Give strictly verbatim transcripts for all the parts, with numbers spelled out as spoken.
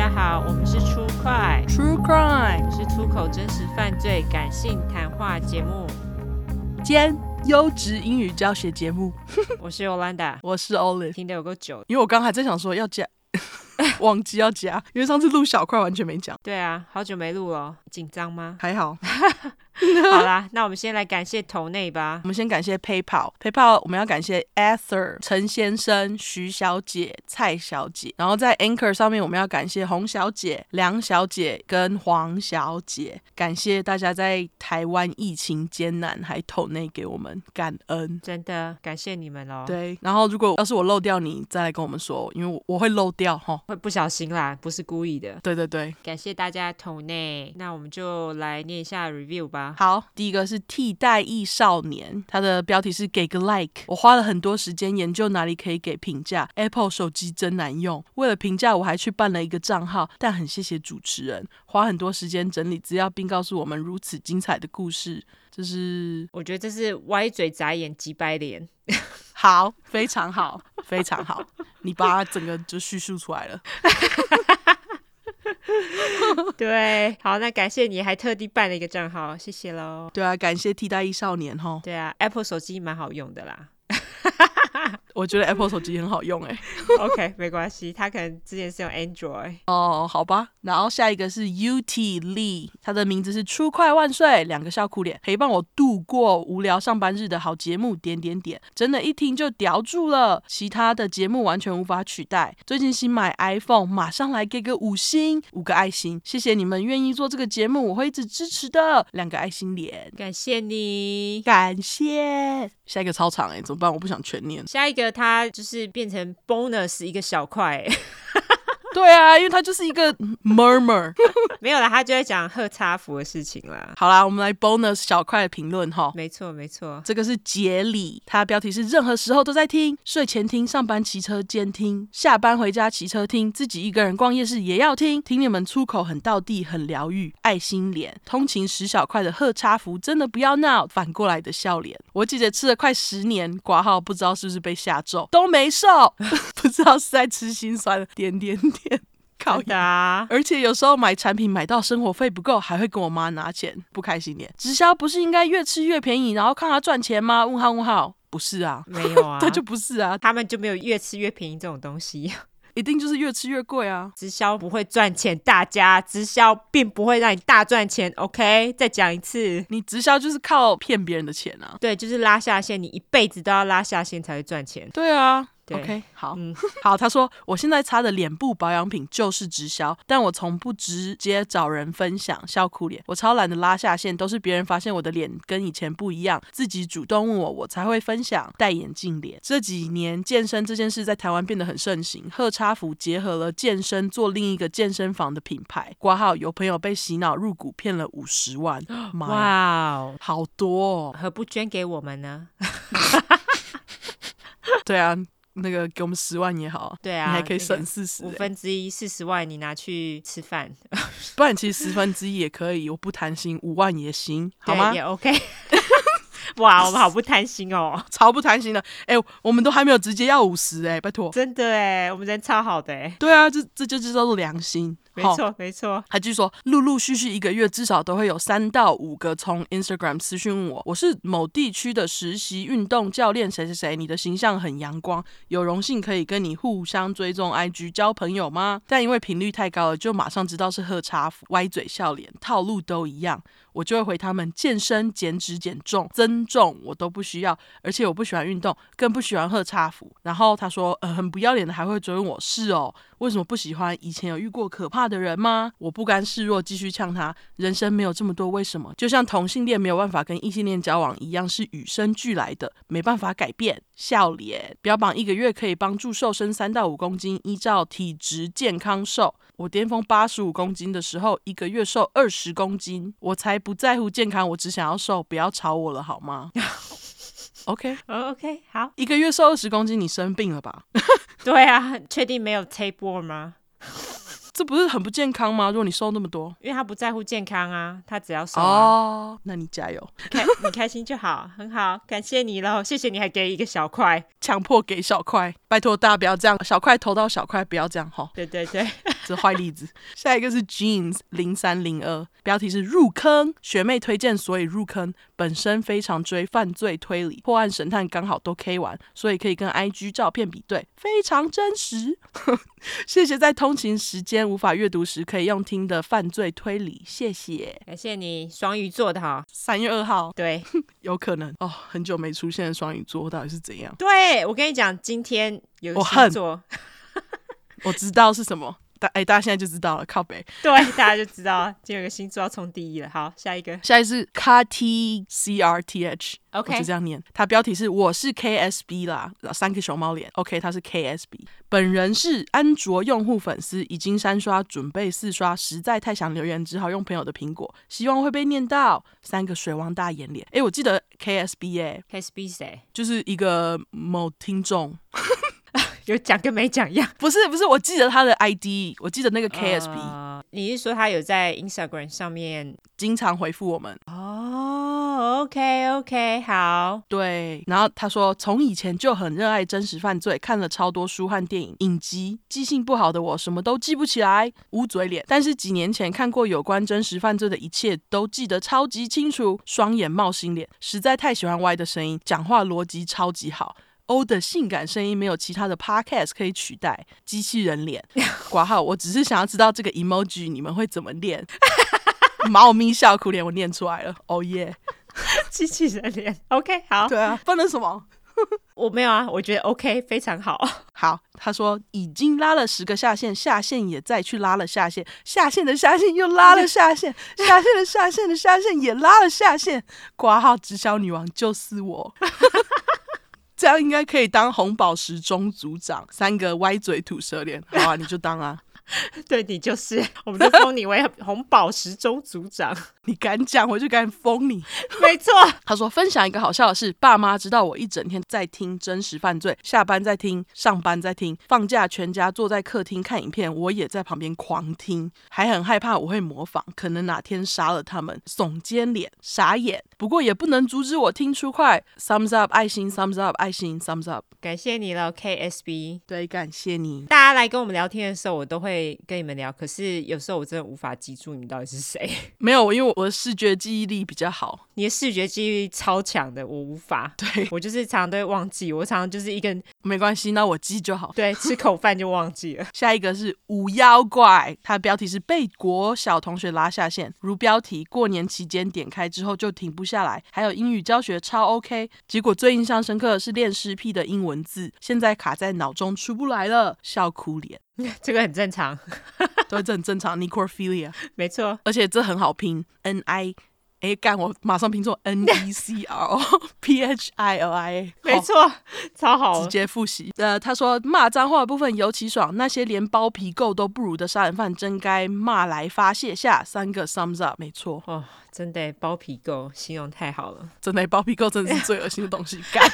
家好，我们是 True Crime True Crime， 我们是出口真实犯罪感性谈话节目兼优质英语教学节目。我是 Yolanda， 我是 Olive， 听得有够久，因为我刚还在想说要加忘记要加，因为上次录小块完全没讲。对啊，好久没录了，紧张吗？还好。好啦，那我们先来感谢头内吧。我们先感谢 PayPal， PayPal 我们要感谢 Ather、陈先生、徐小姐、蔡小姐，然后在 Anchor 上面我们要感谢洪小姐、梁小姐跟黄小姐，感谢大家在台湾疫情艰难还头内给我们，感恩，真的感谢你们咯。对，然后如果要是我漏掉你再来跟我们说，因为 我, 我会漏掉齁，会不小心啦，不是故意的。对对对，感谢大家头内，那我们就来念一下 review 吧。好，第一个是替代役少年，他的标题是给个 like。 我花了很多时间研究哪里可以给评价， Apple 手机真难用，为了评价我还去办了一个账号，但很谢谢主持人花很多时间整理资料并告诉我们如此精彩的故事。这是我觉得这是歪嘴眨眼几百脸。好，非常好，非常好。你把它整个就叙述出来了。对，好，那感谢你还特地办了一个账号，谢谢咯。对啊，感谢替代役少年齁。对啊， Apple 手机蛮好用的啦。我觉得 Apple 手机很好用耶、欸、OK， 没关系，他可能之前是用 Android。 哦，好吧。然后下一个是 U T Lee， 他的名字是出快万岁，两个笑哭脸，陪伴我度过无聊上班日的好节目点点点，真的一听就叼住了，其他的节目完全无法取代，最近新买 iPhone， 马上来给个五星五个爱心，谢谢你们愿意做这个节目，我会一直支持的，两个爱心脸，感谢你，感谢。下一个超长耶、欸、怎么办，我不想全念。下一个他就是变成 bonus 一个小块、欸、对啊，因为他就是一个 murmur。 没有啦，他就在讲贺插福的事情啦。好啦，我们来 bonus 小块的评论齁。没错没错，这个是杰里，他的标题是任何时候都在听，睡前听，上班骑车兼听，下班回家骑车听，自己一个人逛夜市也要听，听你们出口很道地很疗愈，爱心脸，通勤十小块的贺插福真的不要闹，反过来的笑脸，我姐姐吃了快十年，括号不知道是不是被下咒，都没瘦。不知道是在吃心酸的点点点。靠腰、啊、而且有时候买产品买到生活费不够，还会跟我妈拿钱，不开心点。直销不是应该越吃越便宜然后看他赚钱吗？问号问号。不是啊，没有啊。他就不是啊，他们就没有越吃越便宜这种东西，一定就是越吃越贵啊。直销不会赚钱，大家直销并不会让你大赚钱 OK， 再讲一次，你直销就是靠骗别人的钱啊。对，就是拉下线，你一辈子都要拉下线才会赚钱。对啊，OK， 好、嗯、好。他说我现在擦的脸部保养品就是直销，但我从不直接找人分享，笑哭脸，我超懒得拉下线，都是别人发现我的脸跟以前不一样，自己主动问我我才会分享，戴眼镜脸。这几年健身这件事在台湾变得很盛行，贺插福结合了健身做另一个健身房的品牌，括号有朋友被洗脑入股骗了五十万。哇、wow、好多哦，何不捐给我们呢？对啊，那个给我们十万也好，对啊，你还可以省四十、欸，五分之一四十万你拿去吃饭，不然其实十分之一也可以，我不贪心，五万也行，好吗？也 OK。哇，我们好不贪心哦，超不贪心的。哎、欸，我们都还没有直接要五十哎，拜托，真的哎，我们人超好的哎。对啊，这这就叫做良心。没错没错，他继续说，陆陆续续一个月至少都会有三到五个从 Instagram 私讯问我，我是某地区的实习运动教练谁谁谁，你的形象很阳光，有荣幸可以跟你互相追踪 I G 交朋友吗？但因为频率太高了，就马上知道是贺插福，歪嘴笑脸，套路都一样，我就会回他们健身、减脂、减重、增重我都不需要，而且我不喜欢运动，更不喜欢贺插福。然后他说、呃、很不要脸的还会追问我，是哦，为什么不喜欢？以前有遇过可怕的人吗？我不甘示弱，继续呛他，人生没有这么多为什么，就像同性恋没有办法跟异性恋交往一样，是与生俱来的，没办法改变，笑脸。标榜一个月可以帮助瘦身三到五公斤，依照体质健康瘦，我巅峰八十五公斤的时候一个月瘦二十公斤，我才不在乎健康，我只想要瘦，不要吵我了好吗？OK、oh, OK， 好，一个月瘦二十公斤，你生病了吧？对啊，确定没有 tapeworm 吗？这不是很不健康吗？如果你瘦那么多，因为他不在乎健康啊，他只要瘦啊。哦，那你加油，开你开心就好，很好，感谢你咯，谢谢你还给一个小块，强迫给小块，拜托大家不要这样，小块投到小块，不要这样哈。对对对，是坏例子。下一个是 Jeans 零三零二，标题是入坑，学妹推荐所以入坑，本身非常追犯罪推理破案神探，刚好都 K 完，所以可以跟 I G 照片比对，非常真实。谢谢在通勤时间无法阅读时可以用听的犯罪推理，谢谢，感谢你。双鱼座的哈，三月二号，对。有可能哦，很久没出现的双鱼座到底是怎样？对，我跟你讲，今天有个星座， 我, 我知道是什么。哎、欸，大家现在就知道了，靠北。对，大家就知道了，今天有个星座要冲第一了。好，下一个，下一个是 Carth C R T H， OK， 我就这样念。它标题是我是 K S B 啦，三个熊猫脸。OK， 它是 K S B， 本人是安卓用户粉丝，已经三刷，准备四刷，实在太想留言，只好用朋友的苹果，希望会被念到。三个水汪大眼脸。哎、欸，我记得 K S B 哎、欸、，K S B 谁？就是一个某听众。有讲跟没讲一样。不是不是，我记得他的 I D， 我记得那个 K S B、呃、你是说他有在 Instagram 上面经常回复我们哦、oh, OK OK 好，对。然后他说从以前就很热爱真实犯罪，看了超多书和电影影集，记性不好的我什么都记不起来，捂嘴脸，但是几年前看过有关真实犯罪的一切都记得超级清楚，双眼冒星脸，实在太喜欢歪的声音，讲话逻辑超级好，欧的性感声音没有其他的 podcast 可以取代，机器人脸括号，我只是想要知道这个 emoji 你们会怎么念。猫咪笑哭脸，我念出来了，哦耶，机器人脸 OK 好，对啊，不能什么。我没有啊，我觉得 OK 非常好。好，他说已经拉了十个下线，下线也再去拉了下线，下线的下线又拉了下线，下线的下线的下线也拉了下线，括号直销女王就是我。这样应该可以当红宝石中组长，三个歪嘴吐舌脸。好啊，你就当啊。对，你就是，我们就封你为红宝石中组长。你敢讲，我就敢封你。没错。他说分享一个好笑的事，爸妈知道我一整天在听真实犯罪，下班在听，上班在听，放假全家坐在客厅看影片，我也在旁边狂听，还很害怕我会模仿，可能哪天杀了他们。耸肩脸，傻眼。不过也不能阻止我听出快 thumbs up 爱心 thumbs up 爱心 thumbs up， 感谢你了 K S B， 对，感谢你。大家来跟我们聊天的时候我都会跟你们聊，可是有时候我真的无法记住你们到底是谁。没有，因为我的视觉记忆力比较好。你的视觉记忆超强的，我无法。对，我就是常常都会忘记，我常常就是一根，没关系，那我记就好。对，吃口饭就忘记了。下一个是五妖怪，它的标题是被国小同学拉下线，如标题过年期间点开之后就停不下来，还有英语教学超 OK， 结果最印象深刻的是练湿屁的英文字，现在卡在脑中出不来了，笑哭脸。这个很正常。对，这很正常 necrophilia， 没错，而且这很好拼 N I， 哎干，我马上拼错 N E C R O P H I L I A， 没错、哦、超好，直接复习。呃，他说骂脏话的部分尤其爽，那些连包皮垢都不如的杀人犯真该骂来发泄下，三个 thumbs up， 没错哦，真的耶，包皮垢形容太好了，真的耶，包皮垢真的是最恶心的东西。干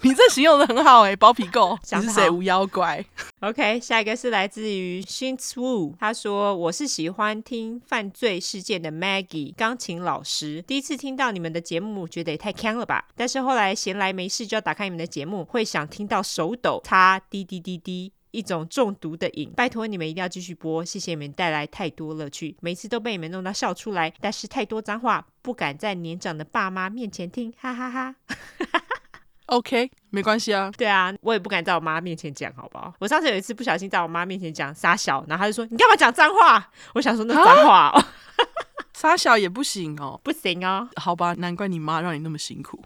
你这形容的很好耶、欸、包皮垢。你是谁？无妖怪。OK， 下一个是来自于 Shinswu， 他说我是喜欢听犯罪事件的 Maggie 钢琴老师，第一次听到你们的节目觉得也太强了吧，但是后来闲来没事就要打开你们的节目，会想听到手抖擦滴滴滴滴，一种中毒的瘾，拜托你们一定要继续播，谢谢你们带来太多乐趣，每次都被你们弄到笑出来，但是太多脏话不敢在年长的爸妈面前听，哈哈哈哈。OK， 没关系啊。对啊，我也不敢在我妈面前讲，好不好？我上次有一次不小心在我妈面前讲撒小，然后她就说你干嘛讲脏话？我想说那脏话哦，撒小也不行哦，不行哦。好吧，难怪你妈让你那么辛苦。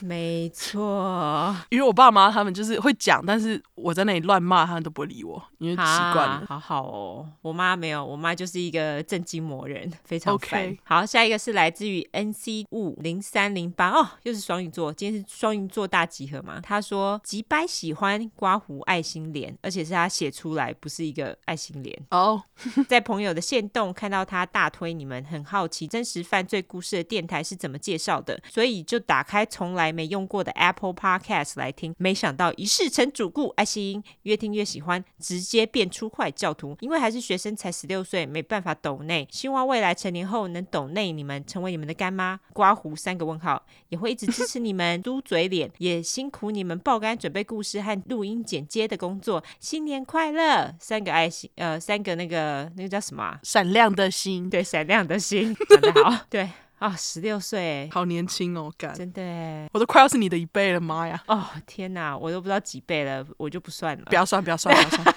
没错，因为我爸妈他们就是会讲，但是我在那里乱骂，他们都不会理我，因为习惯了、啊。好好哦，我妈没有，我妈就是一个正经魔人，非常烦。Okay. 好，下一个是来自于 N C 五零三零八，哦，又是双鱼座，今天是双鱼座大集合嘛？他说吉白喜欢刮胡爱心脸，而且是他写出来，不是一个爱心脸哦。Oh. 在朋友的限动看到他大推你们，很好奇真实犯罪故事的电台是怎么介绍的，所以就打开重来。来没用过的 Apple Podcast 来听，没想到一试成主顾，爱惜音越听越喜欢，直接变出块教徒。因为还是学生，才十六岁，没办法抖内，希望未来成年后能抖内你们，成为你们的干妈刮胡三个问号，也会一直支持你们嘟嘴脸，也辛苦你们爆肝准备故事和录音剪接的工作，新年快乐，三个爱心，呃，三个那个那个叫什么、啊、闪亮的心，对，闪亮的心，讲得好，对啊、哦，十六岁，好年轻哦，干，真的耶，我都快要是你的一倍了，妈呀！哦，天哪，我都不知道几倍了，我就不算了，不要算，不要算，不要算。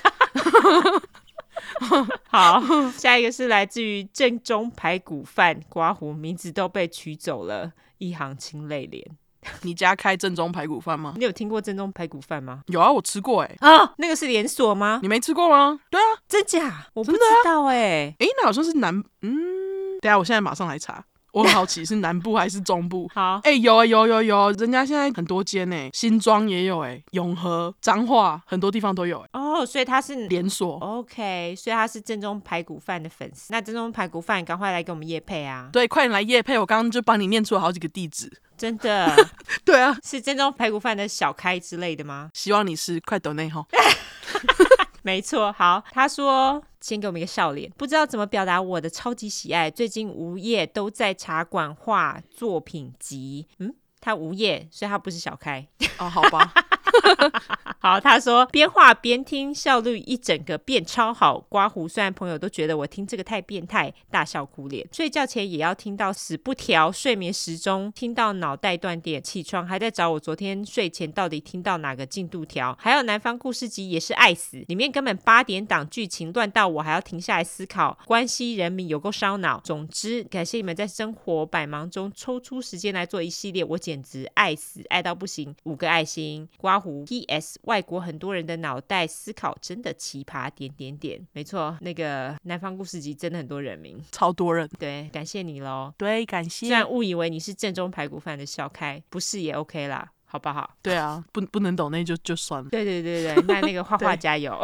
好，下一个是来自于正宗排骨饭，刮胡名字都被取走了，一行清泪脸。你家开正宗排骨饭吗？你有听过正宗排骨饭吗？有啊，我吃过哎、欸。啊，那个是连锁吗？你没吃过吗？对啊，真假？我不知道哎、欸。哎、啊欸，那好像是南……嗯，等一下，我现在马上来查。我很好奇是南部还是中部。好，哎、欸，有啊、欸、有有有，人家现在很多间哎、欸，新庄也有哎、欸，永和、彰化很多地方都有哎、欸。哦，所以他是连锁。OK， 所以他是正宗排骨饭的粉丝。那正宗排骨饭，赶快来给我们业配啊！对，快点来业配，我刚刚就帮你念出了好几个地址。真的？对啊，是正宗排骨饭的小开之类的吗？希望你是，快抖内吼。没错，好，他说先给我们一个笑脸，不知道怎么表达我的超级喜爱，最近无业都在茶馆画作品集，嗯，他无业，所以他不是小开哦，好吧。好，他说边画边听，效率一整个变超好，刮胡，虽然朋友都觉得我听这个太变态，大笑哭脸，睡觉前也要听到死不调，睡眠时钟听到脑袋断点，起床还在找我昨天睡前到底听到哪个进度条，还有南方故事集也是爱死，里面根本八点档剧情乱到我还要停下来思考，关系人民有够烧脑，总之感谢你们在生活百忙中抽出时间来做一系列，我简直爱死，爱到不行，五个爱心，刮胡P S 外国很多人的脑袋思考真的奇葩点点点。没错，那个南方故事集真的很多人名，超多人，对，感谢你咯，对，感谢，虽然误以为你是正宗排骨饭的小开，不是也 OK 啦，好不好？对啊， 不, 不能抖内 就, 就算了，对对对对，那那个画画加油。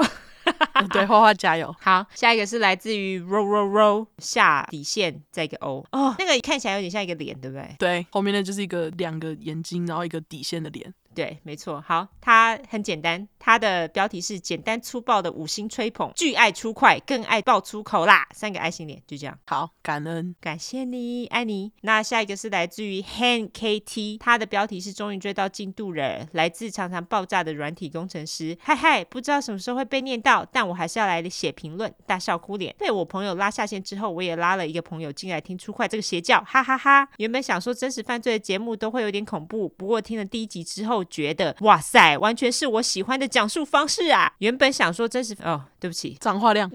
对，花花加油。好，下一个是来自于 roll roll roll 下底线再一个 O 哦、oh, 那个看起来有点像一个脸对不对？对，后面的就是一个两个眼睛然后一个底线的脸，对，没错。好，它很简单，它的标题是简单粗暴的五星吹捧，巨爱出块，更爱爆粗口啦，三个爱心脸，就这样。好，感恩，感谢你，爱你。那下一个是来自于 Han K T， 它的标题是终于追到进度了，来自常常爆炸的软体工程师，嗨嗨，不知道什么时候会被念到，但我还是要来写评论，大笑哭脸。被我朋友拉下线之后，我也拉了一个朋友进来听出块这个邪教，哈哈哈哈。原本想说真实犯罪的节目都会有点恐怖，不过听了第一集之后觉得哇塞，完全是我喜欢的讲述方式啊。原本想说真实哦，对不起，脏话量。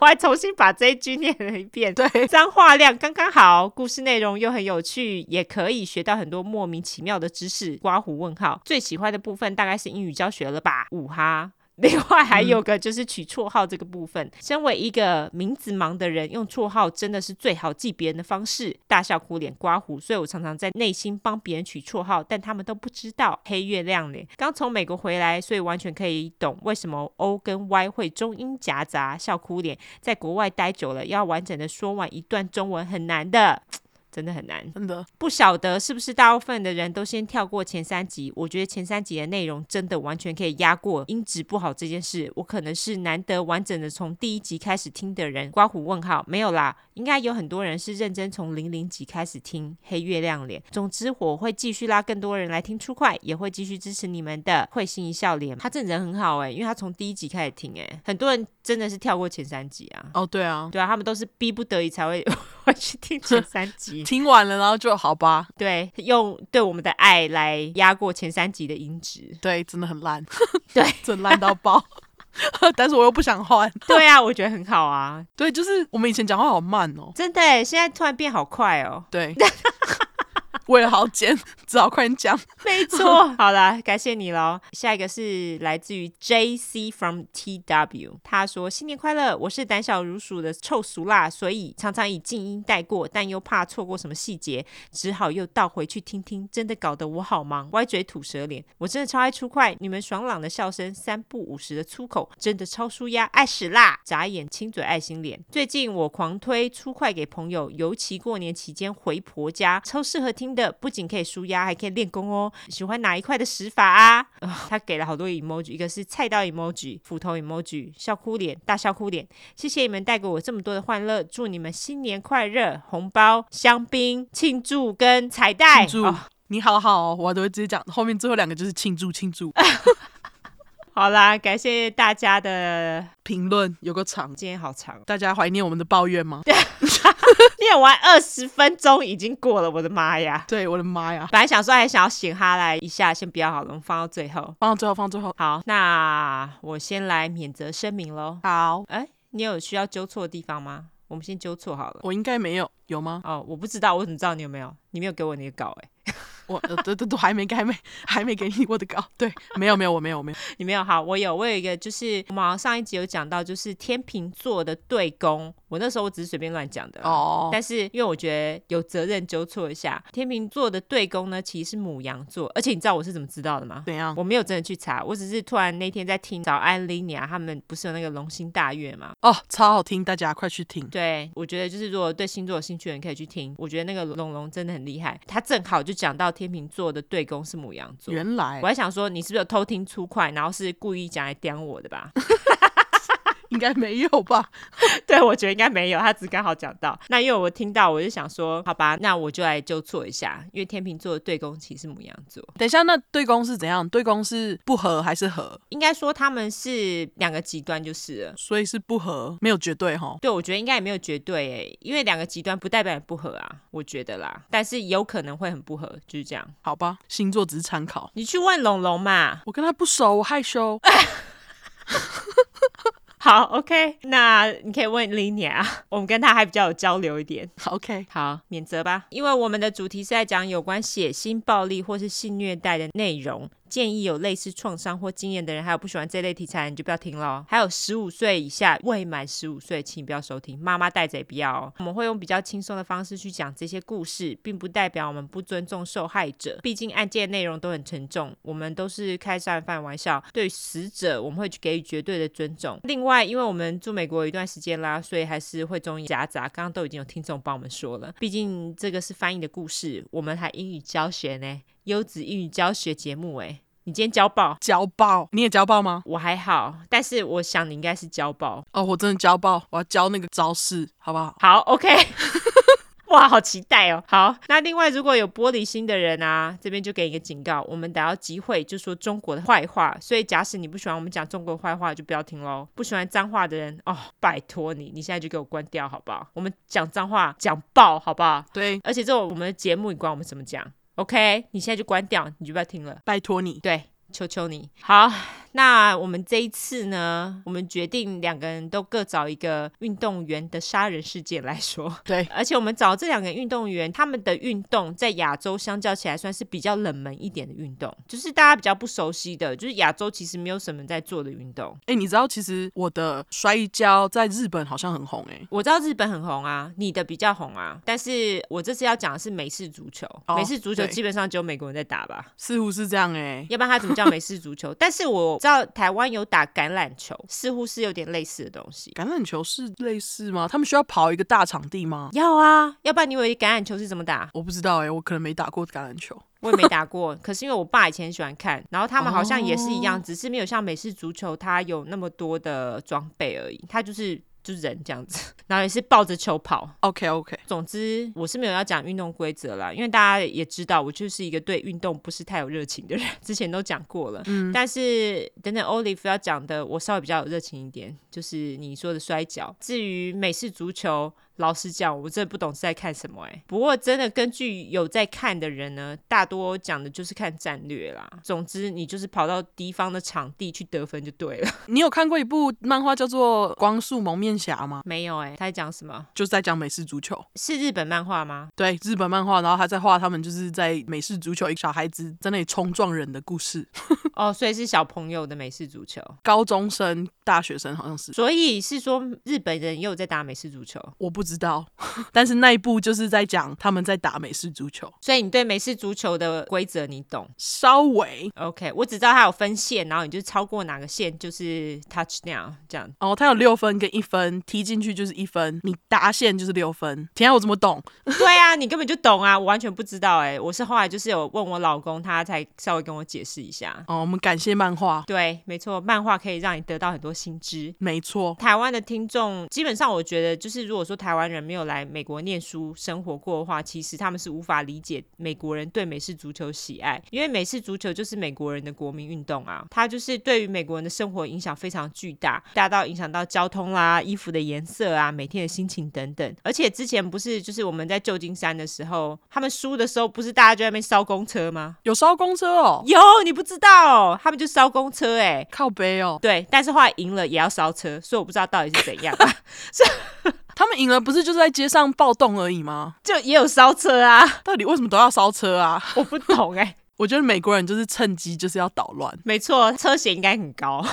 我还重新把这一句念了一遍，对，脏话量刚刚好，故事内容又很有趣，也可以学到很多莫名其妙的知识，刮胡问号。最喜欢的部分大概是英语教学了吧，五哈。另外还有个就是取绰号这个部分、嗯、身为一个名字盲的人，用绰号真的是最好记别人的方式，大笑哭脸，刮胡，所以我常常在内心帮别人取绰号，但他们都不知道，黑月亮脸。刚从美国回来，所以完全可以懂为什么 O 跟 Y 会中英夹杂，笑哭脸。在国外待久了，要完整的说完一段中文很难的，真的很难，真的不晓得是不是大部分的人都先跳过前三集。我觉得前三集的内容真的完全可以压过音质不好这件事，我可能是难得完整的从第一集开始听的人，刮胡问号，没有啦，应该有很多人是认真从零零集开始听，黑月亮脸。总之我会继续拉更多人来听出块，也会继续支持你们的，会心一笑脸。他真的人很好耶、欸、因为他从第一集开始听耶、欸、很多人真的是跳过前三集啊。哦，对啊，对啊，他们都是逼不得已才会会去听前三集，听完了然后就好吧，对，用对我们的爱来压过前三集的音质，对，真的很烂，对，真烂到爆。但是我又不想换。对啊，我觉得很好啊。对，就是我们以前讲话好慢哦，真的耶，现在突然变好快哦，对。为了好剪，只好快点讲。没错，好啦，感谢你咯。下一个是来自于 J C from T W， 他说新年快乐，我是胆小如鼠的臭俗辣，所以常常以静音带过，但又怕错过什么细节，只好又倒回去听听，真的搞得我好忙，歪嘴吐舌脸。我真的超爱出块，你们爽朗的笑声，三不五时的粗口，真的超舒压，爱死啦，眨眼亲嘴爱心脸。最近我狂推出块给朋友，尤其过年期间回婆家，超适合听新的，不仅可以舒压还可以练功哦，喜欢哪一块的食法啊、呃、他给了好多 emoji， 一个是菜刀 emoji， 斧头 emoji， 笑哭脸，大笑哭脸，谢谢你们带给我这么多的欢乐，祝你们新年快乐，红包香槟庆祝跟彩带庆祝、哦、你好好，我都会直接讲后面最后两个就是庆祝庆祝好啦，感谢大家的评论，有个长，今天好长，大家怀念我们的抱怨吗？念完二十分钟已经过了，我的妈呀！对，我的妈呀！本来想说还想要醒哈来一下，先不要好了，我们放到最后，放到最后，放到最后。好，那我先来免责声明咯。好，哎，你有需要纠错的地方吗？我们先纠错好了。我应该没有，有吗？哦，我不知道，我怎么知道你有没有？你没有给我你的稿哎、欸。我都都都还没还没还没给你我的稿，对，没有没有我没有我没有你没有。好，我有我有一个，就是我们上一集有讲到，就是天秤座的对宫，我那时候我只是随便乱讲的哦，但是因为我觉得有责任纠错一下，天秤座的对宫呢其实是牡羊座，而且你知道我是怎么知道的吗？怎样？我没有真的去查，我只是突然那天在听早安 Lina 他们不是有那个龙心大悦吗？哦，超好听，大家快去听。对，我觉得就是如果对星座有兴趣的人可以去听，我觉得那个龙龙真的很厉害，他正好就讲到天秤座的对宫是牡羊座。原来我还想说你是不是有偷听粗快，然后是故意讲来刁我的吧应该没有吧对，我觉得应该没有，他只刚好讲到。那因为我听到我就想说好吧，那我就来纠错一下，因为天秤座的对宫其实是牡羊座。等一下，那对宫是怎样？对宫是不合还是合？应该说他们是两个极端就是了，所以是不合，没有绝对齁。对，我觉得应该也没有绝对耶，因为两个极端不代表不合啊，我觉得啦，但是有可能会很不合，就是这样。好吧，星座只是参考，你去问龙龙嘛，我跟他不熟，我害羞好 OK， 那你可以问 Linia， 我们跟她还比较有交流一点。 OK， 好，免责吧。因为我们的主题是在讲有关血腥暴力或是性虐待的内容，建议有类似创伤或经验的人，还有不喜欢这类题材你就不要听咯。还有十五岁以下未满十五岁请不要收听，妈妈带着也不要哦。我们会用比较轻松的方式去讲这些故事，并不代表我们不尊重受害者，毕竟案件内容都很沉重，我们都是开杀人犯玩笑，对于死者我们会给予绝对的尊重。另外因为我们住美国有一段时间啦，所以还是会中英夹杂，刚刚都已经有听众帮我们说了，毕竟这个是翻译的故事，我们还英语教学呢，优质英语教学节目耶。你今天交爆交爆，你也交爆吗？我还好，但是我想你应该是交爆哦。我真的交爆，我要教那个招式好不好？好 OK 哇，好期待哦。好，那另外如果有玻璃心的人啊，这边就给你一个警告，我们打到集会就说中国的坏话，所以假使你不喜欢我们讲中国的坏话就不要听咯。不喜欢脏话的人哦，拜托你你现在就给我关掉好不好？我们讲脏话讲爆好不好？对，而且这种我们的节目你管我们怎么讲OK， 你现在就关掉，你就不要听了，拜托你，对，求求你。好，那我们这一次呢，我们决定两个人都各找一个运动员的杀人事件来说。对，而且我们找这两个运动员，他们的运动在亚洲相较起来算是比较冷门一点的运动，就是大家比较不熟悉的，就是亚洲其实没有什么在做的运动。哎、欸，你知道其实我的摔跤在日本好像很红哎、欸，我知道日本很红啊，你的比较红啊，但是我这次要讲的是美式足球、哦、美式足球基本上只有美国人在打吧，似乎是这样哎、欸，要不然他怎么叫美式足球但是我知道台湾有打橄榄球，似乎是有点类似的东西。橄榄球是类似吗？他们需要跑一个大场地吗？要啊，要不然你以为橄榄球是怎么打？我不知道欸，我可能没打过橄榄球我也没打过，可是因为我爸以前喜欢看，然后他们好像也是一样、oh. 只是没有像美式足球它有那么多的装备而已，它就是就是人这样子，然后也是抱着球跑 OK OK。 总之我是没有要讲运动规则啦，因为大家也知道我就是一个对运动不是太有热情的人，之前都讲过了、嗯、但是等等 Olive 要讲的我稍微比较有热情一点，就是你说的摔跤。至于美式足球老实讲我真的不懂是在看什么欸，不过真的根据有在看的人呢，大多讲的就是看战略啦，总之你就是跑到敌方的场地去得分就对了。你有看过一部漫画叫做《光速蒙面侠》吗？没有欸，他在讲什么？就是在讲美式足球。是日本漫画吗？对，日本漫画，然后他在画他们就是在美式足球一个小孩子在那里冲撞人的故事哦，所以是小朋友的美式足球，高中生大学生好像是，所以是说日本人也有在打美式足球，我不知道但是那一部就是在讲他们在打美式足球，所以你对美式足球的规则你懂稍微 OK， 我只知道它有分线，然后你就超过哪个线就是 touchdown 这样，哦它有六分跟一分，踢进去就是一分，你打线就是六分。天啊我怎么懂对啊你根本就懂啊，我完全不知道耶、欸、我是后来就是有问我老公他才稍微跟我解释一下。哦我们感谢漫画，对没错，漫画可以让你得到很多新知，没错。台湾的听众基本上我觉得就是如果说台湾人没有来美国念书生活过的话，其实他们是无法理解美国人对美式足球喜爱，因为美式足球就是美国人的国民运动啊，它就是对于美国人的生活影响非常巨大，大到影响到交通啦、衣服的颜色啊、每天的心情等等。而且之前不是就是我们在旧金山的时候，他们输的时候不是大家就在那边烧公车吗？有烧公车哦？有，你不知道、哦、他们就烧公车哎、欸，靠北哦。对，但是后来赢了也要烧车，所以我不知道到底是怎样他们赢了不是就是在街上暴动而已吗？就也有烧车啊，到底为什么都要烧车啊？我不懂哎、欸。我觉得美国人就是趁机就是要捣乱，没错，车险应该很高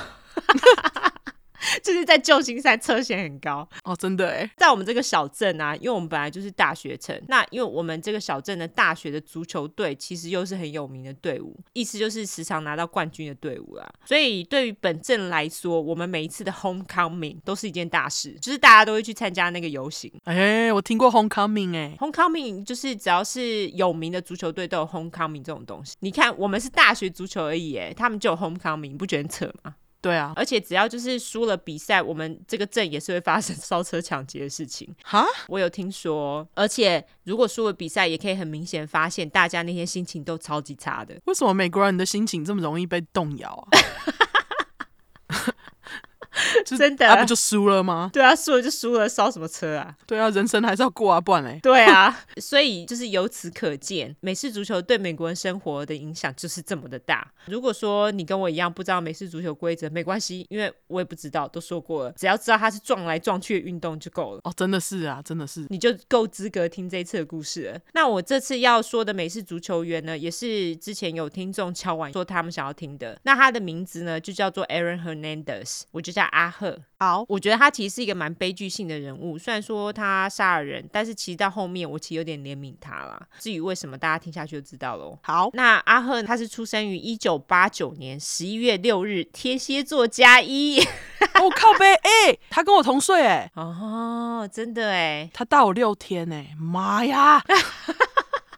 就是在旧金山车险很高哦，真的耶。在我们这个小镇啊，因为我们本来就是大学城，那因为我们这个小镇的大学的足球队其实又是很有名的队伍，意思就是时常拿到冠军的队伍啦，所以对于本镇来说，我们每一次的 homecoming 都是一件大事，就是大家都会去参加那个游行。哎、欸，我听过 homecoming 哎、欸、homecoming 就是只要是有名的足球队都有 homecoming 这种东西。你看我们是大学足球而已哎，他们就有 homecoming， 不觉得很扯吗？对啊，而且只要就是输了比赛，我们这个镇也是会发生烧车抢劫的事情。哈，我有听说，而且如果输了比赛，也可以很明显发现大家那天心情都超级差的。为什么美国人的心情这么容易被动摇啊？真的，他、啊、不就输了吗？对啊，输了就输了，烧什么车啊？对啊，人生还是要过啊，不然嘞。对啊，所以就是由此可见，美式足球对美国人生活的影响就是这么的大。如果说你跟我一样不知道美式足球规则，没关系，因为我也不知道，都说过了，只要知道它是撞来撞去的运动就够了。哦，真的是啊，真的是，你就够资格听这一次的故事了。那我这次要说的美式足球员呢，也是之前有听众敲碗说他们想要听的。那他的名字呢，就叫做 Aaron Hernandez， 我就叫阿赫。好，我觉得他其实是一个蛮悲剧性的人物，虽然说他杀了人，但是其实到后面我其实有点怜悯他啦，至于为什么大家听下去就知道咯。好，那阿赫他是出生于一九八九年十一月六日，天蝎座加一哦靠北哎、欸，他跟我同岁哎、欸，哦真的哎、欸，他大我六天哎、欸，妈呀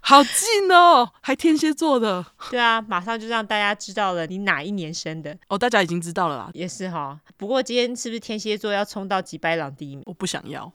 好近哦，还天蝎座的。对啊，马上就让大家知道了你哪一年生的哦，大家已经知道了啦，也是齁。不过今天是不是天蝎座要冲到几百朗第一名？我不想要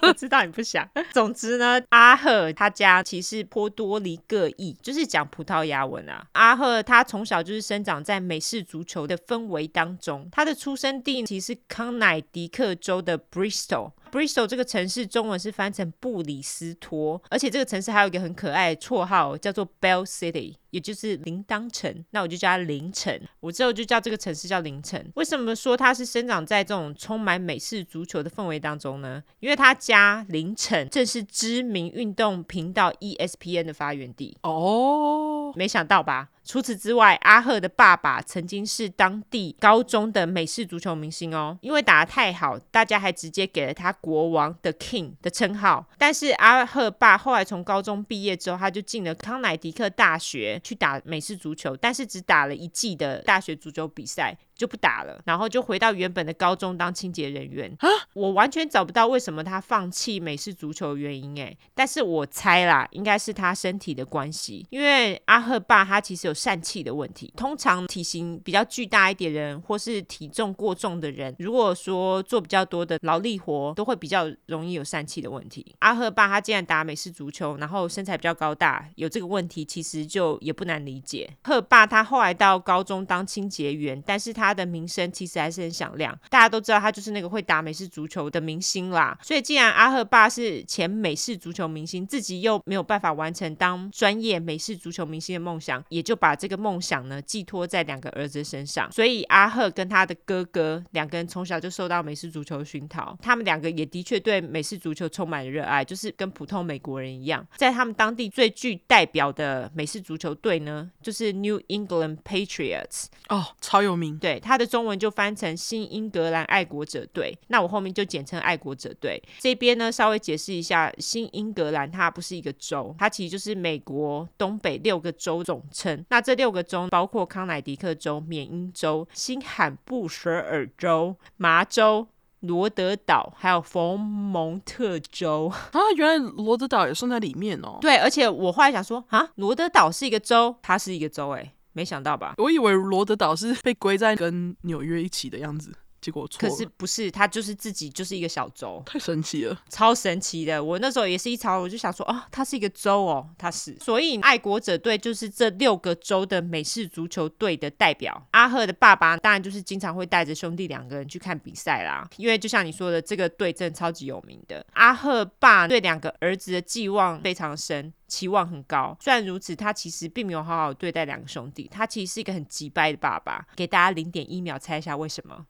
我知道你不想。总之呢，阿赫他家其实波多黎各裔，就是讲葡萄牙文啊。阿赫他从小就是生长在美式足球的氛围当中，他的出生地其实是康乃狄克州的 Bristol。Bristol 这个城市中文是翻成布里斯托，而且这个城市还有一个很可爱的绰号叫做 Bell City， 也就是铃铛城，那我就叫它铃城，我之后就叫这个城市叫铃城。为什么说它是生长在这种充满美式足球的氛围当中呢？因为他家铃城正是知名运动频道 E S P N 的发源地哦、oh~、没想到吧。除此之外，阿赫的爸爸曾经是当地高中的美式足球明星哦，因为打得太好，大家还直接给了他国王 The King 的称号。但是阿赫爸后来从高中毕业之后，他就进了康乃狄克大学去打美式足球，但是只打了一季的大学足球比赛就不打了，然后就回到原本的高中当清洁人员。我完全找不到为什么他放弃美式足球的原因耶，但是我猜啦，应该是他身体的关系，因为阿赫爸他其实有疝气的问题。通常体型比较巨大一点的人，或是体重过重的人，如果说做比较多的劳力活，都会比较容易有疝气的问题。阿赫爸他既然打美式足球，然后身材比较高大，有这个问题其实就也不难理解。赫爸他后来到高中当清洁员，但是他他的名声其实还是很响亮，大家都知道他就是那个会打美式足球的明星啦。所以既然阿赫爸是前美式足球明星，自己又没有办法完成当专业美式足球明星的梦想，也就把这个梦想呢寄托在两个儿子身上。所以阿赫跟他的哥哥两个人从小就受到美式足球熏陶，他们两个也的确对美式足球充满了热爱，就是跟普通美国人一样。在他们当地最具代表的美式足球队呢，就是 New England Patriots 哦，超有名。对，队，他的中文就翻成新英格兰爱国者队，那我后面就简称爱国者队。这边呢稍微解释一下，新英格兰它不是一个州，它其实就是美国东北六个州总称，那这六个州包括康乃狄克州、缅因州、新罕布什尔州、麻州、罗德岛还有佛蒙特州。啊，原来罗德岛也算在里面哦。对，而且我后来想说啊，罗德岛是一个州，它是一个州耶，没想到吧？我以为罗德岛是被归在跟纽约一起的样子，结果我错了。可是不是，它就是自己就是一个小州，太神奇了，超神奇的。我那时候也是一查，我就想说啊，它是一个州哦，它是。所以爱国者队就是这六个州的美式足球队的代表。阿赫的爸爸当然就是经常会带着兄弟两个人去看比赛啦，因为就像你说的，这个队真的超级有名的。阿赫爸对两个儿子的寄望非常深，期望很高。虽然如此，他其实并没有好好对待两个兄弟，他其实是一个很急掰的爸爸。给大家 零点一 秒猜一下为什么。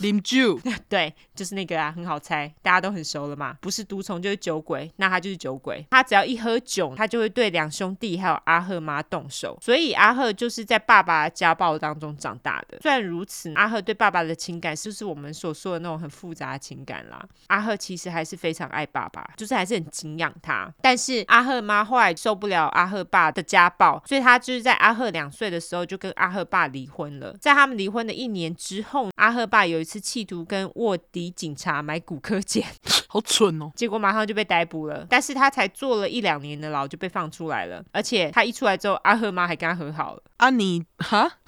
啉酒。对，就是那个啊，很好猜，大家都很熟了嘛，不是毒虫就是酒鬼，那他就是酒鬼。他只要一喝酒，他就会对两兄弟还有阿赫妈动手，所以阿赫就是在爸爸的家暴当中长大的。虽然如此，阿赫对爸爸的情感是不是我们所说的那种很复杂的情感啦？阿赫其实还是非常爱爸爸，就是还是很敬仰他。但是阿赫妈后来受不了阿赫爸的家暴，所以他就是在阿赫两岁的时候就跟阿赫爸离婚了。在他们离婚的一年之后，阿赫爸有一次企图跟卧底警察买骨科检，好蠢哦，结果马上就被逮捕了。但是他才坐了一两年的牢就被放出来了，而且他一出来之后，阿赫妈还跟他和好了。啊你哈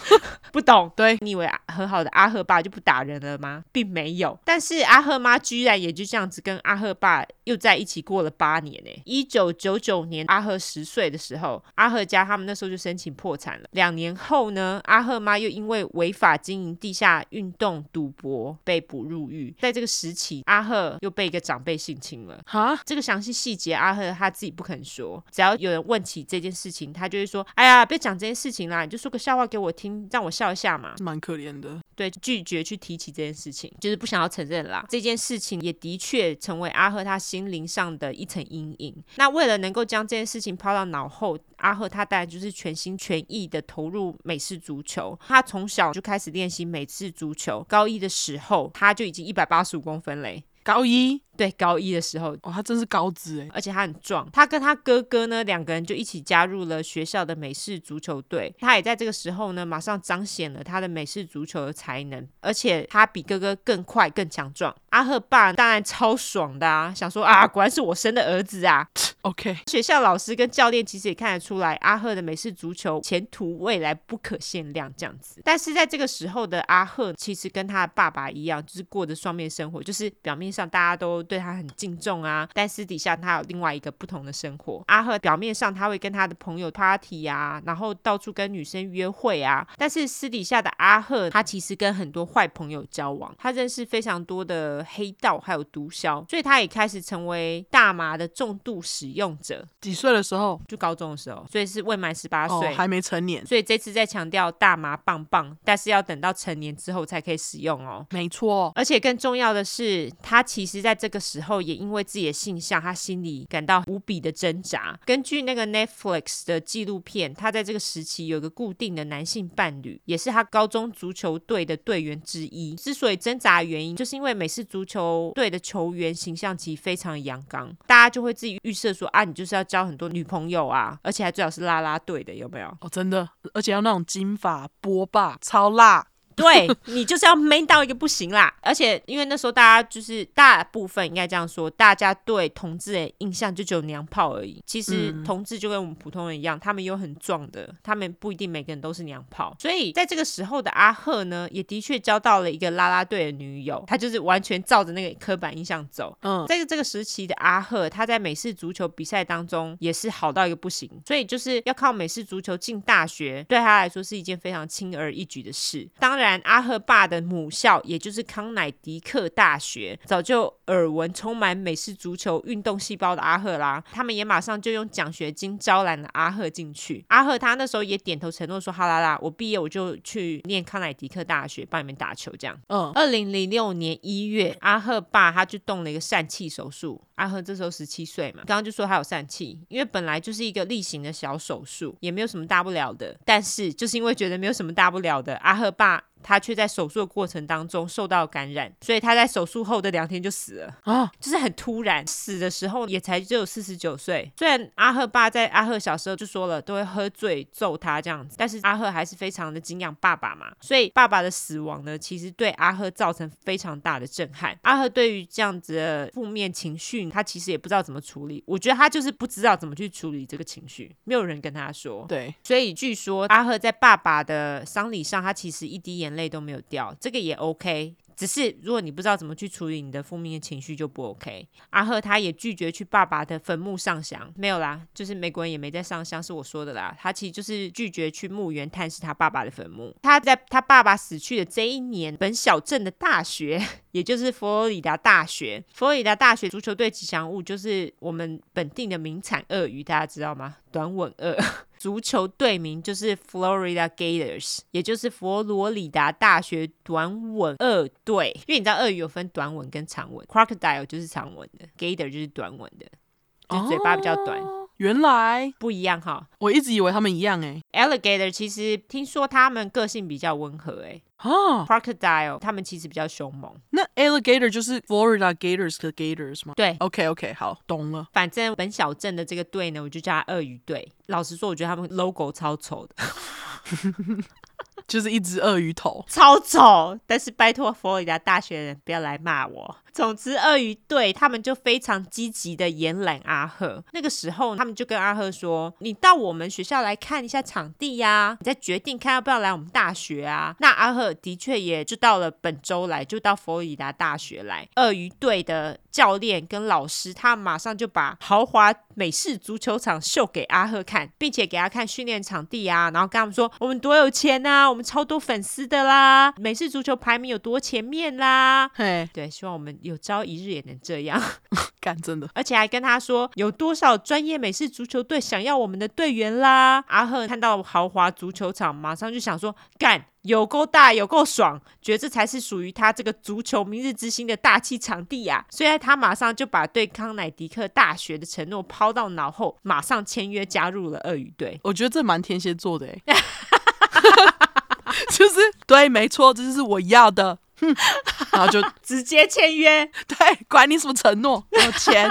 不懂，对，你以为和好的阿赫爸就不打人了吗？并没有。但是阿赫妈居然也就这样子跟阿赫爸又在一起过了八年耶。一九九九年阿赫十岁的时候，阿赫家他们那时候就申请破产了。两年后呢，阿赫妈又因为违法经营地下运动赌博被捕入狱。在这个时期，阿赫又被一个长辈性侵了。哈，这个详细细节阿赫他自己不肯说，只要有人问起这件事情，他就会说哎呀别讲这件事情啦，你就说个笑话给我听，让我笑一下嘛，蛮可怜的。对，拒绝去提起这件事情，就是不想要承认啦。这件事情也的确成为阿赫他心灵上的一层阴影。那为了能够将这件事情抛到脑后，阿赫他当然就是全心全意的投入美式足球。他从小就开始练习美式足球，高一的时候他就已经一百八十五公分了。高一？对，高一的时候。哦，他真是高子耶，而且他很壮。他跟他哥哥呢，两个人就一起加入了学校的美式足球队。他也在这个时候呢马上彰显了他的美式足球的才能，而且他比哥哥更快更强壮。阿赫爸当然超爽的啊，想说啊果然是我生的儿子啊。OK， 学校老师跟教练其实也看得出来阿赫的美式足球前途未来不可限量这样子。但是在这个时候的阿赫其实跟他的爸爸一样，就是过着双面生活，就是表面上大家都对他很敬重啊，但私底下他有另外一个不同的生活。阿赫表面上他会跟他的朋友 party 啊，然后到处跟女生约会啊，但是私底下的阿赫他其实跟很多坏朋友交往，他认识非常多的黑道还有毒枭，所以他也开始成为大麻的重度使用使用者。几岁的时候？就高中的时候，所以是未满十八岁、哦、还没成年。所以这次在强调大麻棒棒，但是要等到成年之后才可以使用哦。没错，而且更重要的是他其实在这个时候也因为自己的性向，他心里感到无比的挣扎。根据那个 Netflix 的纪录片，他在这个时期有个固定的男性伴侣，也是他高中足球队的队员之一。之所以挣扎的原因，就是因为美式足球队的球员形象其实非常阳刚，大家就会自己预设说啊，你就是要交很多女朋友啊，而且还最好是啦啦队的，有没有？哦，真的，而且要那种金发波霸，超辣。对，你就是要 man 到一个不行啦。而且因为那时候大家就是大部分应该这样说，大家对同志的印象就只有娘炮而已。其实同志就跟我们普通人一样，他们有很壮的，他们不一定每个人都是娘炮。所以在这个时候的阿赫呢，也的确交到了一个啦啦队的女友，他就是完全照着那个刻板印象走。嗯，在这个时期的阿赫，他在美式足球比赛当中也是好到一个不行，所以就是要靠美式足球进大学，对他来说是一件非常轻而易举的事。当然阿赫爸的母校，也就是康乃狄克大学，早就耳闻充满美式足球运动细胞的阿赫啦，他们也马上就用奖学金招揽了阿赫进去。阿赫他那时候也点头承诺说好啦啦，我毕业我就去念康乃狄克大学帮你们打球这样。嗯，二零零六年一月阿赫爸他就动了一个疝气手术。阿赫这时候十七岁嘛，刚刚就说他有疝气，因为本来就是一个例行的小手术，也没有什么大不了的。但是就是因为觉得没有什么大不了的，阿赫爸他却在手术的过程当中受到感染，所以他在手术后的两天就死了啊，就是很突然，死的时候也才只有四十九岁。虽然阿赫爸在阿赫小时候就说了都会喝醉揍他这样子，但是阿赫还是非常的敬仰爸爸嘛，所以爸爸的死亡呢其实对阿赫造成非常大的震撼。阿赫对于这样子的负面情绪他其实也不知道怎么处理，我觉得他就是不知道怎么去处理这个情绪，没有人跟他说。对，所以据说阿赫在爸爸的丧礼上他其实一滴眼泪都没有掉，这个也 OK， 只是如果你不知道怎么去处理你的负面情绪就不 OK。 阿赫他也拒绝去爸爸的坟墓上香，没有啦，就是美国人也没在上香，是我说的啦，他其实就是拒绝去墓园探视他爸爸的坟墓。他在他爸爸死去的这一年，本小镇的大学也就是佛罗里达大学，佛罗里达大学足球队吉祥物就是我们本地的名产鳄鱼，大家知道吗？短吻鳄足球队名就是 Florida Gators， 也就是佛罗里达大学短吻鳄队，因为你知道鳄鱼有分短吻跟长吻， Crocodile 就是长吻的， Gator 就是短吻的，就是嘴巴比较短、oh.原来不一样哈，我一直以为他们一样耶。 Alligator 其实听说他们个性比较温和耶、oh. Crocodile 他们其实比较凶猛。那 Alligator 就是 Florida Gators 的 Gators 吗？对， OK OK 好，懂了。反正本小镇的这个队呢我就叫他鳄鱼队。老实说我觉得他们 logo 超丑的就是一只鳄鱼头，超丑，但是拜托佛罗里达大学的人不要来骂我。总之鳄鱼队他们就非常积极的延揽阿赫，那个时候他们就跟阿赫说你到我们学校来看一下场地啊，你再决定看要不要来我们大学啊。那阿赫的确也就到了本周来，就到佛罗里达大学来。鳄鱼队的教练跟老师他马上就把豪华美式足球场秀给阿赫看，并且给他看训练场地啊，然后跟他们说我们多有钱啊，我们超多粉丝的啦，美式足球排名有多前面啦。对，希望我们有朝一日也能这样干真的。而且还跟他说有多少专业美式足球队想要我们的队员啦。阿赫看到豪华足球场马上就想说干，有够大有够爽，觉得这才是属于他这个足球明日之星的大气场地啊，所以他马上就把对康乃狄克大学的承诺抛到脑后，马上签约加入了鳄鱼队。我觉得这蛮天蝎座的耶就是对没错，这就是我要的然后就直接签约，对，管你什么承诺，有钱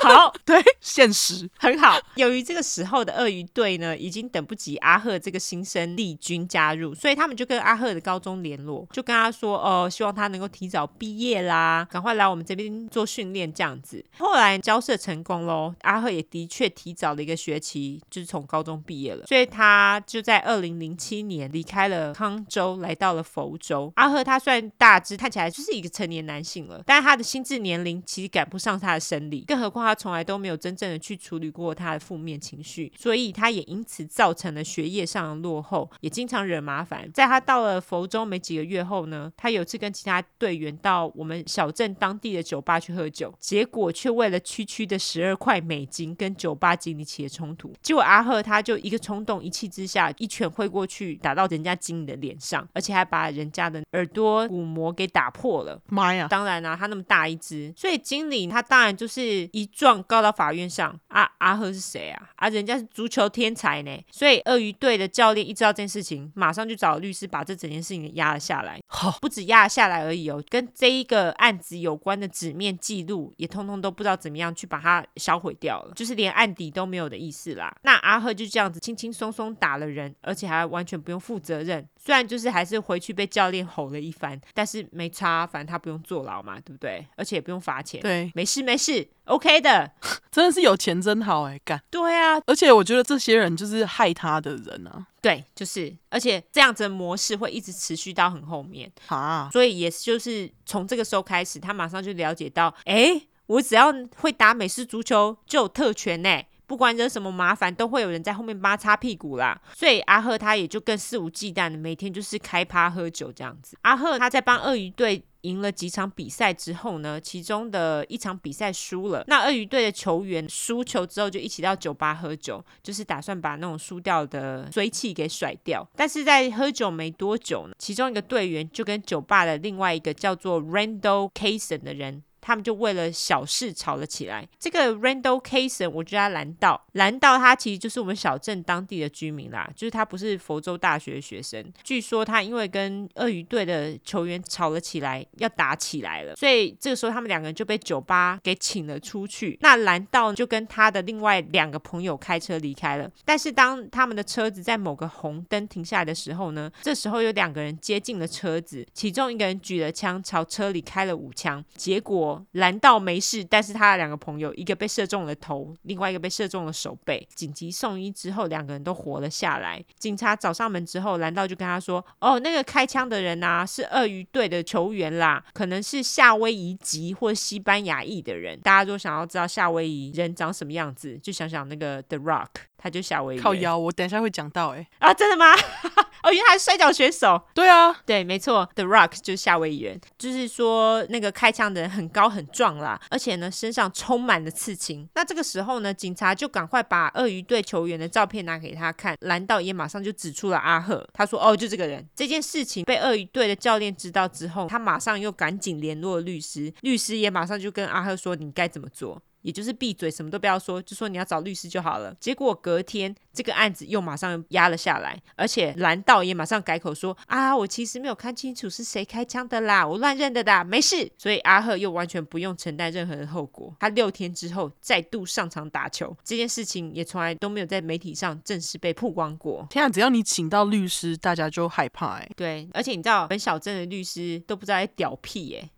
好，对，现实很好。由于这个时候的鳄鱼队呢已经等不及阿赫这个新生力军加入，所以他们就跟阿赫的高中联络，就跟他说呃，希望他能够提早毕业啦，赶快来我们这边做训练这样子。后来交涉成功咯，阿赫也的确提早了一个学期就是从高中毕业了，所以他就在二零零七年离开了康州，来到了佛州。阿赫他虽然大致看起来就是一个成年男性了，但他的心智年龄其实赶不上他的生理，更何况他从来都没有真正的去处理过他的负面情绪，所以他也因此造成了学业上的落后，也经常惹麻烦。在他到了佛州没几个月后呢，他有次跟其他队员到我们小镇当地的酒吧去喝酒，结果却为了区区的十二块美金跟酒吧经理起了冲突。结果阿赫他就一个冲动，一气之下一拳挥过去打到人家经理的脸上，而且还把人家的耳朵骨膜给打破了。妈呀！当然啊，他那么大一只，所以经理他当然就是一状告到法院上啊。阿赫是谁啊？啊，人家是足球天才呢。所以鳄鱼队的教练一知道这件事情，马上就找律师把这整件事情压了下来。不止压了下来而已哦，跟这一个案子有关的纸面记录也通通都不知道怎么样去把它销毁掉了，就是连案底都没有的意思啦。那阿赫就这样子轻轻松松打了人，而且还完全不用负责任。虽然就是还是回去被教练吼了一番，但是没差，反正他不用坐牢嘛，对不对？而且也不用罚钱。对，没事没事 ，OK 的。真的是有钱真好哎、欸，干。对啊，而且我觉得这些人就是害他的人啊。对，就是，而且这样子的模式会一直持续到很后面啊。所以也就是从这个时候开始，他马上就了解到，哎，我只要会打美式足球就有特权哎、欸。不管惹什么麻烦都会有人在后面帮他擦屁股啦，所以阿赫他也就更肆无忌惮的每天就是开趴喝酒这样子。阿赫他在帮鳄鱼队赢了几场比赛之后呢，其中的一场比赛输了，那鳄鱼队的球员输球之后就一起到酒吧喝酒，就是打算把那种输掉的衰气给甩掉。但是在喝酒没多久呢，其中一个队员就跟酒吧的另外一个叫做 Randall Kaysen 的人，他们就为了小事吵了起来。这个 Randall Kaysen 我觉得他蓝道蓝道他其实就是我们小镇当地的居民啦，就是他不是佛州大学的学生，据说他因为跟鳄鱼队的球员吵了起来，要打起来了，所以这个时候他们两个人就被酒吧给请了出去。那蓝道就跟他的另外两个朋友开车离开了，但是当他们的车子在某个红灯停下来的时候呢，这时候有两个人接近了车子，其中一个人举了枪朝车里开了五枪，结果蓝道没事，但是他的两个朋友一个被射中了头，另外一个被射中了手背，紧急送医之后两个人都活了下来。警察找上门之后，蓝道就跟他说，哦，那个开枪的人啊是鳄鱼队的球员啦，可能是夏威夷籍或西班牙裔的人。大家如果想要知道夏威夷人长什么样子，就想想那个 The Rock， 他就夏威夷人。靠腰，我等一下会讲到欸。啊，真的吗？哦，原来他是摔跤选手。对啊，对，没错， The Rock 就是夏威夷人。就是说那个开枪的人很高很壮啦，而且呢身上充满了刺青。那这个时候呢，警察就赶快把鳄鱼队球员的照片拿给他看，蓝道也马上就指出了阿赫，他说哦就这个人。这件事情被鳄鱼队的教练知道之后，他马上又赶紧联络律师，律师也马上就跟阿赫说你该怎么做，也就是闭嘴什么都不要说，就说你要找律师就好了。结果隔天这个案子又马上压了下来，而且蓝道也马上改口说啊我其实没有看清楚是谁开枪的啦，我乱认的啦，没事。所以阿赫又完全不用承担任何的后果，他六天之后再度上场打球，这件事情也从来都没有在媒体上正式被曝光过。天啊，只要你请到律师大家就害怕欸。对，而且你知道本小镇的律师都不知道在屌屁欸。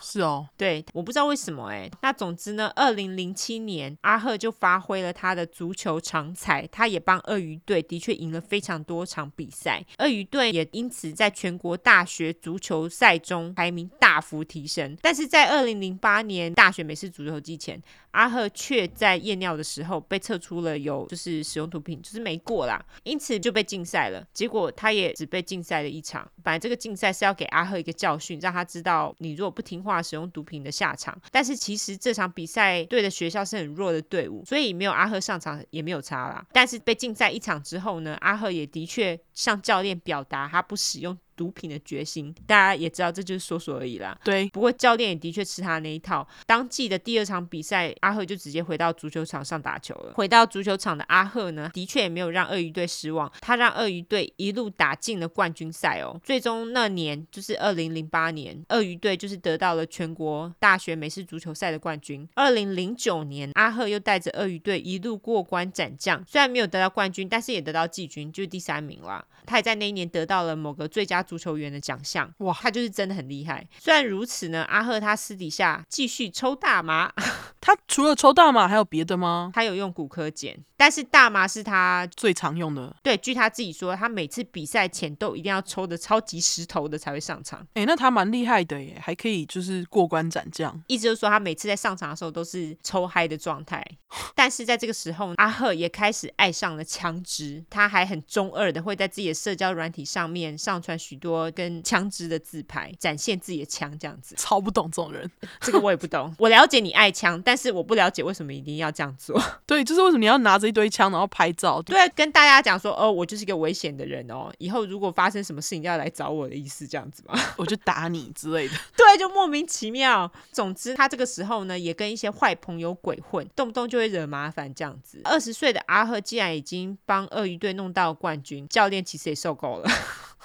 是哦，对，我不知道为什么欸。那总之呢，二零零七年阿赫就发挥了他的足球长才，他也帮鳄鱼队的确赢了非常多场比赛，鳄鱼队也因此在全国大学足球赛中排名大幅提升。但是在二零零八年大学美式足球季前，阿赫却在验尿的时候被测出了有就是使用毒品，就是没过啦，因此就被禁赛了。结果他也只被禁赛了一场，本来这个禁赛是要给阿赫一个教训，让他知道你如果不听话使用毒品的下场，但是其实这场比赛对的学校是很弱的队伍，所以没有阿赫上场也没有差啦。但是被禁赛一场之后呢，阿赫也的确向教练表达他不使用毒品的决心，大家也知道这就是说说而已啦。对，不过教练也的确吃他那一套。当季的第二场比赛，阿赫就直接回到足球场上打球了。回到足球场的阿赫呢，的确也没有让鳄鱼队失望，他让鳄鱼队一路打进了冠军赛哦。最终那年就是二零零八年，鳄鱼队就是得到了全国大学美式足球赛的冠军。二零零九年阿赫又带着鳄鱼队一路过关斩将，虽然没有得到冠军，但是也得到季军，就是第三名啦。他也在那一年得到了某个最佳足球员的奖项。哇，他就是真的很厉害。虽然如此呢，阿赫他私底下继续抽大麻。他除了抽大麻还有别的吗？他有用古柯碱，但是大麻是他最常用的。对，据他自己说，他每次比赛前都一定要抽的超级石头的才会上场。哎、欸，那他蛮厉害的耶，还可以就是过关斩将。意思就是说他每次在上场的时候都是抽嗨的状态。但是在这个时候，阿赫也开始爱上了枪支，他还很中二的会在自己的社交软体上面上传许多跟枪支的自拍，展现自己的枪这样子。超不懂这种人。这个我也不懂。我了解你爱枪，但是我不了解为什么一定要这样做。对，就是为什么你要拿着一堆枪然后拍照。 对, 对，跟大家讲说哦，我就是一个危险的人哦，以后如果发生什么事情要来找我的意思这样子嘛。我就打你之类的。对，就莫名其妙。总之他这个时候呢也跟一些坏朋友鬼混，动不动就会惹麻烦这样子。二十岁的阿赫既然已经帮鳄鱼队弄到冠军，教练其实也受够了，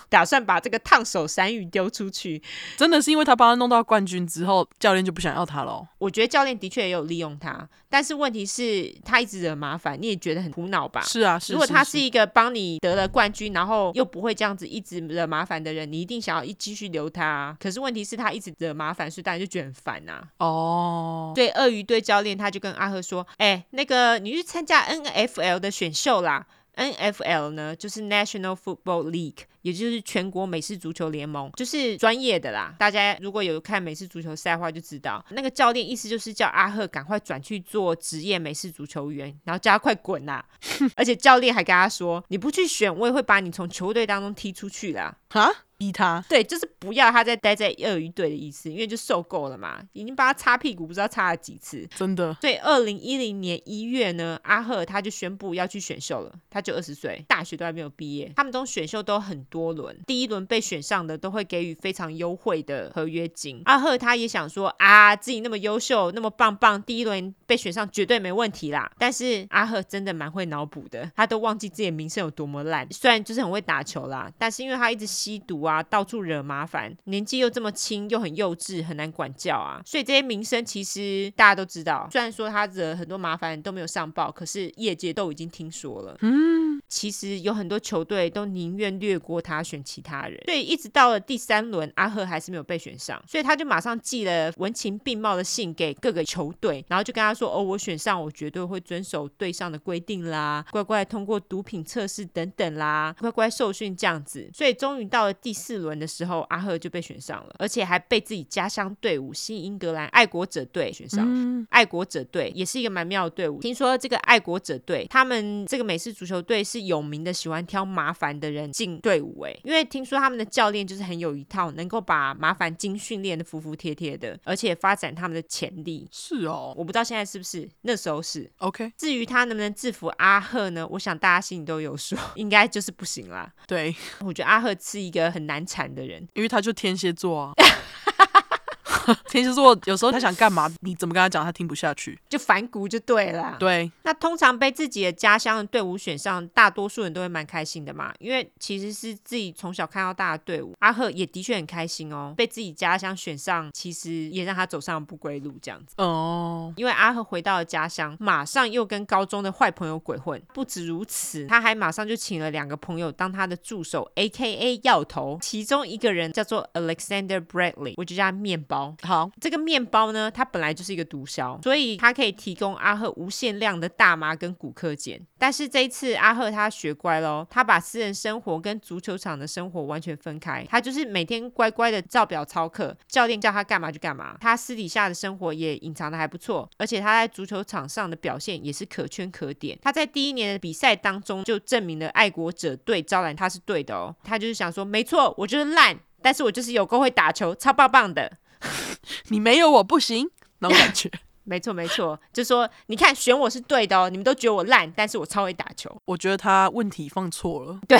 打算把这个烫手山芋丢出去。真的是因为他帮他弄到冠军之后，教练就不想要他了。我觉得教练的确也有利用他，但是问题是他一直惹麻烦，你也觉得很苦恼吧。是啊，是是是。如果他是一个帮你得了冠军然后又不会这样子一直惹麻烦的人，你一定想要继续留他、啊、可是问题是他一直惹麻烦，所以当然就觉得很烦啊。哦，对，鳄鱼队教练他就跟阿赫说，哎、欸，那个你去参加 N F L 的选秀啦。N F L 呢就是 National Football League， 也就是全国美式足球联盟，就是专业的啦。大家如果有看美式足球赛的话就知道，那个教练意思就是叫阿赫赶快转去做职业美式足球员，然后叫他快滚啦。而且教练还跟他说，你不去选我也会把你从球队当中踢出去啦。蛤？逼他，对，就是不要他再待在鳄鱼队的意思，因为就受够了嘛，已经帮他擦屁股不知道擦了几次，真的。所以二零一零年一月呢，阿赫他就宣布要去选秀了，他就二十岁，大学都还没有毕业。他们都选秀都很多轮，第一轮被选上的都会给予非常优惠的合约金。阿赫他也想说啊，自己那么优秀那么棒棒，第一轮被选上绝对没问题啦。但是阿赫真的蛮会脑补的，他都忘记自己的名声有多么烂，虽然就是很会打球啦，但是因为他一直吸毒啊，到处惹麻烦，年纪又这么轻，又很幼稚，很难管教啊。所以这些名声其实大家都知道，虽然说他惹很多麻烦都没有上报，可是业界都已经听说了。嗯，其实有很多球队都宁愿略过他选其他人，所以一直到了第三轮，阿赫还是没有被选上，所以他就马上寄了文情并茂的信给各个球队，然后就跟他说哦，我选上，我绝对会遵守队上的规定啦，乖乖通过毒品测试等等啦，乖乖受训这样子。所以终于到了第四轮的时候，阿赫就被选上了，而且还被自己家乡队伍新英格兰爱国者队选上。嗯，爱国者队也是一个蛮妙的队伍，听说这个爱国者队他们这个美式足球队是有名的喜欢挑麻烦的人进队伍，欸，因为听说他们的教练就是很有一套，能够把麻烦精训练的服服帖帖的，而且发展他们的潜力。是哦，我不知道现在是不是，那时候是 OK。 至于他能不能制服阿赫呢，我想大家心里都有数，应该就是不行啦。对，我觉得阿赫是一个很难缠的人，因为他就天蝎座啊天蝎座有时候他想干嘛，你怎么跟他讲他听不下去，就反骨就对了。对，那通常被自己的家乡的队伍选上，大多数人都会蛮开心的嘛，因为其实是自己从小看到大的队伍。阿赫也的确很开心哦，被自己家乡选上，其实也让他走上不归路这样子。哦，因为阿赫回到了家乡，马上又跟高中的坏朋友鬼混。不止如此，他还马上就请了两个朋友当他的助手 A K A 药头，其中一个人叫做 Alexander Bradley， 我就叫他面包。好，这个面包呢，它本来就是一个毒枭，所以它可以提供阿赫无限量的大麻跟古柯碱。但是这一次阿赫他学乖咯，他把私人生活跟足球场的生活完全分开，他就是每天乖乖的照表操课，教练叫他干嘛就干嘛。他私底下的生活也隐藏的还不错，而且他在足球场上的表现也是可圈可点。他在第一年的比赛当中就证明了爱国者队招揽他是对的哦，他就是想说没错，我就是烂，但是我就是有够会打球，超棒棒的你没有我不行那种感觉没错没错，就说你看选我是对的哦，你们都觉得我烂，但是我超会打球。我觉得他问题放错了，对，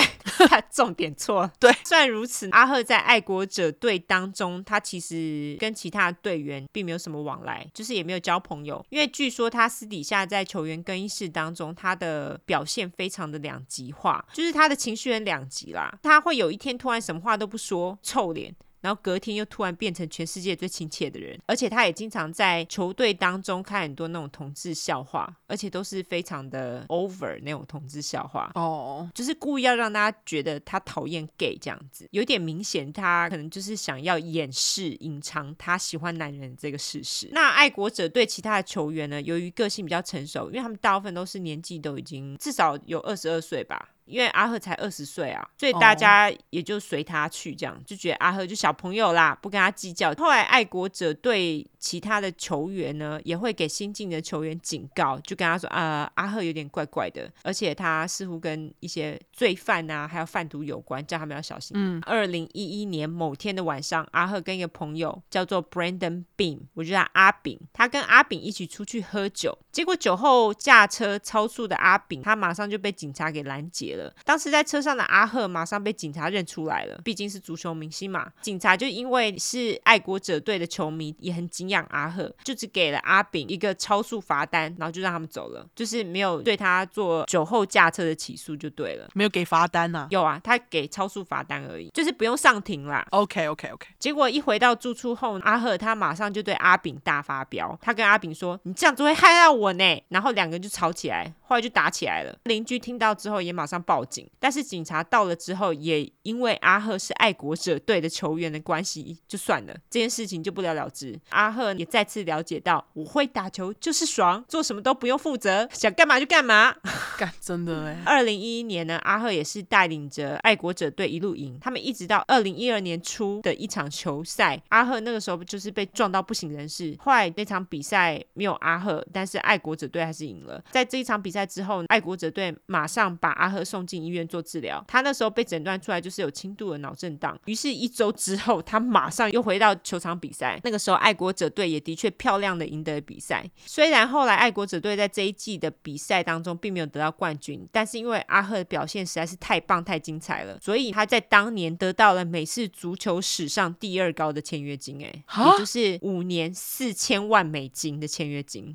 他重点错了对，虽然如此，阿赫在爱国者队当中他其实跟其他队员并没有什么往来，就是也没有交朋友，因为据说他私底下在球员更衣室当中他的表现非常的两极化，就是他的情绪很两极啦，他会有一天突然什么话都不说，臭脸，然后隔天又突然变成全世界最亲切的人。而且他也经常在球队当中看很多那种同志笑话，而且都是非常的 over 那种同志笑话哦，oh. 就是故意要让大家觉得他讨厌 gay 这样子，有点明显他可能就是想要掩饰隐藏他喜欢男人这个事实。那爱国者对其他的球员呢，由于个性比较成熟，因为他们大部分都是年纪都已经至少有二十二岁吧，因为阿赫才二十岁啊，所以大家也就随他去这样，就觉得阿赫就小朋友啦，不跟他计较。后来爱国者对其他的球员呢，也会给新进的球员警告，就跟他说啊、呃，阿赫有点怪怪的，而且他似乎跟一些罪犯啊，还有贩毒有关，叫他们要小心。嗯，二零一一年某天的晚上，阿赫跟一个朋友叫做 Brandon Beam， 我叫他阿炳，他跟阿炳一起出去喝酒，结果酒后驾车超速的阿炳，他马上就被警察给拦截了。当时在车上的阿赫马上被警察认出来了，毕竟是足球明星嘛。警察就因为是爱国者队的球迷，也很敬仰阿赫，就只给了阿炳一个超速罚单，然后就让他们走了，就是没有对他做酒后驾车的起诉就对了。没有给罚单啊？有啊，他给超速罚单而已，就是不用上庭啦。 OK OK OK。 结果一回到住处后，阿赫他马上就对阿炳大发飙，他跟阿炳说你这样子会害到我呢，然后两个人就吵起来，后来就打起来了。邻居听到之后也马上报警，但是警察到了之后，也因为阿赫是爱国者队的球员的关系，就算了，这件事情就不了了之。阿赫也再次了解到，我会打球就是爽，做什么都不用负责，想干嘛就干嘛干真的哎。二零一一年呢，阿赫也是带领着爱国者队一路赢，他们一直到二零一二年初的一场球赛，阿赫那个时候就是被撞到不省人事。后来那场比赛没有阿赫，但是爱国者队还是赢了。在这一场比赛之后，爱国者队马上把阿赫送进医院做治疗，他那时候被诊断出来就是有轻度的脑震荡。于是一周之后，他马上又回到球场比赛。那个时候爱国者队也的确漂亮的赢得比赛，虽然后来爱国者队在这一季的比赛当中并没有得到冠军，但是因为阿赫的表现实在是太棒太精彩了，所以他在当年得到了美式足球史上第二高的签约金，欸、也就是五年四千万美金的签约金。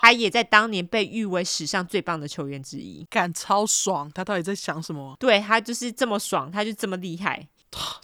他也在当年被誉为史上最棒的球员之一。干超爽，他到底在想什么？对，他就是这么爽，他就这么厉害，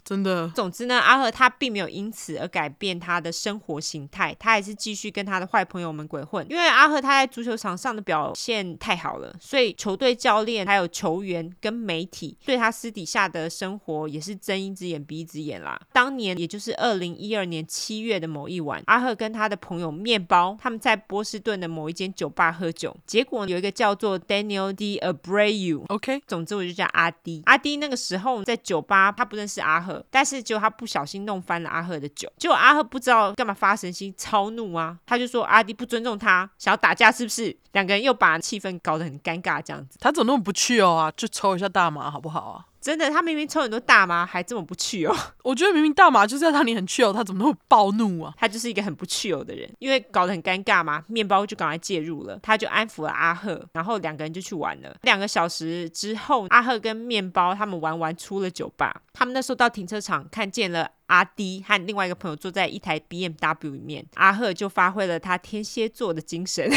真的。总之呢，阿赫他并没有因此而改变他的生活形态，他还是继续跟他的坏朋友们鬼混。因为阿赫他在足球场上的表现太好了，所以球队教练还有球员跟媒体对他私底下的生活也是睁一只眼闭一只眼啦。当年也就是二零一二年七月的某一晚，阿赫跟他的朋友面包他们在波士顿的某一间酒吧喝酒，结果有一个叫做 Daniel Abreu， OK， 总之我就叫阿 D。 阿 D 那个时候在酒吧，他不认识是阿赫，但是结果他不小心弄翻了阿赫的酒，结果阿赫不知道干嘛发神经，超怒啊，他就说阿弟不尊重他，想要打架是不是？两个人又把气氛搞得很尴尬这样子。他怎么那么不去哦啊，就抽一下大麻好不好啊？真的，他明明抽很多大麻还这么不chill哦。我觉得明明大麻就是要让你很chill，他怎么那么暴怒啊？他就是一个很不chill的人。因为搞得很尴尬嘛，面包就赶快介入了，他就安抚了阿赫，然后两个人就去玩了。两个小时之后，阿赫跟面包他们玩完出了酒吧，他们那时候到停车场看见了阿 D 和另外一个朋友坐在一台 B M W 里面，阿赫就发挥了他天蝎座的精神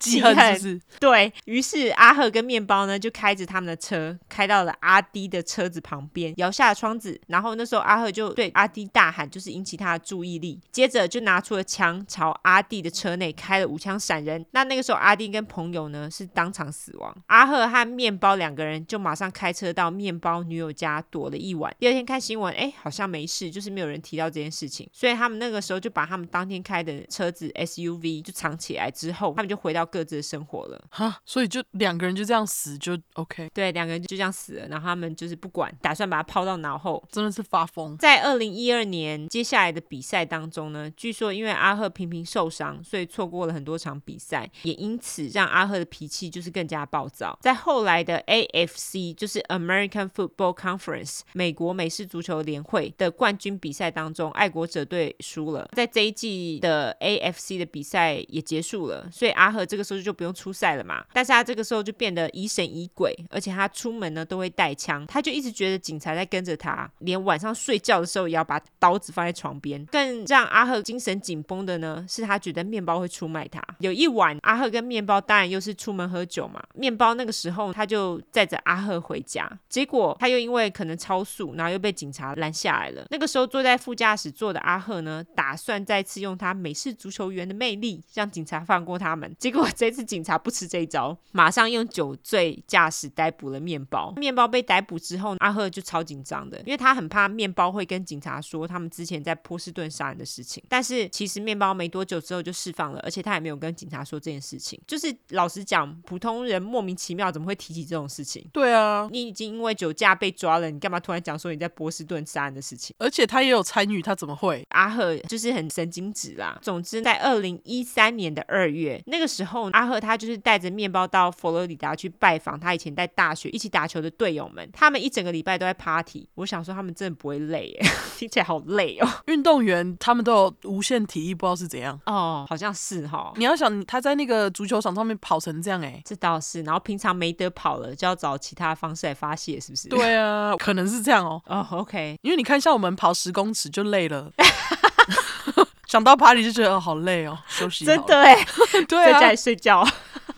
记恨是不是？对，于是阿赫跟面包呢就开着他们的车开到了阿 D 的车子旁边，摇下了窗子，然后那时候阿赫就对阿 D 大喊，就是引起他的注意力，接着就拿出了枪朝阿 D 的车内开了五枪闪人。那那个时候阿 D 跟朋友呢是当场死亡，阿赫和面包两个人就马上开车到面包女友家躲了一晚。第二天看新闻，哎，好像没事，就是没有人提到这件事情，所以他们那个时候就把他们当天开的车子 S U V 就藏起来，之后他们就回到各自的生活了。哈，所以就两个人就这样死就 OK？ 对，两个人就这样死了，然后他们就是不管，打算把它抛到脑后，真的是发疯。在二零一二年接下来的比赛当中呢，据说因为阿赫频频受伤，所以错过了很多场比赛，也因此让阿赫的脾气就是更加暴躁。在后来的 A F C 就是 American Football Conference 美国美式足球联会的冠军比赛当中，爱国者队输了。在这一季的 A F C 的比赛也结束了，所以阿赫这个时候就不用出赛了嘛。但是他这个时候就变得疑神疑鬼，而且他出门呢都会带枪，他就一直觉得警察在跟着他，连晚上睡觉的时候也要把刀子放在床边。更让阿赫精神紧绷的呢，是他觉得面包会出卖他。有一晚阿赫跟面包当然又是出门喝酒嘛，面包那个时候他就载着阿赫回家，结果他又因为可能超速，然后又被警察拦下来了。那个时候坐在副驾驶座的阿赫呢，打算再次用他美式足球员的魅力让警察放过他们，结果这次警察不吃这一招，马上用酒醉驾驶逮捕了面包。面包被逮捕之后，阿赫就超紧张的，因为他很怕面包会跟警察说他们之前在波士顿杀人的事情。但是其实面包没多久之后就释放了，而且他也没有跟警察说这件事情。就是老实讲，普通人莫名其妙怎么会提起这种事情？对啊，你已经因为酒驾被抓了，你干嘛突然讲说你在波士顿杀人的事情？而且他也有参与，他怎么会？阿赫就是很神经质啦。总之在二零一三年的二月，那个时候阿赫他就是带着面包到佛罗里达去拜访他以前在大学一起打球的队友们，他们一整个礼拜都在 party。 我想说他们真的不会累耶听起来好累哦，运动员他们都有无限体力，不知道是怎样哦，好像是哈、哦。你要想他在那个足球场上面跑成这样耶，这倒是，然后平常没得跑了就要找其他方式来发泄，是不是？对啊，可能是这样哦。哦 OK， 因为你看像我们跑十公尺就累了想到 party 就觉得、哦、好累哦，休息好了，真的耶对啊，在家里睡觉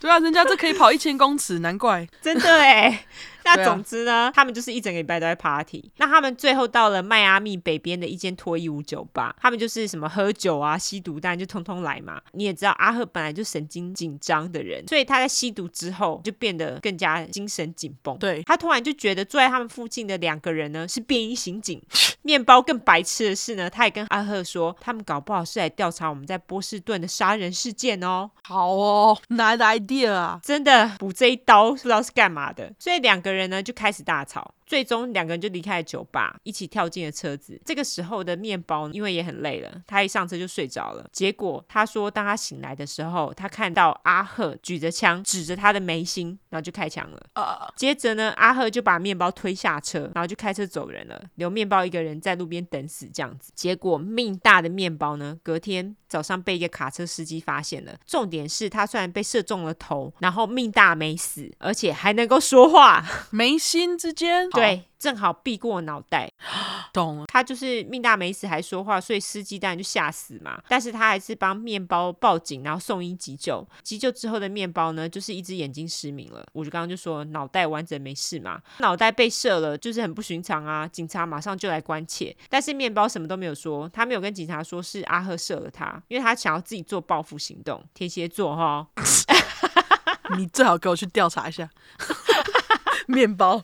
对啊，人家这可以跑一千公尺，难怪真的耶那总之呢、啊、他们就是一整个礼拜都在 party。 那他们最后到了迈阿密北边的一间脱衣舞酒吧，他们就是什么喝酒啊吸毒当然就通通来嘛。你也知道阿赫本来就神经紧张的人，所以他在吸毒之后就变得更加精神紧绷。对，他突然就觉得坐在他们附近的两个人呢是便衣刑警。面包更白痴的是呢，他也跟阿赫说他们搞不好是来调查我们在波士顿的杀人事件哦。好哦， nice idea 啊，真的补这一刀不知道是干嘛的。所以两个人呢就开始大吵，最终两个人就离开了酒吧，一起跳进了车子。这个时候的面包因为也很累了，他一上车就睡着了。结果他说当他醒来的时候，他看到阿赫举着枪指着他的眉心，然后就开枪了、uh. 接着呢阿赫就把面包推下车，然后就开车走人了，留面包一个人在路边等死这样子。结果命大的面包呢隔天早上被一个卡车司机发现了，重点是他虽然被射中了头，然后命大没死，而且还能够说话，眉心之间对正好避过脑袋。懂了，他就是命大没死还说话，所以司机当然就吓死嘛。但是他还是帮面包报警，然后送医急救。急救之后的面包呢就是一只眼睛失明了，我就刚刚就说脑袋完整没事嘛，脑袋被射了就是很不寻常啊，警察马上就来关切。但是面包什么都没有说，他没有跟警察说是阿赫射了他，因为他想要自己做报复行动。天蝎座齁你最好给我去调查一下面包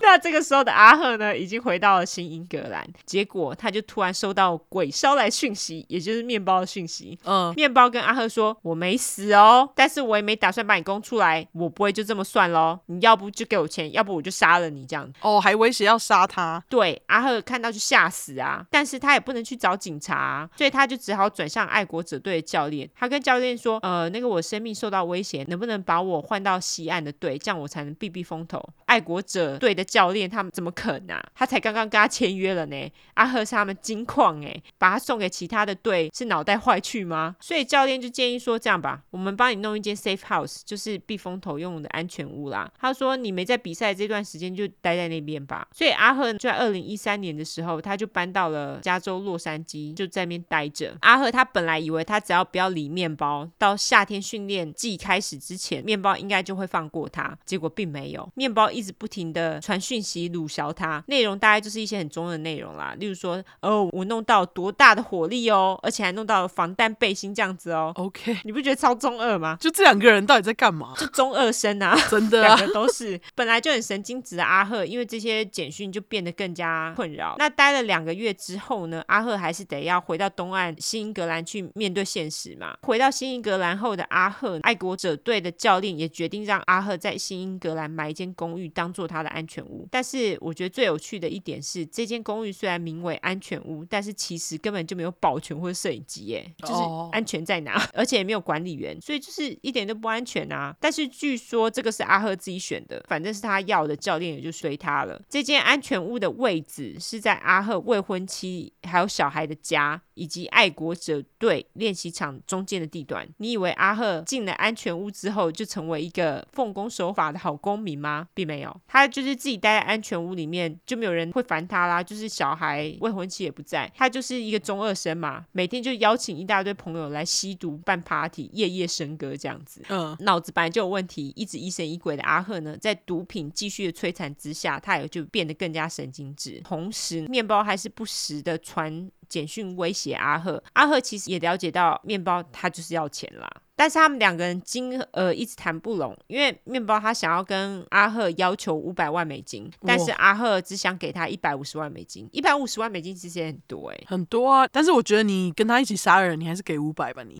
那这个时候的阿赫呢已经回到了新英格兰，结果他就突然收到鬼捎来讯息，也就是面包的讯息。嗯，面包跟阿赫说我没死哦，但是我也没打算把你供出来，我不会就这么算咯，你要不就给我钱，要不我就杀了你这样。哦，还威胁要杀他。对，阿赫看到就吓死啊，但是他也不能去找警察、啊、所以他就只好转向爱国者队的教练。他跟教练说呃，那个我生命受到威胁，能不能把我换到西岸的队，这样我才能避避风头。爱国者对的教练他们怎么可能啊，他才刚刚跟他签约了呢。阿赫是他们金矿耶，把他送给其他的队是脑袋坏去吗？所以教练就建议说这样吧，我们帮你弄一间 safe house， 就是避风头用的安全屋啦。他说你没在比赛这段时间就待在那边吧。所以阿赫就在二零一三年的时候他就搬到了加州洛杉矶，就在那边待着。阿赫他本来以为他只要不要理面包，到夏天训练季开始之前面包应该就会放过他，结果并没有。面包一直不停的传讯息鲁小他，内容大概就是一些很中的内容啦，例如说哦我弄到多大的火力哦，而且还弄到防弹背心这样子哦。 OK， 你不觉得超中二吗？就这两个人到底在干嘛？就中二生啊，真的啊，两个都是本来就很神经质的阿赫因为这些简讯就变得更加困扰。那待了两个月之后呢，阿赫还是得要回到东岸新英格兰去面对现实嘛。回到新英格兰后的阿赫，爱国者队的教练也决定让阿赫在新英格兰买一间公寓当做他的安全屋。但是我觉得最有趣的一点是，这间公寓虽然名为安全屋，但是其实根本就没有保全或者摄影机耶，就是安全在哪、oh. 而且也没有管理员，所以就是一点都不安全啊。但是据说这个是阿赫自己选的，反正是他要的，教练也就随他了。这间安全屋的位置是在阿赫未婚妻还有小孩的家以及爱国者队练习场中间的地段。你以为阿赫进了安全屋之后就成为一个奉公守法的好公民吗？并没有，他就是自己待在安全屋里面，就没有人会烦他啦，就是小孩未婚妻也不在，他就是一个中二生嘛，每天就邀请一大堆朋友来吸毒办 party， 夜夜笙歌这样子。嗯，脑子本来就有问题，一直疑神疑鬼的阿赫呢，在毒品继续的摧残之下，他也就变得更加神经质。同时面包还是不时的传简讯威胁阿赫，阿赫其实也了解到面包他就是要钱啦，但是他们两个人金额一直谈不拢，因为面包他想要跟阿赫要求五百万美金，但是阿赫只想给他一百五十万美金。一百五十万美金其实也很多耶、欸、很多啊，但是我觉得你跟他一起杀人你还是给五百吧你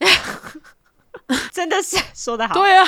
真的是说得好。对啊，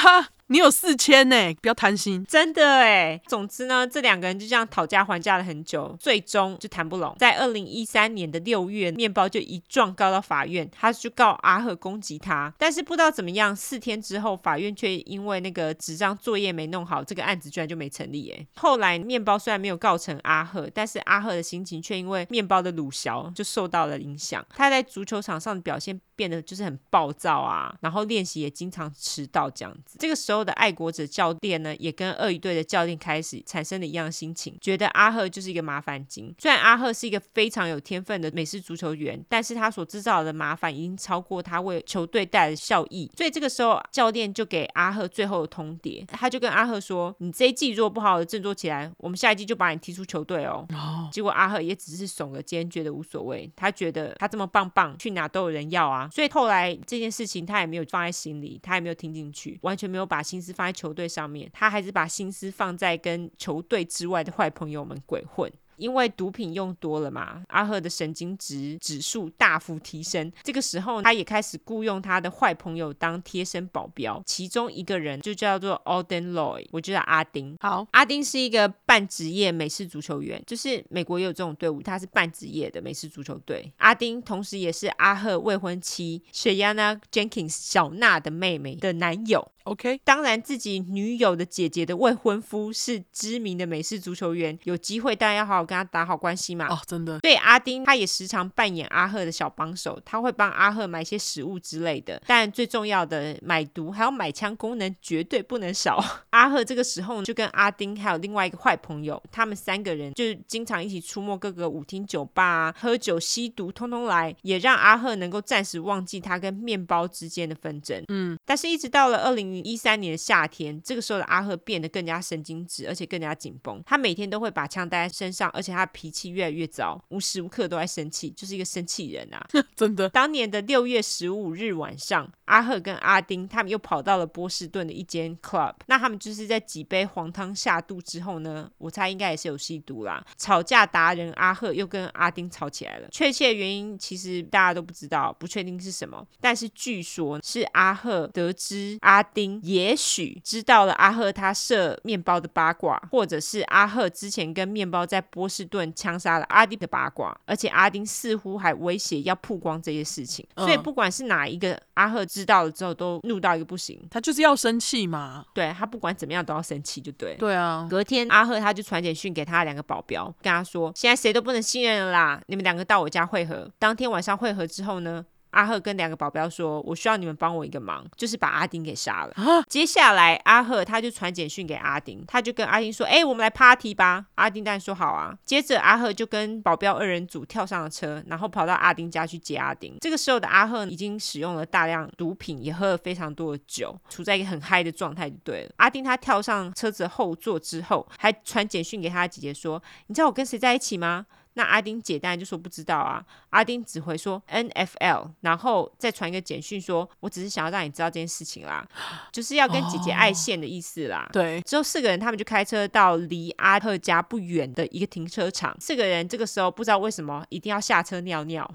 你有四千耶，不要贪心，真的耶。总之呢，这两个人就这样讨价还价了很久，最终就谈不拢。在二零一三年的六月，面包就一状告到法院，他就告阿赫攻击他。但是不知道怎么样，四天之后法院却因为那个纸张作业没弄好，这个案子居然就没成立耶。后来面包虽然没有告成阿赫，但是阿赫的心情却因为面包的鲁小就受到了影响。他在足球场上的表现变得就是很暴躁啊，然后练习也经常迟到这样子。这个时候欧的爱国者教练呢，也跟鳄鱼队的教练开始产生了一样的心情，觉得阿赫就是一个麻烦精。虽然阿赫是一个非常有天分的美式足球员，但是他所制造的麻烦已经超过他为球队带来的效益。所以这个时候教练就给阿赫最后的通牒，他就跟阿赫说，你这一季如果不好好的振作起来，我们下一季就把你踢出球队哦。结果阿赫也只是耸个肩，觉得无所谓，他觉得他这么棒棒，去哪都有人要啊。所以后来这件事情他也没有放在心里，他也没有听进去，完全没有把心思放在球队上面，他还是把心思放在跟球队之外的坏朋友们鬼混。因为毒品用多了嘛，阿赫的神经质指数大幅提升，这个时候他也开始雇佣他的坏朋友当贴身保镖，其中一个人就叫做 Alden Loy， 我就叫阿丁。好，阿丁是一个半职业美式足球员，就是美国也有这种队伍，他是半职业的美式足球队。阿丁同时也是阿赫未婚妻 Shayana Jenkins 小娜的妹妹的男友。Okay. 当然自己女友的姐姐的未婚夫是知名的美式足球员，有机会当然要好好跟他打好关系嘛。哦，真的。对，阿丁他也时常扮演阿赫的小帮手，他会帮阿赫买一些食物之类的，但最重要的买毒还有买枪功能绝对不能少。阿赫这个时候就跟阿丁还有另外一个坏朋友，他们三个人就经常一起出没各个舞厅酒吧、啊、喝酒吸毒通通来，也让阿赫能够暂时忘记他跟面包之间的纷争。嗯，但是一直到了二零一三年的夏天，这个时候的阿赫变得更加神经质，而且更加紧绷，他每天都会把枪带在身上，而且他脾气越来越糟，无时无刻都在生气，就是一个生气人啊。真的。当年的六月十五日晚上，阿赫跟阿丁他们又跑到了波士顿的一间 club， 那他们就是在几杯黄汤下肚之后呢，我猜应该也是有吸毒啦，吵架达人阿赫又跟阿丁吵起来了。确切原因其实大家都不知道，不确定是什么，但是据说是阿赫得知阿丁也许知道了阿赫他射面包的八卦，或者是阿赫之前跟面包在波士顿枪杀了阿丁的八卦，而且阿丁似乎还威胁要曝光这些事情、嗯、所以不管是哪一个阿赫知道了之后都怒到一个不行，他就是要生气嘛。对，他不管怎么样都要生气就对。对啊，隔天阿赫他就传简讯给他两个保镖，跟他说现在谁都不能信任了啦，你们两个到我家会合。当天晚上会合之后呢，阿赫跟两个保镖说，我需要你们帮我一个忙，就是把阿丁给杀了。接下来阿赫他就传简讯给阿丁，他就跟阿丁说，哎、欸，我们来 party 吧。阿丁当然说好啊。接着阿赫就跟保镖二人组跳上了车，然后跑到阿丁家去接阿丁。这个时候的阿赫已经使用了大量毒品，也喝了非常多的酒，处在一个很嗨的状态就对了。阿丁他跳上车子后座之后，还传简讯给他的姐姐说，你知道我跟谁在一起吗？那阿丁姐当然就说不知道啊，阿丁只回说 N F L， 然后再传一个简讯说，我只是想要让你知道这件事情啦，就是要跟姐姐爱线的意思啦、哦、对。之后四个人他们就开车到离阿赫家不远的一个停车场，四个人这个时候不知道为什么一定要下车尿尿。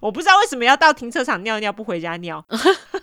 我不知道为什么要到停车场尿尿不回家尿。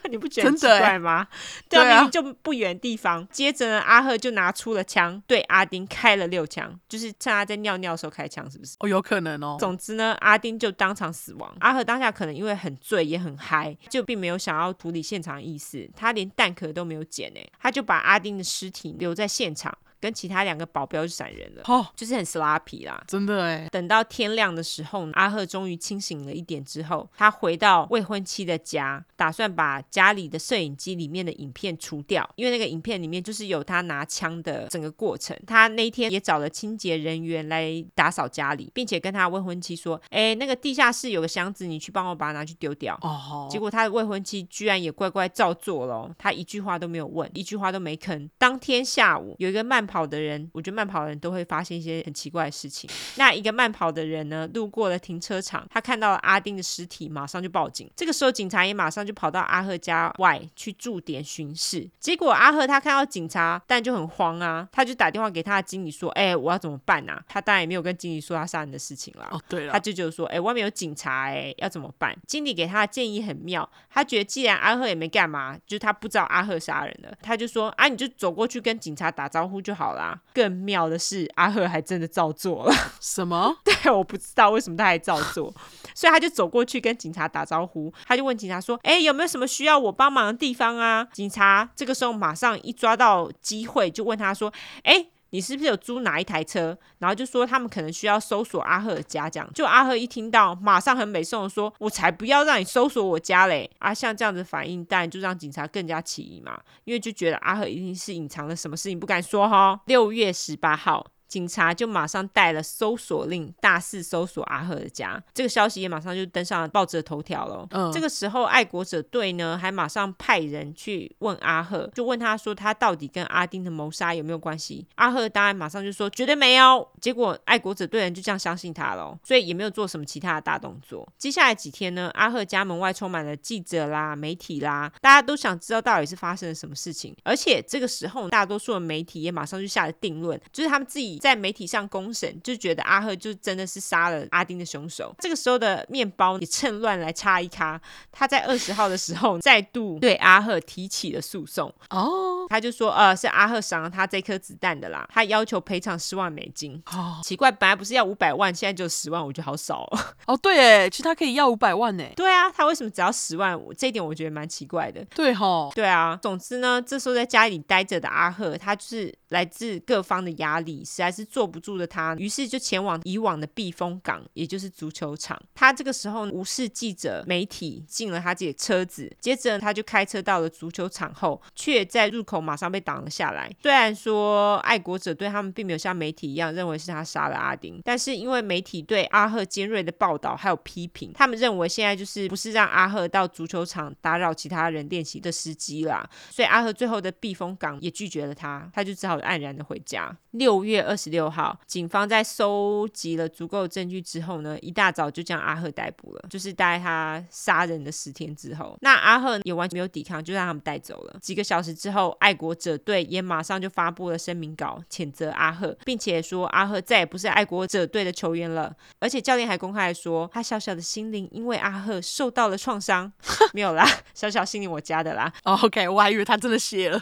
你不觉得很奇怪吗？对啊，明明就不远地方。接着呢，阿赫就拿出了枪对阿丁开了六枪，就是趁他在尿尿的时候开枪，是不是？哦，有可能哦。总之呢，阿丁就当场死亡。阿赫当下可能因为很醉也很嗨，就并没有想要处理现场的意思，他连弹壳都没有捡耶，他就把阿丁的尸体留在现场，跟其他两个保镖就闪人了、oh, 就是很 sloppy 啦，真的耶。等到天亮的时候，阿赫终于清醒了一点之后，他回到未婚妻的家，打算把家里的摄影机里面的影片除掉，因为那个影片里面就是有他拿枪的整个过程。他那天也找了清洁人员来打扫家里，并且跟他未婚妻说，哎，那个地下室有个箱子，你去帮我把它拿去丢掉、oh. 结果他的未婚妻居然也乖乖照做了、哦、他一句话都没有问，一句话都没吭。当天下午有一个慢跑的人，我觉得慢跑的人都会发现一些很奇怪的事情。那一个慢跑的人呢，路过了停车场，他看到了阿丁的尸体，马上就报警。这个时候警察也马上就跑到阿赫家外去驻点巡视。结果阿赫他看到警察但就很慌啊，他就打电话给他的经理说，哎、欸，我要怎么办啊？他当然也没有跟经理说他杀人的事情啦、哦、对啦，他就觉得说，哎、欸，外面有警察，哎、欸，要怎么办？经理给他的建议很妙，他觉得既然阿赫也没干嘛，就是他不知道阿赫杀人了，他就说，啊，你就走过去跟警察打招呼就好好啦。更妙的是，阿赫还真的照做了。什么？对，我不知道为什么他还照做。所以他就走过去跟警察打招呼，他就问警察说，哎、欸，有没有什么需要我帮忙的地方啊？警察这个时候马上一抓到机会就问他说，哎、欸，你是不是有租哪一台车？然后就说他们可能需要搜索阿赫的家，这样就阿赫一听到马上很美颂的说，我才不要让你搜索我家嘞！啊，像这样子反应当然就让警察更加起疑嘛，因为就觉得阿赫一定是隐藏了什么事情不敢说哈。六月十八号警察就马上带了搜索令大肆搜索阿赫的家，这个消息也马上就登上了报纸的头条了、嗯、这个时候爱国者队呢还马上派人去问阿赫，就问他说他到底跟阿丁的谋杀有没有关系。阿赫当然马上就说绝对没有，结果爱国者队人就这样相信他了，所以也没有做什么其他的大动作。接下来几天呢，阿赫家门外充满了记者啦媒体啦，大家都想知道到底是发生了什么事情，而且这个时候大多数的媒体也马上就下了定论，就是他们自己在媒体上公审，就觉得阿赫就真的是杀了阿丁的凶手。这个时候的面包也趁乱来插一咖，他在二十号的时候再度对阿赫提起了诉讼哦，他就说呃，是阿赫赏了他这颗子弹的啦，他要求赔偿十万美金。哦，奇怪，本来不是要五百万，现在就十万，我觉得好少哦。哦对耶，其实他可以要五百万耶。对啊，他为什么只要十万？这一点我觉得蛮奇怪的。对齁，对啊。总之呢，这时候在家里待着的阿赫，他就是来自各方的压力实在是坐不住的他，于是就前往以往的避风港，也就是足球场。他这个时候无视记者媒体，进了他自己的车子，接着他就开车到了足球场后，却在入口马上被挡了下来。虽然说爱国者对他们并没有像媒体一样认为是他杀了阿丁，但是因为媒体对阿赫尖锐的报道还有批评，他们认为现在就是不是让阿赫到足球场打扰其他人练习的时机啦，所以阿赫最后的避风港也拒绝了他，他就只好黯然的回家。六月二十六号警方在收集了足够的证据之后呢，一大早就将阿赫逮捕了，就是大概他杀人的十天之后。那阿赫也完全没有抵抗，就让他们带走了。几个小时之后，爱国者队也马上就发布了声明稿，谴责阿赫，并且说阿赫再也不是爱国者队的球员了。而且教练还公开说，他小小的心灵因为阿赫受到了创伤。没有啦，小小心灵我加的啦。Oh, OK， 我还以为他真的写了。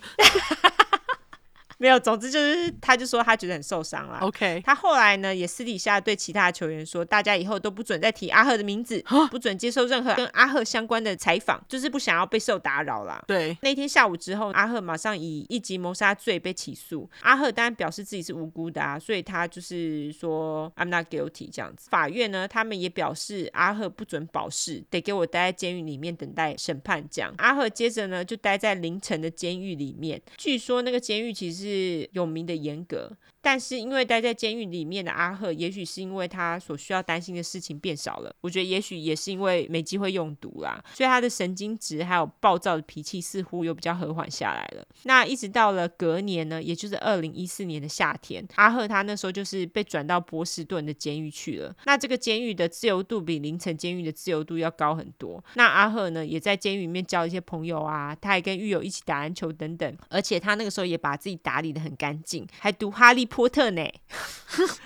没有，总之就是他就说他觉得很受伤啦。 OK， 他后来呢也私底下对其他球员说，大家以后都不准再提阿赫的名字，不准接受任何跟阿赫相关的采访，就是不想要被受打扰啦。对，那天下午之后，阿赫马上以一级谋杀罪被起诉。阿赫当然表示自己是无辜的啊，所以他就是说 I'm not guilty 这样子。法院呢他们也表示阿赫不准保释，得给我待在监狱里面等待审判这样。阿赫接着呢就待在凌晨的监狱里面，据说那个监狱其实是有名的严格，但是因为待在监狱里面的阿赫，也许是因为他所需要担心的事情变少了，我觉得也许也是因为没机会用毒啦，所以他的神经质还有暴躁的脾气似乎又比较和缓下来了。那一直到了隔年呢，也就是二零一四年的夏天，阿赫他那时候就是被转到波士顿的监狱去了。那这个监狱的自由度比凌晨监狱的自由度要高很多。那阿赫呢也在监狱里面交一些朋友啊，他还跟狱友一起打篮球等等，而且他那个时候也把自己打理得很干净，还读哈利波特呢。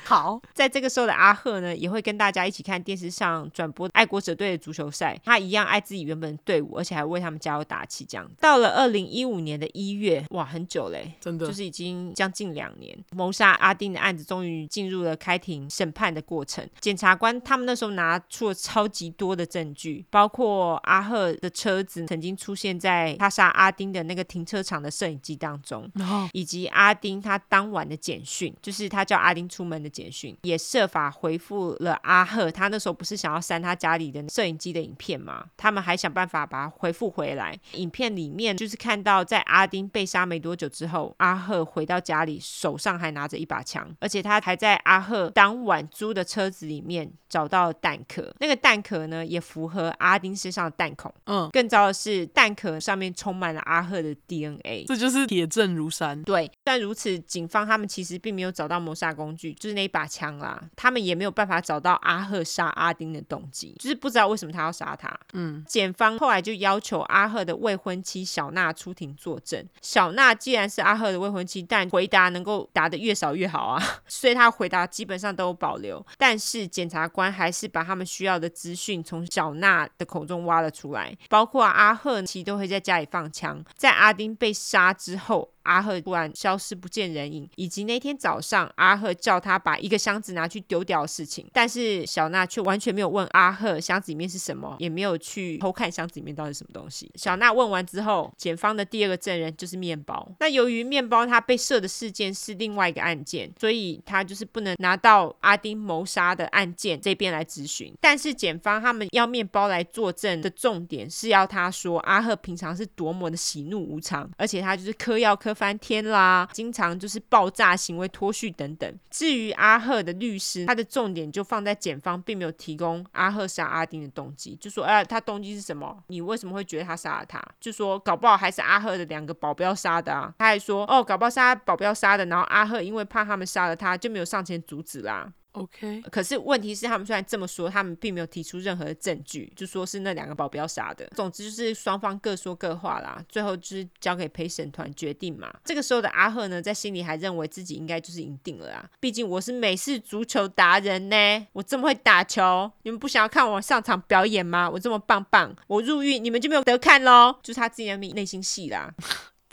好，在这个时候的阿赫呢也会跟大家一起看电视上转播爱国者队的足球赛，他一样爱自己原本的队伍，而且还为他们加油打气这样。到了二零一五年的一月，哇很久嘞，真的就是已经将近两年，谋杀阿丁的案子终于进入了开庭审判的过程。检察官他们那时候拿出了超级多的证据，包括阿赫的车子曾经出现在他杀阿丁的那个停车场的摄影机当中，以及以及阿丁他当晚的简讯，就是他叫阿丁出门的简讯，也设法回复了阿赫。他那时候不是想要删他家里的摄影机的影片吗？他们还想办法把它回复回来。影片里面就是看到在阿丁被杀没多久之后，阿赫回到家里，手上还拿着一把枪，而且他还在阿赫当晚租的车子里面找到弹壳，那个弹壳呢也符合阿丁身上的弹孔。嗯，更糟的是弹壳上面充满了阿赫的 D N A， 这就是铁证如山。对，但如此，警方他们其实并没有找到谋杀工具，就是那一把枪啦。他们也没有办法找到阿赫杀阿丁的动机，就是不知道为什么他要杀他。嗯，检方后来就要求阿赫的未婚妻小娜出庭作证。小娜既然是阿赫的未婚妻，但回答能够答得越少越好啊，所以他回答基本上都有保留。但是检察官还是把他们需要的资讯从小娜的口中挖了出来，包括阿赫其实都会在家里放枪，在阿丁被杀之后，阿赫突然消失不见人影，以及那天天早上阿赫叫他把一个箱子拿去丢掉的事情，但是小娜却完全没有问阿赫箱子里面是什么，也没有去偷看箱子里面到底是什么东西。小娜问完之后，检方的第二个证人就是面包。那由于面包他被射的事件是另外一个案件，所以他就是不能拿到阿丁谋杀的案件这边来质询。但是检方他们要面包来作证的重点是要他说阿赫平常是多么的喜怒无常，而且他就是嗑药嗑翻天啦，经常就是爆炸行为脱序等等。至于阿赫的律师，他的重点就放在检方并没有提供阿赫杀阿丁的动机，就说、呃、他动机是什么，你为什么会觉得他杀了他，就说搞不好还是阿赫的两个保镖杀的啊。他还说哦，搞不好是他保镖杀的，然后阿赫因为怕他们杀了他就没有上前阻止啦。OK， 可是问题是他们虽然这么说，他们并没有提出任何的证据，就说是那两个保镖杀的。总之就是双方各说各话啦，最后就是交给陪审团决定嘛。这个时候的阿赫呢，在心里还认为自己应该就是赢定了啊，毕竟我是美式足球达人呢，我这么会打球，你们不想要看我上场表演吗？我这么棒棒，我入狱你们就没有得看咯，就是他自己的内心戏啦。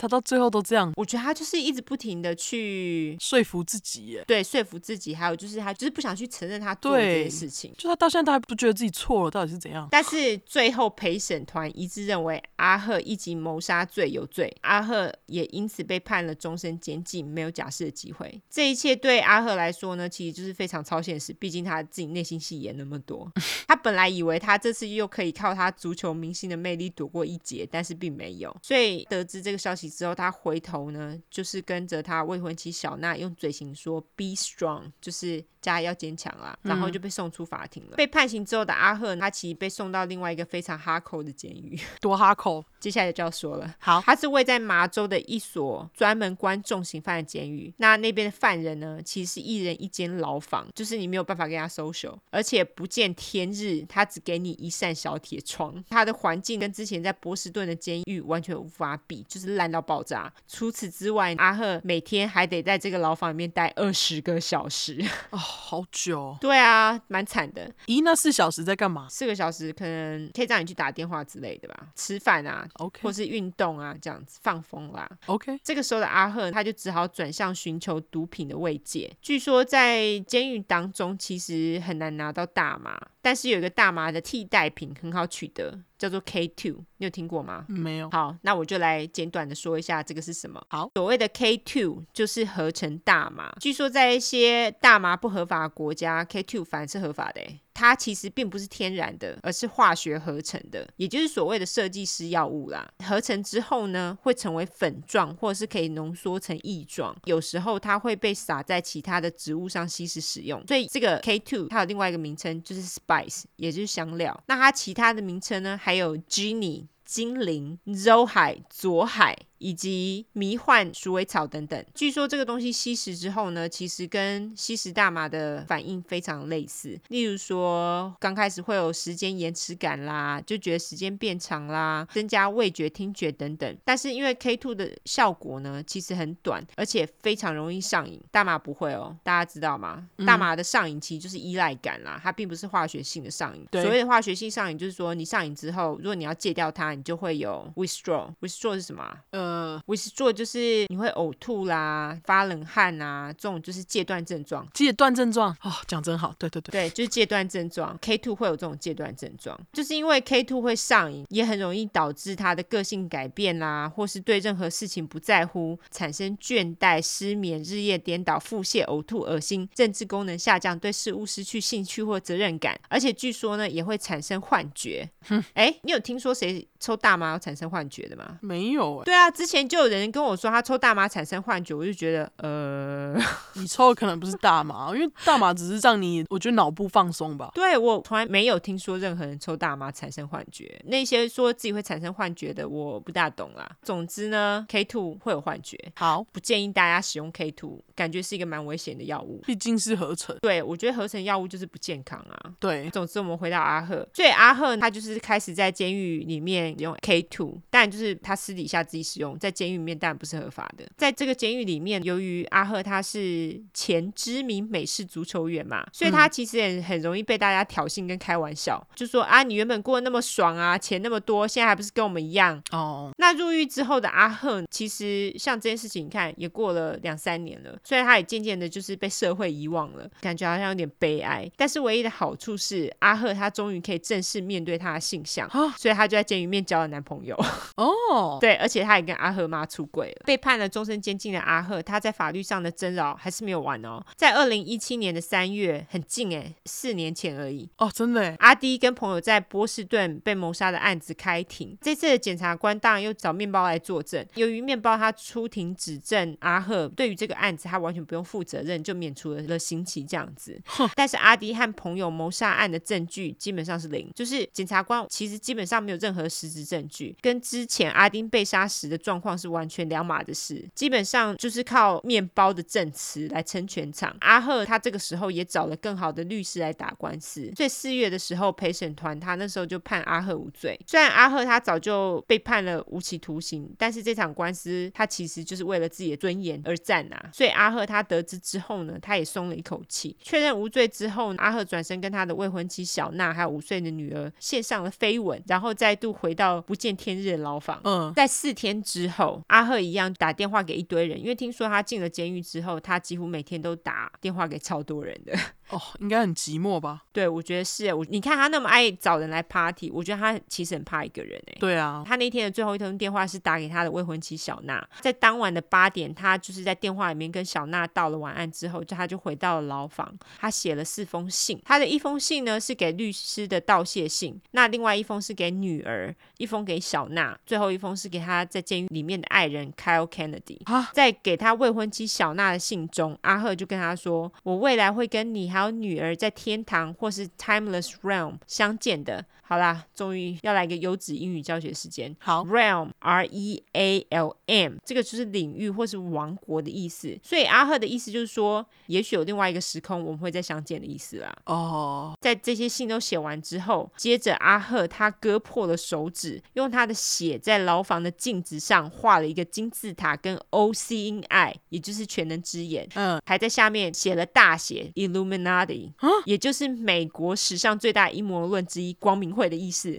他到最后都这样，我觉得他就是一直不停的去说服自己耶，对，说服自己，还有就是他就是不想去承认他做的这件事情，就他到现在他还不觉得自己错了，到底是怎样？但是最后陪审团一致认为阿赫一级谋杀罪有罪，阿赫也因此被判了终身监禁，没有假释的机会。这一切对阿赫来说呢，其实就是非常超现实，毕竟他自己内心戏演那么多。他本来以为他这次又可以靠他足球明星的魅力躲过一劫，但是并没有。所以得知这个消息之后，他回头呢就是跟着他未婚妻小娜用嘴型说 be strong， 就是家要坚强啦，然后就被送出法庭了、嗯、被判刑之后的阿赫他其实被送到另外一个非常哈扣的监狱。多哈扣接下来就要说了。好，他是位在麻州的一所专门关重刑犯的监狱，那那边的犯人呢其实是一人一间牢房，就是你没有办法跟他 social， 而且不见天日，他只给你一扇小铁窗。他的环境跟之前在波士顿的监狱完全无法比，就是烂到爆炸。除此之外，阿赫每天还得在这个牢房里面待二十个小时哦，好久、哦、对啊，蛮惨的。咦，那四小时在干嘛？四个小时可能可以让你去打电话之类的吧，吃饭啊Okay. 或是运动啊，这样子放风啦。 OK， 这个时候的阿赫他就只好转向寻求毒品的慰藉。据说在监狱当中其实很难拿到大麻，但是有一个大麻的替代品很好取得，叫做 K 二， 你有听过吗？没有。好，那我就来简短的说一下这个是什么。好，所谓的 K 二 就是合成大麻。据说在一些大麻不合法的国家， K 二 反而是合法的耶，它其实并不是天然的，而是化学合成的，也就是所谓的设计师药物啦。合成之后呢，会成为粉状，或者是可以浓缩成液状，有时候它会被撒在其他的植物上稀释使用。所以这个 K 二 它有另外一个名称，就是 spice， 也就是香料。那它其他的名称呢，还有 Genie， 精灵、肉海、左海，以及迷幻鼠尾草等等。据说这个东西吸食之后呢，其实跟吸食大麻的反应非常类似，例如说刚开始会有时间延迟感啦，就觉得时间变长啦，增加味觉听觉等等。但是因为 K 二 的效果呢其实很短，而且非常容易上瘾。大麻不会哦，大家知道吗、嗯、大麻的上瘾其实就是依赖感啦，它并不是化学性的上瘾。所谓的化学性上瘾就是说你上瘾之后，如果你要戒掉它，你就会有 withdraw。 withdraw 是什么啊？呃呃 withdraw 就是你会呕吐啦，发冷汗啊，这种就是戒断症状。戒断症状哦，讲真好。对对对对，就是戒断症状。 K 二 会有这种戒断症状，就是因为 K 二 会上瘾，也很容易导致他的个性改变啦，或是对任何事情不在乎，产生倦怠、失眠、日夜颠倒、腹泻、呕吐、恶心，认知功能下降，对事物失去兴趣或责任感。而且据说呢也会产生幻觉。哎、嗯，你有听说谁抽大麻要产生幻觉的吗？没有。对啊，之前就有人跟我说他抽大麻产生幻觉，我就觉得呃你抽的可能不是大麻，因为大麻只是让你我觉得脑部放松吧。对，我从来没有听说任何人抽大麻产生幻觉，那些说自己会产生幻觉的我不大懂啦。总之呢 K 二 会有幻觉。好，不建议大家使用 K 二， 感觉是一个蛮危险的药物，毕竟是合成。对，我觉得合成药物就是不健康啊。对，总之我们回到阿赫。所以阿赫他就是开始在监狱里面用 K 二， 但就是他私底下自己使用用在监狱里面当然不是合法的。在这个监狱里面，由于阿赫他是前知名美式足球员嘛，所以他其实也很容易被大家挑衅跟开玩笑，就说啊，你原本过得那么爽啊，钱那么多，现在还不是跟我们一样哦。那入狱之后的阿赫，其实像这件事情你看也过了两三年了，所以他也渐渐的就是被社会遗忘了，感觉好像有点悲哀。但是唯一的好处是，阿赫他终于可以正式面对他的性向，哦，所以他就在监狱面交了男朋友哦。对，而且他也跟阿赫妈出柜了。被判了终身监禁的阿赫，他在法律上的争吵还是没有完哦。在二零一七年的三月，很近耶，四年前而已哦，真的耶。阿迪跟朋友在波士顿被谋杀的案子开庭，这次的检察官当然又找面包来作证。由于面包他出庭指证阿赫对于这个案子他完全不用负责任，就免除了刑期这样子。但是阿迪和朋友谋杀案的证据基本上是零，就是检察官其实基本上没有任何实质证据，跟之前阿丁被杀时的状况是完全两码的事，基本上就是靠面包的证词来撑全场。阿赫他这个时候也找了更好的律师来打官司，所以四月的时候陪审团他那时候就判阿赫无罪。虽然阿赫他早就被判了无期徒刑，但是这场官司他其实就是为了自己的尊严而战啊，所以阿赫他得知之后呢，他也松了一口气。确认无罪之后，阿赫转身跟他的未婚妻小娜还有五岁的女儿献上了飞吻，然后再度回到不见天日的牢房。嗯，在四天之后，阿赫一样打电话给一堆人，因为听说他进了监狱之后，他几乎每天都打电话给超多人的。哦，应该很寂寞吧？对，我觉得是。我你看他那么爱找人来 party， 我觉得他其实很怕一个人。对啊，他那天的最后一通电话是打给他的未婚妻小娜。在当晚的八点，他就是在电话里面跟小娜道了晚安之后，就他就回到了牢房。他写了四封信，他的一封信呢是给律师的道谢信，那另外一封是给女儿，一封给小娜，最后一封是给他在监狱里面的爱人 Kyle Kennedy。在给他未婚妻小娜的信中，阿赫就跟他说：“我未来会跟你还有女儿在天堂或是 timeless realm 相见的。”好啦，终于要来一个优质英语教学时间。好 ，realm r e a l m 这个就是领域或是王国的意思，所以阿赫的意思就是说，也许有另外一个时空我们会再相见的意思啦。哦、oh. ，在这些信都写完之后，接着阿赫他割破了手指，用他的血在牢房的镜子上画了一个金字塔跟 O C in I， 也就是全能之眼。嗯，还在下面写了大写 Illuminati， 也就是美国史上最大阴谋论之一光明。的意思，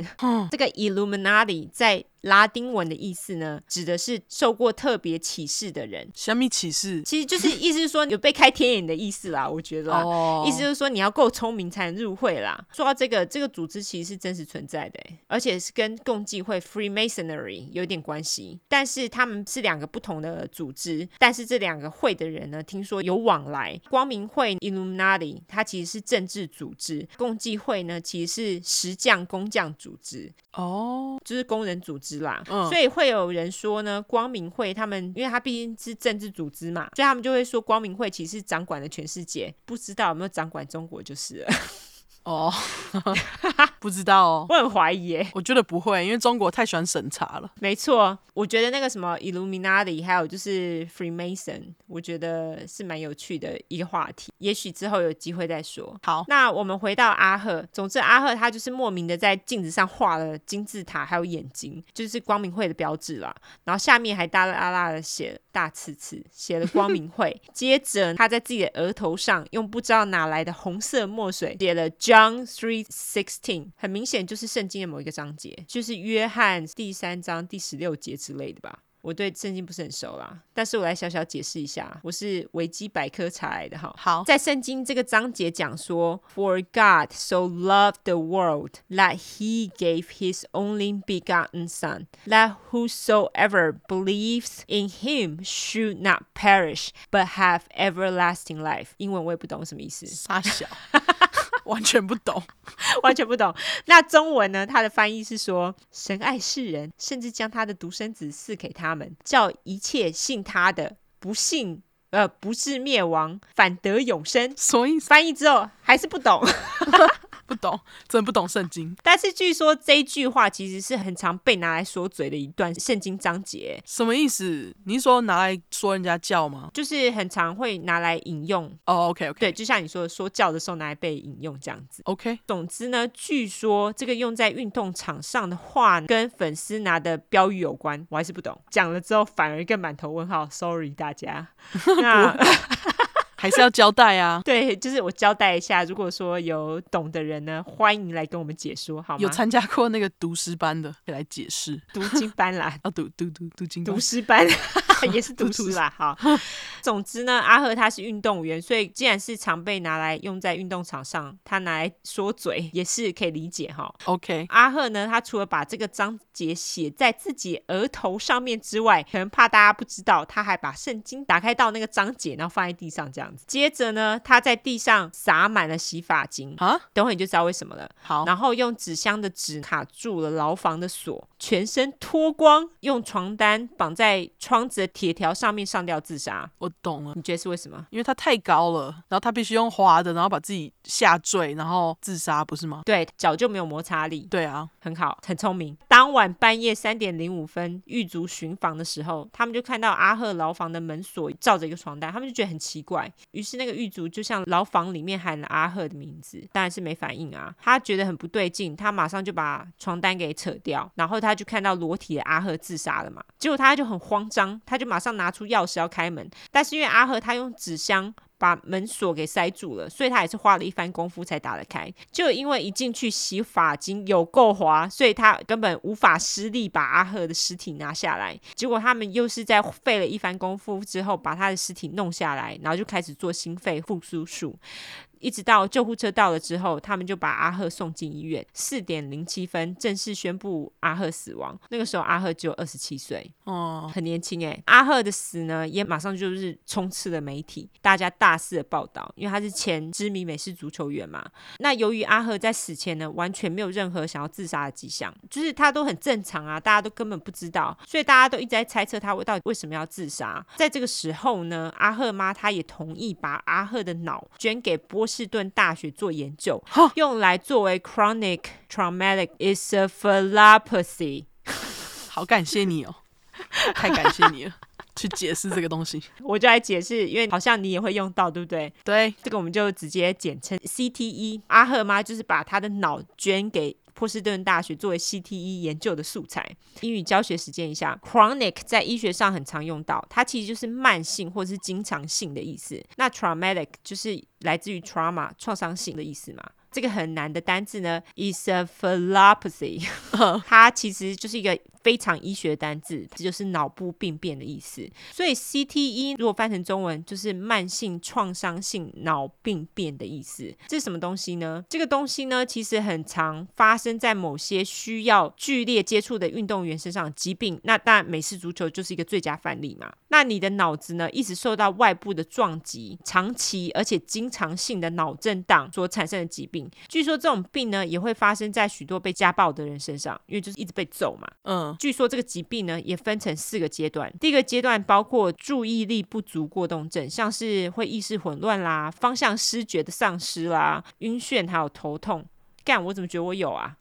这个 Illuminati 在拉丁文的意思呢，指的是受过特别启示的人。什么启示？其实就是意思是说有被开天眼的意思啦，我觉得啦、oh. 意思就是说你要够聪明才能入会啦。说到这个，这个组织其实是真实存在的，而且是跟共济会 Freemasonry 有点关系，但是他们是两个不同的组织，但是这两个会的人呢，听说有往来。光明会 Illuminati 它其实是政治组织，共济会呢其实是石匠工匠组织哦， oh. 就是工人组织啦。嗯、所以会有人说呢，光明会他们因为他毕竟是政治组织嘛，所以他们就会说光明会其实掌管了全世界，不知道有没有掌管中国就是了哦不知道哦，我很怀疑耶。我觉得不会，因为中国太喜欢审查了。没错，我觉得那个什么 Illuminati 还有就是 Freemason， 我觉得是蛮有趣的一个话题，也许之后有机会再说。好，那我们回到阿赫。总之阿赫他就是莫名的在镜子上画了金字塔还有眼睛，就是光明会的标志啦，然后下面还大啦啦的写大刺刺，写了光明会接着他在自己的额头上用不知道哪来的红色墨水写了John three sixteen， 很明显就是圣经的某一个章节，就是约翰第三章第十六节之类的吧。我对圣经不是很熟啦，但是我来小小解释一下，我是维基百科查来的。好，在圣经这个章节讲说 For God so loved the world that he gave his only begotten son that whosoever believes in him should not perish but have everlasting life。 英文我也不懂什么意思，傻小完全不懂完全不懂。那中文呢，它的翻译是说，神爱世人，甚至将他的独生子赐给他们，叫一切信他的不信呃，不是灭亡，反得永生。所以翻译之后还是不懂不懂，真的不懂圣经。但是据说这一句话其实是很常被拿来说嘴的一段圣经章节。什么意思？你说拿来说人家教吗？就是很常会拿来引用。哦、oh, OK OK， 对，就像你说的，说教的时候拿来被引用这样子。OK， 总之呢，据说这个用在运动场上的话跟粉丝拿的标语有关，我还是不懂。讲了之后反而更满头问号 ，Sorry 大家。那还是要交代啊。对，就是我交代一下，如果说有懂的人呢，欢迎来跟我们解说好吗？有参加过那个读诗班的可以来解释，读经班啦、哦、读读读读经班，读诗班也是读诗啦。好，总之呢，阿和他是运动员，所以既然是常被拿来用在运动场上，他拿来说嘴也是可以理解哈。OK， 阿和呢，他除了把这个章节写在自己额头上面之外，可能怕大家不知道，他还把圣经打开到那个章节，然后放在地上这样。接着呢，他在地上撒满了洗发精，等会你就知道为什么了。好，然后用纸箱的纸卡住了牢房的锁，全身脱光，用床单绑在窗子的铁条上面上吊自杀。我懂了，你觉得是为什么？因为他太高了，然后他必须用滑的，然后把自己下坠，然后自杀，不是吗？对，脚就没有摩擦力。对啊，很好，很聪明。当晚半夜三点零五分，狱卒巡房的时候，他们就看到阿赫牢房的门锁罩着一个床单，他们就觉得很奇怪。于是那个狱卒就向牢房里面喊了阿赫的名字，当然是没反应啊，他觉得很不对劲，他马上就把床单给扯掉，然后他就看到裸体的阿赫自杀了嘛。结果他就很慌张，他就马上拿出钥匙要开门，但是因为阿赫他用纸箱把门锁给塞住了，所以他也是花了一番功夫才打得开。就因为一进去洗发精有够滑，所以他根本无法施力把阿赫的尸体拿下来，结果他们又是在费了一番功夫之后把他的尸体弄下来，然后就开始做心肺复苏术，一直到救护车到了之后，他们就把阿赫送进医院。四点零七分正式宣布阿赫死亡。那个时候阿赫只有二十七岁，哦，很年轻耶。阿赫的死呢，也马上就是充斥了媒体，大家大肆的报道，因为他是前知名美式足球员嘛。那由于阿赫在死前呢，完全没有任何想要自杀的迹象，就是他都很正常啊，大家都根本不知道，所以大家都一直在猜测他到底为什么要自杀。在这个时候呢，阿赫妈她也同意把阿赫的脑捐给波士顿大学做研究，用来作为 Chronic Traumatic Encephalopathy。 好感谢你哦，太感谢你了去解释这个东西。我就来解释，因为好像你也会用到对不对？对，这个我们就直接简称 C T E。 阿赫妈就是把她的脑捐给波士顿大学作为 C T E 研究的素材。英语教学实践一下， chronic 在医学上很常用到，它其实就是慢性或是经常性的意思。那 traumatic 就是来自于 trauma 创伤性的意思嘛。这个很难的单字呢 encephalopathy 它其实就是一个非常医学的单字，这就是脑部病变的意思。所以 C T E 如果翻成中文就是慢性创伤性脑病变的意思。这是什么东西呢？这个东西呢其实很常发生在某些需要剧烈接触的运动员身上的疾病，那当然美式足球就是一个最佳范例嘛。那你的脑子呢一直受到外部的撞击，长期而且经常性的脑震荡所产生的疾病。据说这种病呢也会发生在许多被家暴的人身上，因为就是一直被揍嘛。嗯，据说这个疾病呢也分成四个阶段。第一个阶段包括注意力不足过动症，像是会意识混乱啦、方向失觉的丧失啦、晕眩还有头痛。干，我怎么觉得我有啊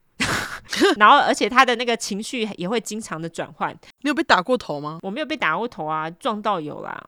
然后而且他的那个情绪也会经常的转换。你有被打过头吗？我没有被打过头啊，撞到有啦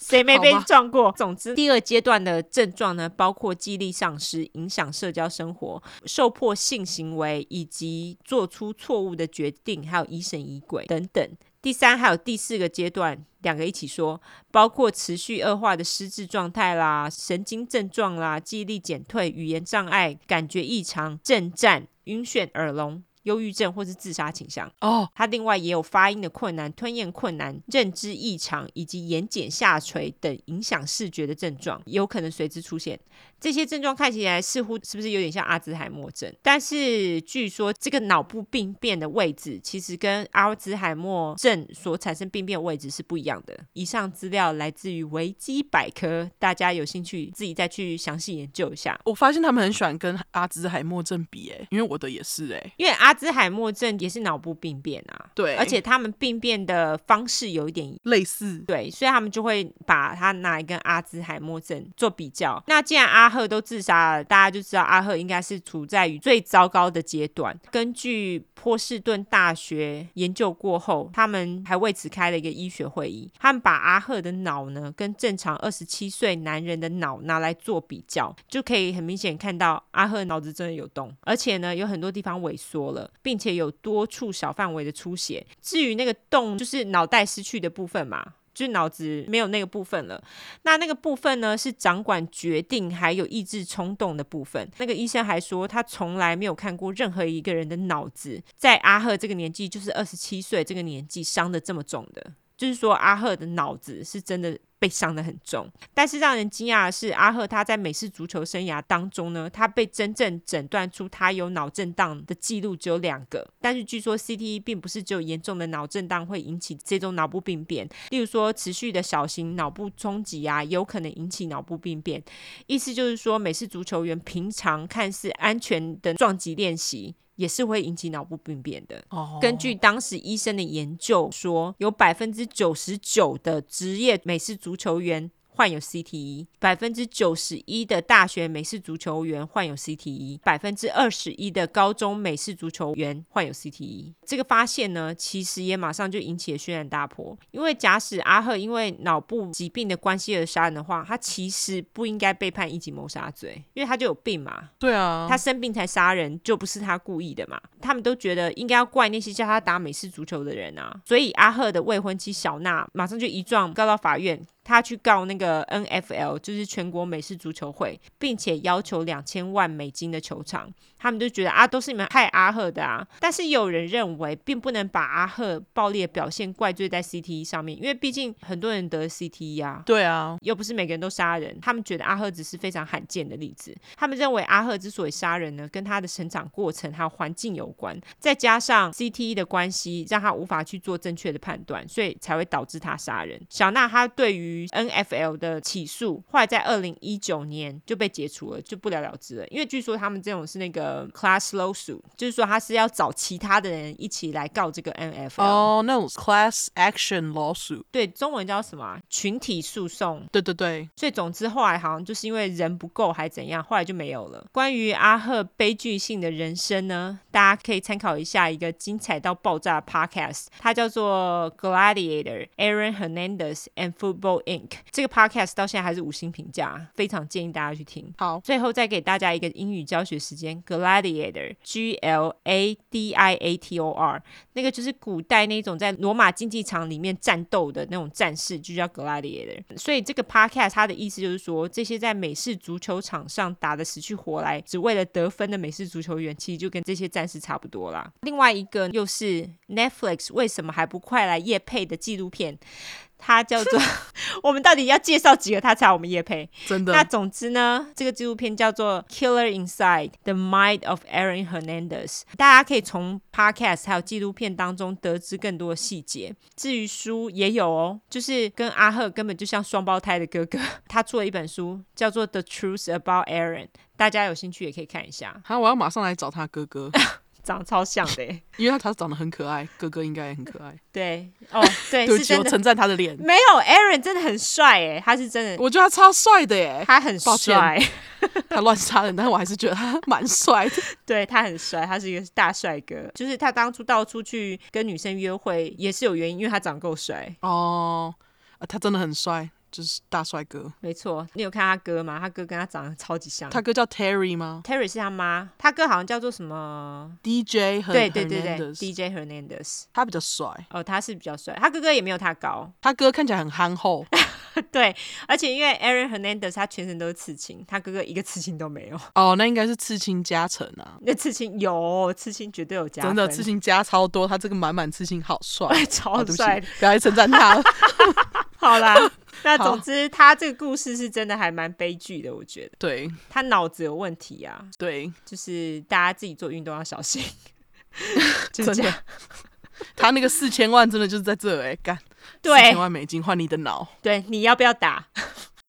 谁没被撞过？总之第二阶段的症状呢包括记忆力丧失、影响社交生活、受迫性行为以及做出错误的决定，还有疑神疑鬼等等。第三还有第四个阶段，两个一起说，包括持续恶化的失智状态啦、神经症状啦、记忆力减退、语言障碍、感觉异常、震颤、晕眩、耳聋、忧郁症或是自杀倾向。哦，他另外也有发音的困难、吞咽困难、认知异常以及眼睑下垂等影响视觉的症状有可能随之出现。这些症状看起来似乎是不是有点像阿兹海默症？但是据说这个脑部病变的位置其实跟阿兹海默症所产生病变的位置是不一样的。以上资料来自于维基百科，大家有兴趣自己再去详细研究一下。我发现他们很喜欢跟阿兹海默症比耶，因为我的也是耶，因为阿兹海默症也是脑部病变啊，对，而且他们病变的方式有一点类似，对，所以他们就会把它拿来跟阿兹海默症做比较。那既然阿赫都自杀了，大家就知道阿赫应该是处在于最糟糕的阶段。根据波士顿大学研究过后，他们还为此开了一个医学会议，他们把阿赫的脑呢跟正常二十七岁男人的脑拿来做比较，就可以很明显看到阿赫脑子真的有动，而且呢有很多地方萎缩了，并且有多处小范围的出血。至于那个动就是脑袋失去的部分嘛，就是脑子没有那个部分了，那那个部分呢是掌管决定还有抑制冲动的部分。那个医生还说他从来没有看过任何一个人的脑子在阿赫这个年纪，就是二十七岁这个年纪伤得这么重的，就是说阿赫的脑子是真的被伤得很重。但是让人惊讶的是，阿赫他在美式足球生涯当中呢，他被真正诊断出他有脑震荡的记录只有两个。但是据说 C T E 并不是只有严重的脑震荡会引起这种脑部病变，例如说持续的小型脑部冲击啊，有可能引起脑部病变。意思就是说，美式足球员平常看似安全的撞击练习也是会引起脑部病变的。oh. 根据当时医生的研究说，有 百分之九十九 的职业美式足球员患有 C T E， 百分之九十一 的大学美式足球员患有 C T E， 百分之二十一 的高中美式足球员患有 C T E。 这个发现呢其实也马上就引起了轩然大波，因为假使阿赫因为脑部疾病的关系而杀人的话，他其实不应该被判一级谋杀罪，因为他就有病嘛，对啊，他生病才杀人，就不是他故意的嘛。他们都觉得应该要怪那些叫他打美式足球的人啊，所以阿赫的未婚妻小娜马上就一状告到法院，他去告那个 N F L， 就是全国美式足球会，并且要求两千万美金的球场。他们就觉得啊，都是你们害阿赫的啊。但是有人认为，并不能把阿赫暴力的表现怪罪在 C T E 上面，因为毕竟很多人得 C T E 啊。对啊，又不是每个人都杀人。他们觉得阿赫只是非常罕见的例子。他们认为阿赫之所以杀人呢，跟他的成长过程还有环境有关，再加上 C T E 的关系，让他无法去做正确的判断，所以才会导致他杀人。小娜她对于N F L 的起诉后来在二零一九年就被解除了，就不了了之了。因为据说他们这种是那个 class lawsuit， 就是说他是要找其他的人一起来告这个 N F L。 哦、oh, 那种 class action lawsuit， 对，中文叫什么、啊、群体诉讼，对对对。所以总之后来好像就是因为人不够还怎样，后来就没有了。关于阿赫悲剧性的人生呢，大家可以参考一下一个精彩到爆炸的 podcast， 它叫做 Gladiator Aaron Hernandez and Football Inc。 这个 podcast 到现在还是五星评价，非常建议大家去听。好，最后再给大家一个英语教学时间， Gladiator G L A D I A T O R， 那个就是古代那种在罗马竞技场里面战斗的那种战士就叫 Gladiator。 所以这个 podcast 它的意思就是说，这些在美式足球场上打得死去活来只为了得分的美式足球员其实就跟这些战士差不多啦。另外一个又是 Netflix 为什么还不快来业配的纪录片，它叫做我们到底要介绍几个它才我们业配，真的。那总之呢，这个纪录片叫做 Killer Inside The Mind of Aaron Hernandez， 大家可以从 podcast 还有纪录片当中得知更多的细节。至于书也有哦，就是跟阿赫根本就像双胞胎的哥哥，他出了一本书叫做 The Truth About Aaron， 大家有兴趣也可以看一下。好，我要马上来找他哥哥长得超像的耶因为他长得很可爱，哥哥应该也很可爱。对哦，对，对不起，我称赞他的脸。没有 ，Aaron 真的很帅耶，他是真的，我觉得他超帅的耶，他很帅。他乱杀人，但我还是觉得他蛮帅的。对，他很帅，他是一个大帅哥。就是他当初到处去跟女生约会也是有原因，因为他长得够帅。哦、呃，他真的很帅。就是大帅哥，没错。你有看他哥吗？他哥跟他长得超级像。他哥叫 Terry 吗？ Terry 是他妈，他哥好像叫做什么 D J Hernandez。 对对对对， D J Hernandez， 他比较帅哦，他是比较帅。他哥哥也没有他高，他哥看起来很憨厚对，而且因为 Aaron Hernandez 他全身都是刺青，他哥哥一个刺青都没有。哦，那应该是刺青加成啊。那刺青有，刺青绝对有加分，真的，刺青加超多。他这个满满刺青好帅超帅、哦、不要再称赞他了好啦，那总之他这个故事是真的还蛮悲剧的，我觉得。对，他脑子有问题啊。对，就是大家自己做运动要小心就是这样他那个四千万真的就是在这，哎、欸，干，四千万美金换你的脑。对，你要不要打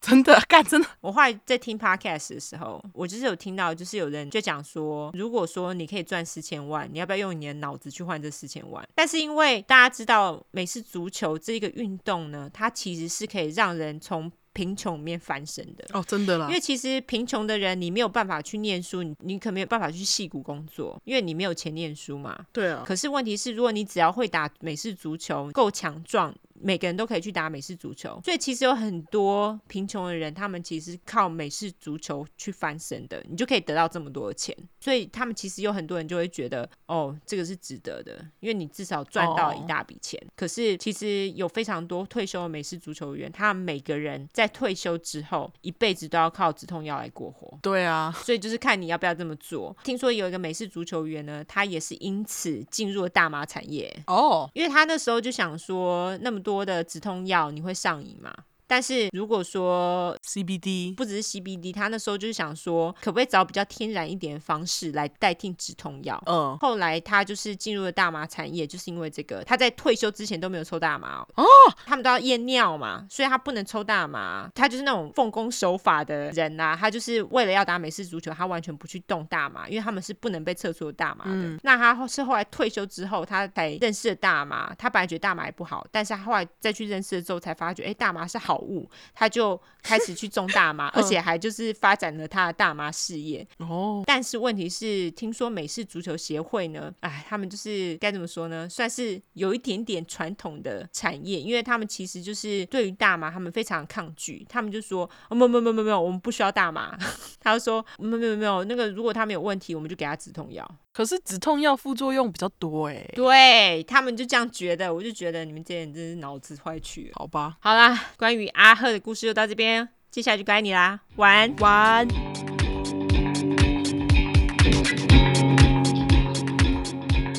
真的干真的。我后来在听 podcast 的时候，我就是有听到就是有人就讲说，如果说你可以赚四千万，你要不要用你的脑子去换这四千万？但是因为大家知道美式足球这个运动呢，它其实是可以让人从贫穷里面翻身的哦，真的啦。因为其实贫穷的人，你没有办法去念书， 你, 你可没有办法去矽谷工作，因为你没有钱念书嘛。对啊。可是问题是，如果你只要会打美式足球，够强壮，每个人都可以去打美式足球。所以其实有很多贫穷的人，他们其实靠美式足球去翻身的，你就可以得到这么多的钱。所以他们其实有很多人就会觉得，哦，这个是值得的，因为你至少赚到一大笔钱。哦。可是其实有非常多退休的美式足球员，他们每个人在退休之后一辈子都要靠止痛药来过活。对啊，所以就是看你要不要这么做。听说有一个美式足球员呢，他也是因此进入了大麻产业哦，因为他那时候就想说，那么多的止痛药你会上瘾吗？但是如果说 C B D 不只是 C B D， 他那时候就是想说可不可以找比较天然一点的方式来代替止痛药。嗯，后来他就是进入了大麻产业，就是因为这个。他在退休之前都没有抽大麻。 哦, 哦他们都要验尿嘛，所以他不能抽大麻。他就是那种奉公守法的人啊，他就是为了要打美式足球，他完全不去动大麻，因为他们是不能被测出的大麻的。嗯，那他是后来退休之后他才认识了大麻。他本来觉得大麻也不好，但是他后来再去认识了之后才发觉，哎，大麻是好物，他就开始去种大麻。而且还就是发展了他的大麻事业。哦，但是问题是听说美式足球协会呢，哎，他们就是该怎么说呢，算是有一点点传统的产业，因为他们其实就是对于大麻他们非常抗拒。他们就说，哦，没有没有没有，我们不需要大麻。他就说没有没有没有，那个如果他没有问题我们就给他止痛药。可是止痛药副作用比较多耶。对，他们就这样觉得。我就觉得你们这些人真是脑子坏去了。好吧，好啦，关于阿赫的故事就到这边，接下来就该你啦。晚安晚安。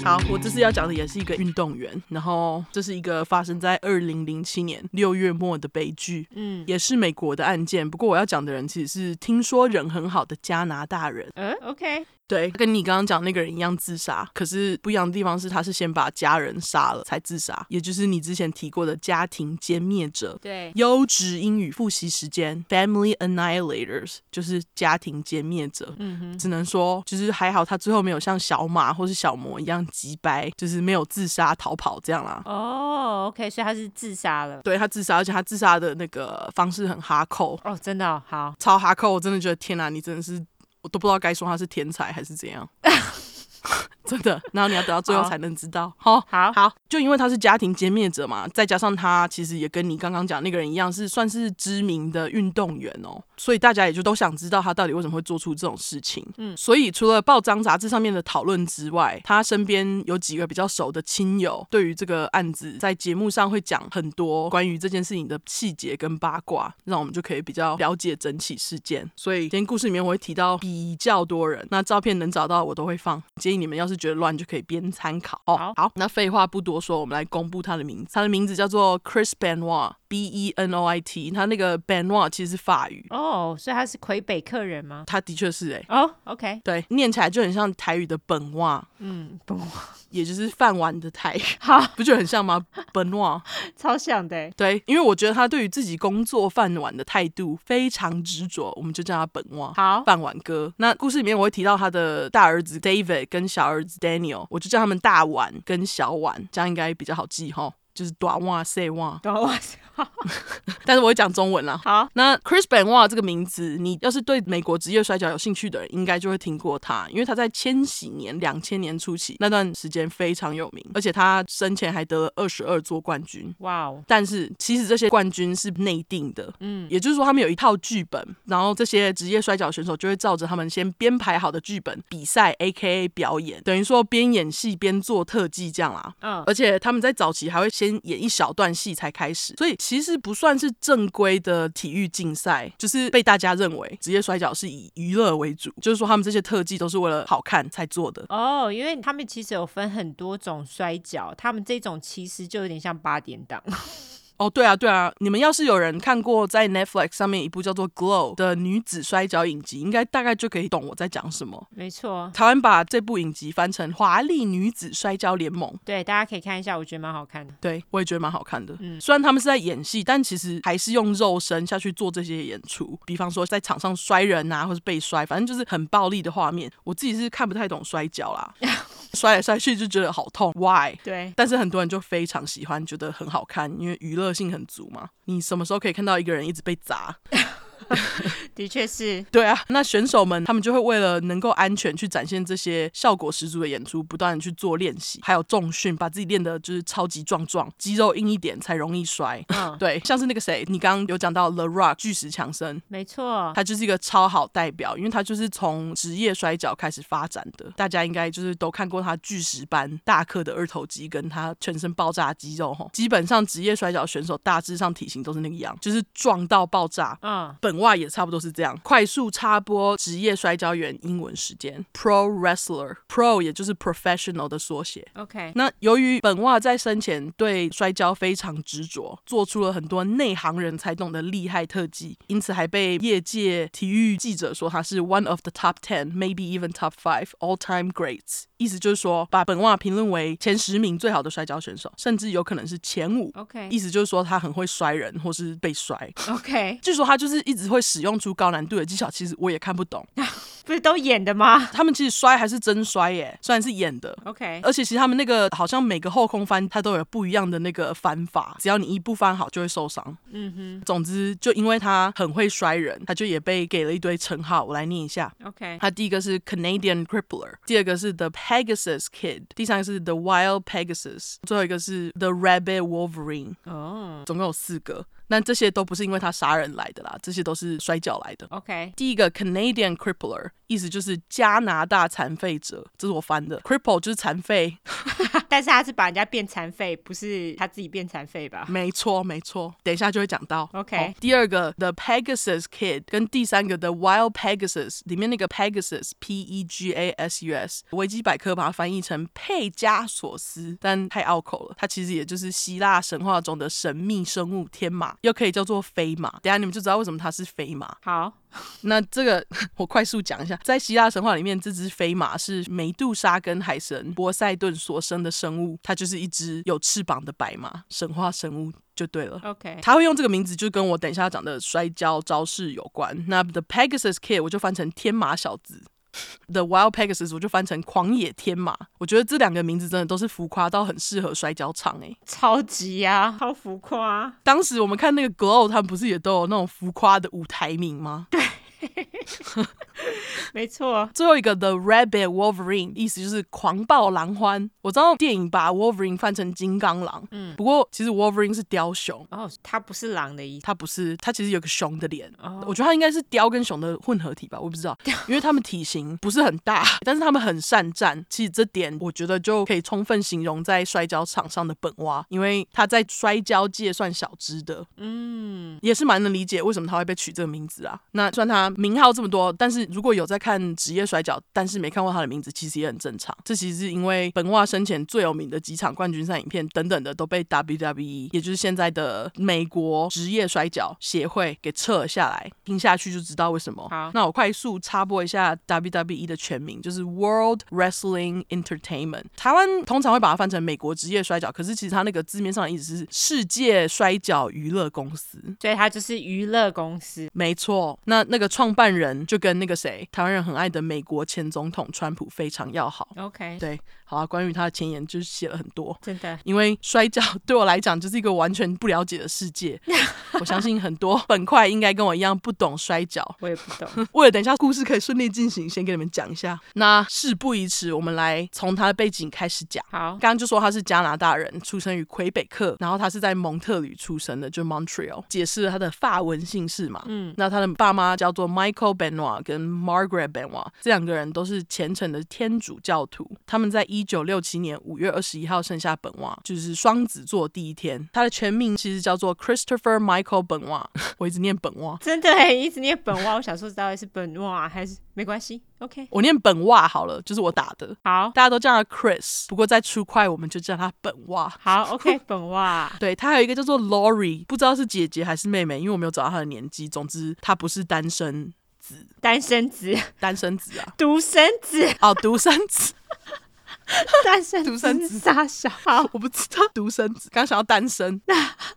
好，我这次要讲的也是一个运动员，然后这是一个发生在二零零七年六月末的悲剧。嗯，也是美国的案件。不过我要讲的人其实是听说人很好的加拿大人。嗯 OK，对，跟你刚刚讲那个人一样自杀，可是不一样的地方是他是先把家人杀了才自杀，也就是你之前提过的家庭歼灭者。对，优质英语复习时间 Family Annihilators 就是家庭歼灭者。嗯哼，只能说就是还好他最后没有像小马或是小魔一样击败，就是没有自杀逃跑这样啦。哦， OK， 所以他是自杀了。对，他自杀，而且他自杀的那个方式很哈扣。哦，真的哦，好，超哈扣。我真的觉得天啊，你真的是，我都不知道该说他是天才还是怎样。真的，然后你要等到最后才能知道。好，好，好，就因为他是家庭歼灭者嘛，再加上他其实也跟你刚刚讲那个人一样，是算是知名的运动员哦，所以大家也就都想知道他到底为什么会做出这种事情。嗯，所以除了报章杂志上面的讨论之外，他身边有几个比较熟的亲友，对于这个案子在节目上会讲很多关于这件事情的细节跟八卦，让我们就可以比较了解整起事件。所以今天故事里面我会提到比较多人，那照片能找到我都会放，建议你们要是觉得乱就可以边参考。哦，好, 好，那废话不多说，我们来公布他的名字。他的名字叫做 Chris Benoit， B E N O I T。 他那个 Benoit 其实是法语哦。oh, 所以他是魁北克人吗？他的确是耶。哦，欸 oh, OK， 对，念起来就很像台语的本蛙。嗯，本蛙也就是饭碗的台语。好，不就很像吗？本蛙超像的耶。对，因为我觉得他对于自己工作饭碗的态度非常执着，我们就叫他本蛙。好，饭碗哥。那故事里面我会提到他的大儿子 David 跟小儿子Daniel， 我就叫他们大碗跟小碗，这样应该比较好记齁，就是大碗小碗，大碗小碗。但是我会讲中文啦。好，那 Chris Benoit 这个名字，你要是对美国职业摔角有兴趣的人应该就会听过他，因为他在千禧年两千年初期那段时间非常有名，而且他生前还得了二十二座冠军。哇哦！但是其实这些冠军是内定的。嗯，也就是说他们有一套剧本，然后这些职业摔角选手就会照着他们先编排好的剧本比赛 A K A 表演，等于说边演戏边做特技这样啦。嗯，而且他们在早期还会先演一小段戏才开始，所以其实不算是正规的体育竞赛，就是被大家认为职业摔角是以娱乐为主，就是说他们这些特技都是为了好看才做的。哦，因为他们其实有分很多种摔角，他们这种其实就有点像八点档。哦，对啊对啊，你们要是有人看过在 Netflix 上面一部叫做 Glow 的女子摔角影集，应该大概就可以懂我在讲什么。没错，台湾把这部影集翻成华丽女子摔跤联盟，对，大家可以看一下，我觉得蛮好看的。对，我也觉得蛮好看的、嗯、虽然他们是在演戏，但其实还是用肉身下去做这些演出，比方说在场上摔人啊，或是被摔，反正就是很暴力的画面。我自己是看不太懂摔跤啦摔来摔去就觉得好痛 why 对，但是很多人就非常喜欢，觉得很好看，因为娱乐性很足嘛。你什么时候可以看到一个人一直被砸的确是，对啊，那选手们他们就会为了能够安全去展现这些效果十足的演出，不断的去做练习，还有重训，把自己练的就是超级壮壮，肌肉硬一点才容易摔、嗯、对，像是那个谁，你刚刚有讲到 The Rock 巨石强森，没错，他就是一个超好代表，因为他就是从职业摔角开始发展的，大家应该就是都看过他巨石般大颗的二头肌跟他全身爆炸的肌肉，基本上职业摔角选手大致上体型都是那个样，就是壮到爆炸。嗯，本外也差不多是这样。快速插播职业摔跤员英文时间 Pro Wrestler， Pro 也就是 Professional 的缩写。 OK， 那由于本外在生前对摔跤非常执着，做出了很多内行人才懂的厉害特技，因此还被业界体育记者说他是 one of the top ten maybe even top five all time greats， 意思就是说把本外评论为前十名最好的摔跤选手，甚至有可能是前五。 OK， 意思就是说他很会摔人或是被摔。 OK， 据说他就是一只会使用出高难度的技巧，其实我也看不懂不是都演的吗？他们其实摔还是真摔耶，虽然是演的。 OK， 而且其实他们那个好像每个后空翻它都有不一样的那个翻法，只要你一不翻好就会受伤。嗯哼，总之就因为他很会摔人，他就也被给了一堆称号，我来念一下。 OK， 他第一个是 Canadian Crippler， 第二个是 The Pegasus Kid， 第三个是 The Wild Pegasus， 最后一个是 The Rabbit Wolverine。 哦， oh， 总共有四个，但这些都不是因为他杀人来的啦，这些都是摔跤来的。 OK， 第一个 Canadian Crippler 意思就是加拿大残废者，这是我翻的， Cripple 就是残废但是他是把人家变残废，不是他自己变残废吧？没错没错，等一下就会讲到。 OK、哦、第二个 The Pegasus Kid 跟第三个 The Wild Pegasus 里面那个 Pegasus P E G A S U S 维基百科把它翻译成佩加索斯，但太拗口了，它其实也就是希腊神话中的神秘生物天马，又可以叫做飞马，等一下你们就知道为什么它是飞马。好，那这个我快速讲一下，在希腊神话里面，这只飞马是美杜莎跟海神波塞顿所生的生物，它就是一只有翅膀的白马，神话生物就对了。 OK， 他会用这个名字就跟我等一下讲的摔跤招式有关。那 The Pegasus Kid 我就翻成天马小子，The Wild Pegasus 我就翻成狂野天马。我觉得这两个名字真的都是浮夸到很适合摔跤场欸，超级啊，超浮夸。当时我们看那个 Glow 他们不是也都有那种浮夸的舞台名吗？对没错。最后一个 The Rabbit Wolverine 意思就是狂暴狼獾，我知道电影把 Wolverine 翻成金刚狼、嗯、不过其实 Wolverine 是雕熊哦，它不是狼的意思，它不是，它其实有个熊的脸、哦、我觉得它应该是雕跟熊的混合体吧，我不知道，因为他们体型不是很大，但是他们很善战，其实这点我觉得就可以充分形容在摔跤场上的本蛙，因为他在摔跤界算小只的。嗯，也是蛮能理解为什么他会被取这个名字啊。那虽然他名号这么多，但是如果有在看职业摔角但是没看过他的名字其实也很正常，这其实是因为本蛙生前最有名的几场冠军赛影片等等的都被 W W E 也就是现在的美国职业摔角协会给撤了下来，听下去就知道为什么。好，那我快速插播一下 W W E 的全名，就是 World Wrestling Entertainment， 台湾通常会把它翻成美国职业摔角，可是其实它那个字面上的意思是世界摔角娱乐公司，所以它就是娱乐公司。没错，那那个创创办人就跟那个谁台湾人很爱的美国前总统川普非常要好。 OK， 对，好啊，关于他的前言就是写了很多，真的，因为摔跤对我来讲就是一个完全不了解的世界我相信很多本块应该跟我一样不懂摔跤，我也不懂为了等一下故事可以顺利进行，先给你们讲一下。那事不宜迟，我们来从他的背景开始讲。好，刚刚就说他是加拿大人，出生于魁北克，然后他是在蒙特里出生的，就 Montreal， 解释了他的法文姓氏嘛。嗯，那他的爸妈叫做Michael Benoit 跟 Margaret Benoit， 这两个人都是虔诚的天主教徒。他们在一九六七年五月二十一号生下本瓦，就是双子座第一天。他的全名其实叫做 Christopher Michael Benoit 我一直念本瓦，真的耶，一直念本瓦我想说到底是本瓦还是没关系 OK， 我念本袜好了，就是我打的。好，大家都叫他 Chris， 不过在True Crime我们就叫他本袜。好 ，OK， 本袜。对，他还有一个叫做 Lori， 不知道是姐姐还是妹妹，因为我没有找到他的年纪。总之，他不是单身子，单身子，单身子啊，独生子哦，独生子。单身独生子傻小孩，我不知道独生子，刚想要单身。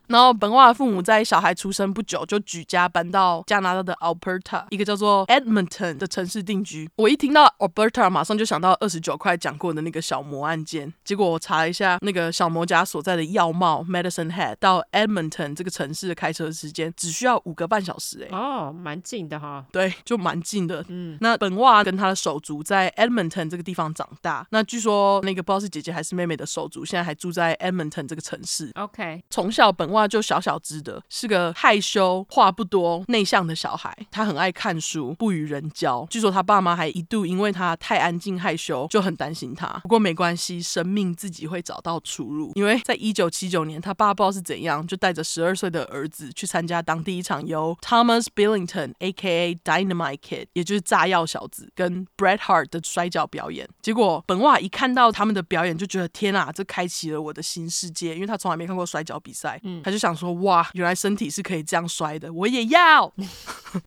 然后本瓦的父母在小孩出生不久就举家搬到加拿大的 Alberta 一个叫做 Edmonton 的城市定居。我一听到 Alberta 马上就想到二十九块讲过的那个小魔案件，结果我查了一下那个小魔家所在的药帽 Medicine Hat 到 Edmonton 这个城市的开车时间只需要五个半小时欸，哦，蛮近的哈。对，就蛮近的。嗯，那本瓦跟他的手足在 Edmonton 这个地方长大，那据说那个不知道是姐姐还是妹妹的手足现在还住在 Edmonton 这个城市。 OK， 从小本袜就小小只的是个害羞话不多内向的小孩，他很爱看书不与人交，据说他爸妈还一度因为他太安静害羞就很担心他，不过没关系，生命自己会找到出路。因为在一九七九年他爸不知道是怎样就带着十二岁的儿子去参加当地一场由 Thomas Billington A K A Dynamite Kid 也就是炸药小子跟 Bret Hart 的摔角表演，结果本袜一看看到他们的表演就觉得天啊，这开启了我的新世界，因为他从来没看过摔跤比赛，嗯，他就想说哇，原来身体是可以这样摔的，我也要。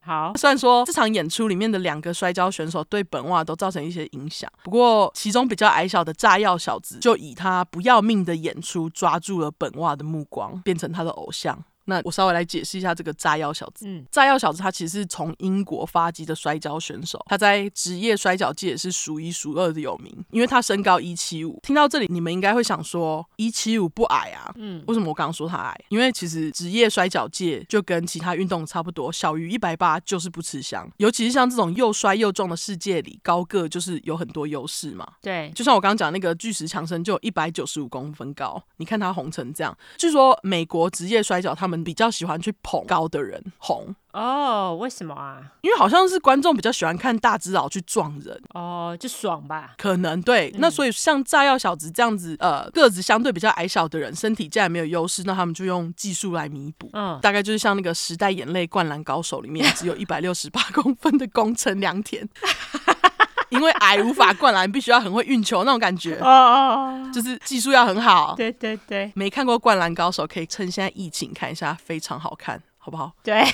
好，虽然说这场演出里面的两个摔跤选手对本袜都造成一些影响，不过其中比较矮小的炸药小子就以他不要命的演出抓住了本袜的目光，变成他的偶像。那我稍微来解释一下这个炸药小子。嗯，炸药小子他其实是从英国发迹的摔跤选手，他在职业摔跤界也是数一数二的有名，因为他身高一七五。听到这里你们应该会想说一七五不矮啊，嗯，为什么我刚刚说他矮？因为其实职业摔跤界就跟其他运动差不多，小于一百八十就是不吃香，尤其是像这种又摔又重的世界里，高个就是有很多优势嘛。对，就像我刚刚讲那个巨石强森就有一百九十五公分高，你看他红成这样。据说美国职业摔跤他们比较喜欢去捧高的人红哦，oh， 为什么啊？因为好像是观众比较喜欢看大只佬去撞人哦，oh， 就爽吧，可能对，嗯。那所以像炸药小子这样子，呃，个子相对比较矮小的人，身体既然没有优势，那他们就用技术来弥补。嗯，大概就是像那个《时代眼泪》《灌篮高手》里面只有一百六十八公分的宫城良田。因为矮无法灌篮，必须要很会运球那种感觉，哦哦哦，就是技术要很好。对对对，没看过《灌篮高手》，可以趁现在疫情看一下，非常好看，好不好？对，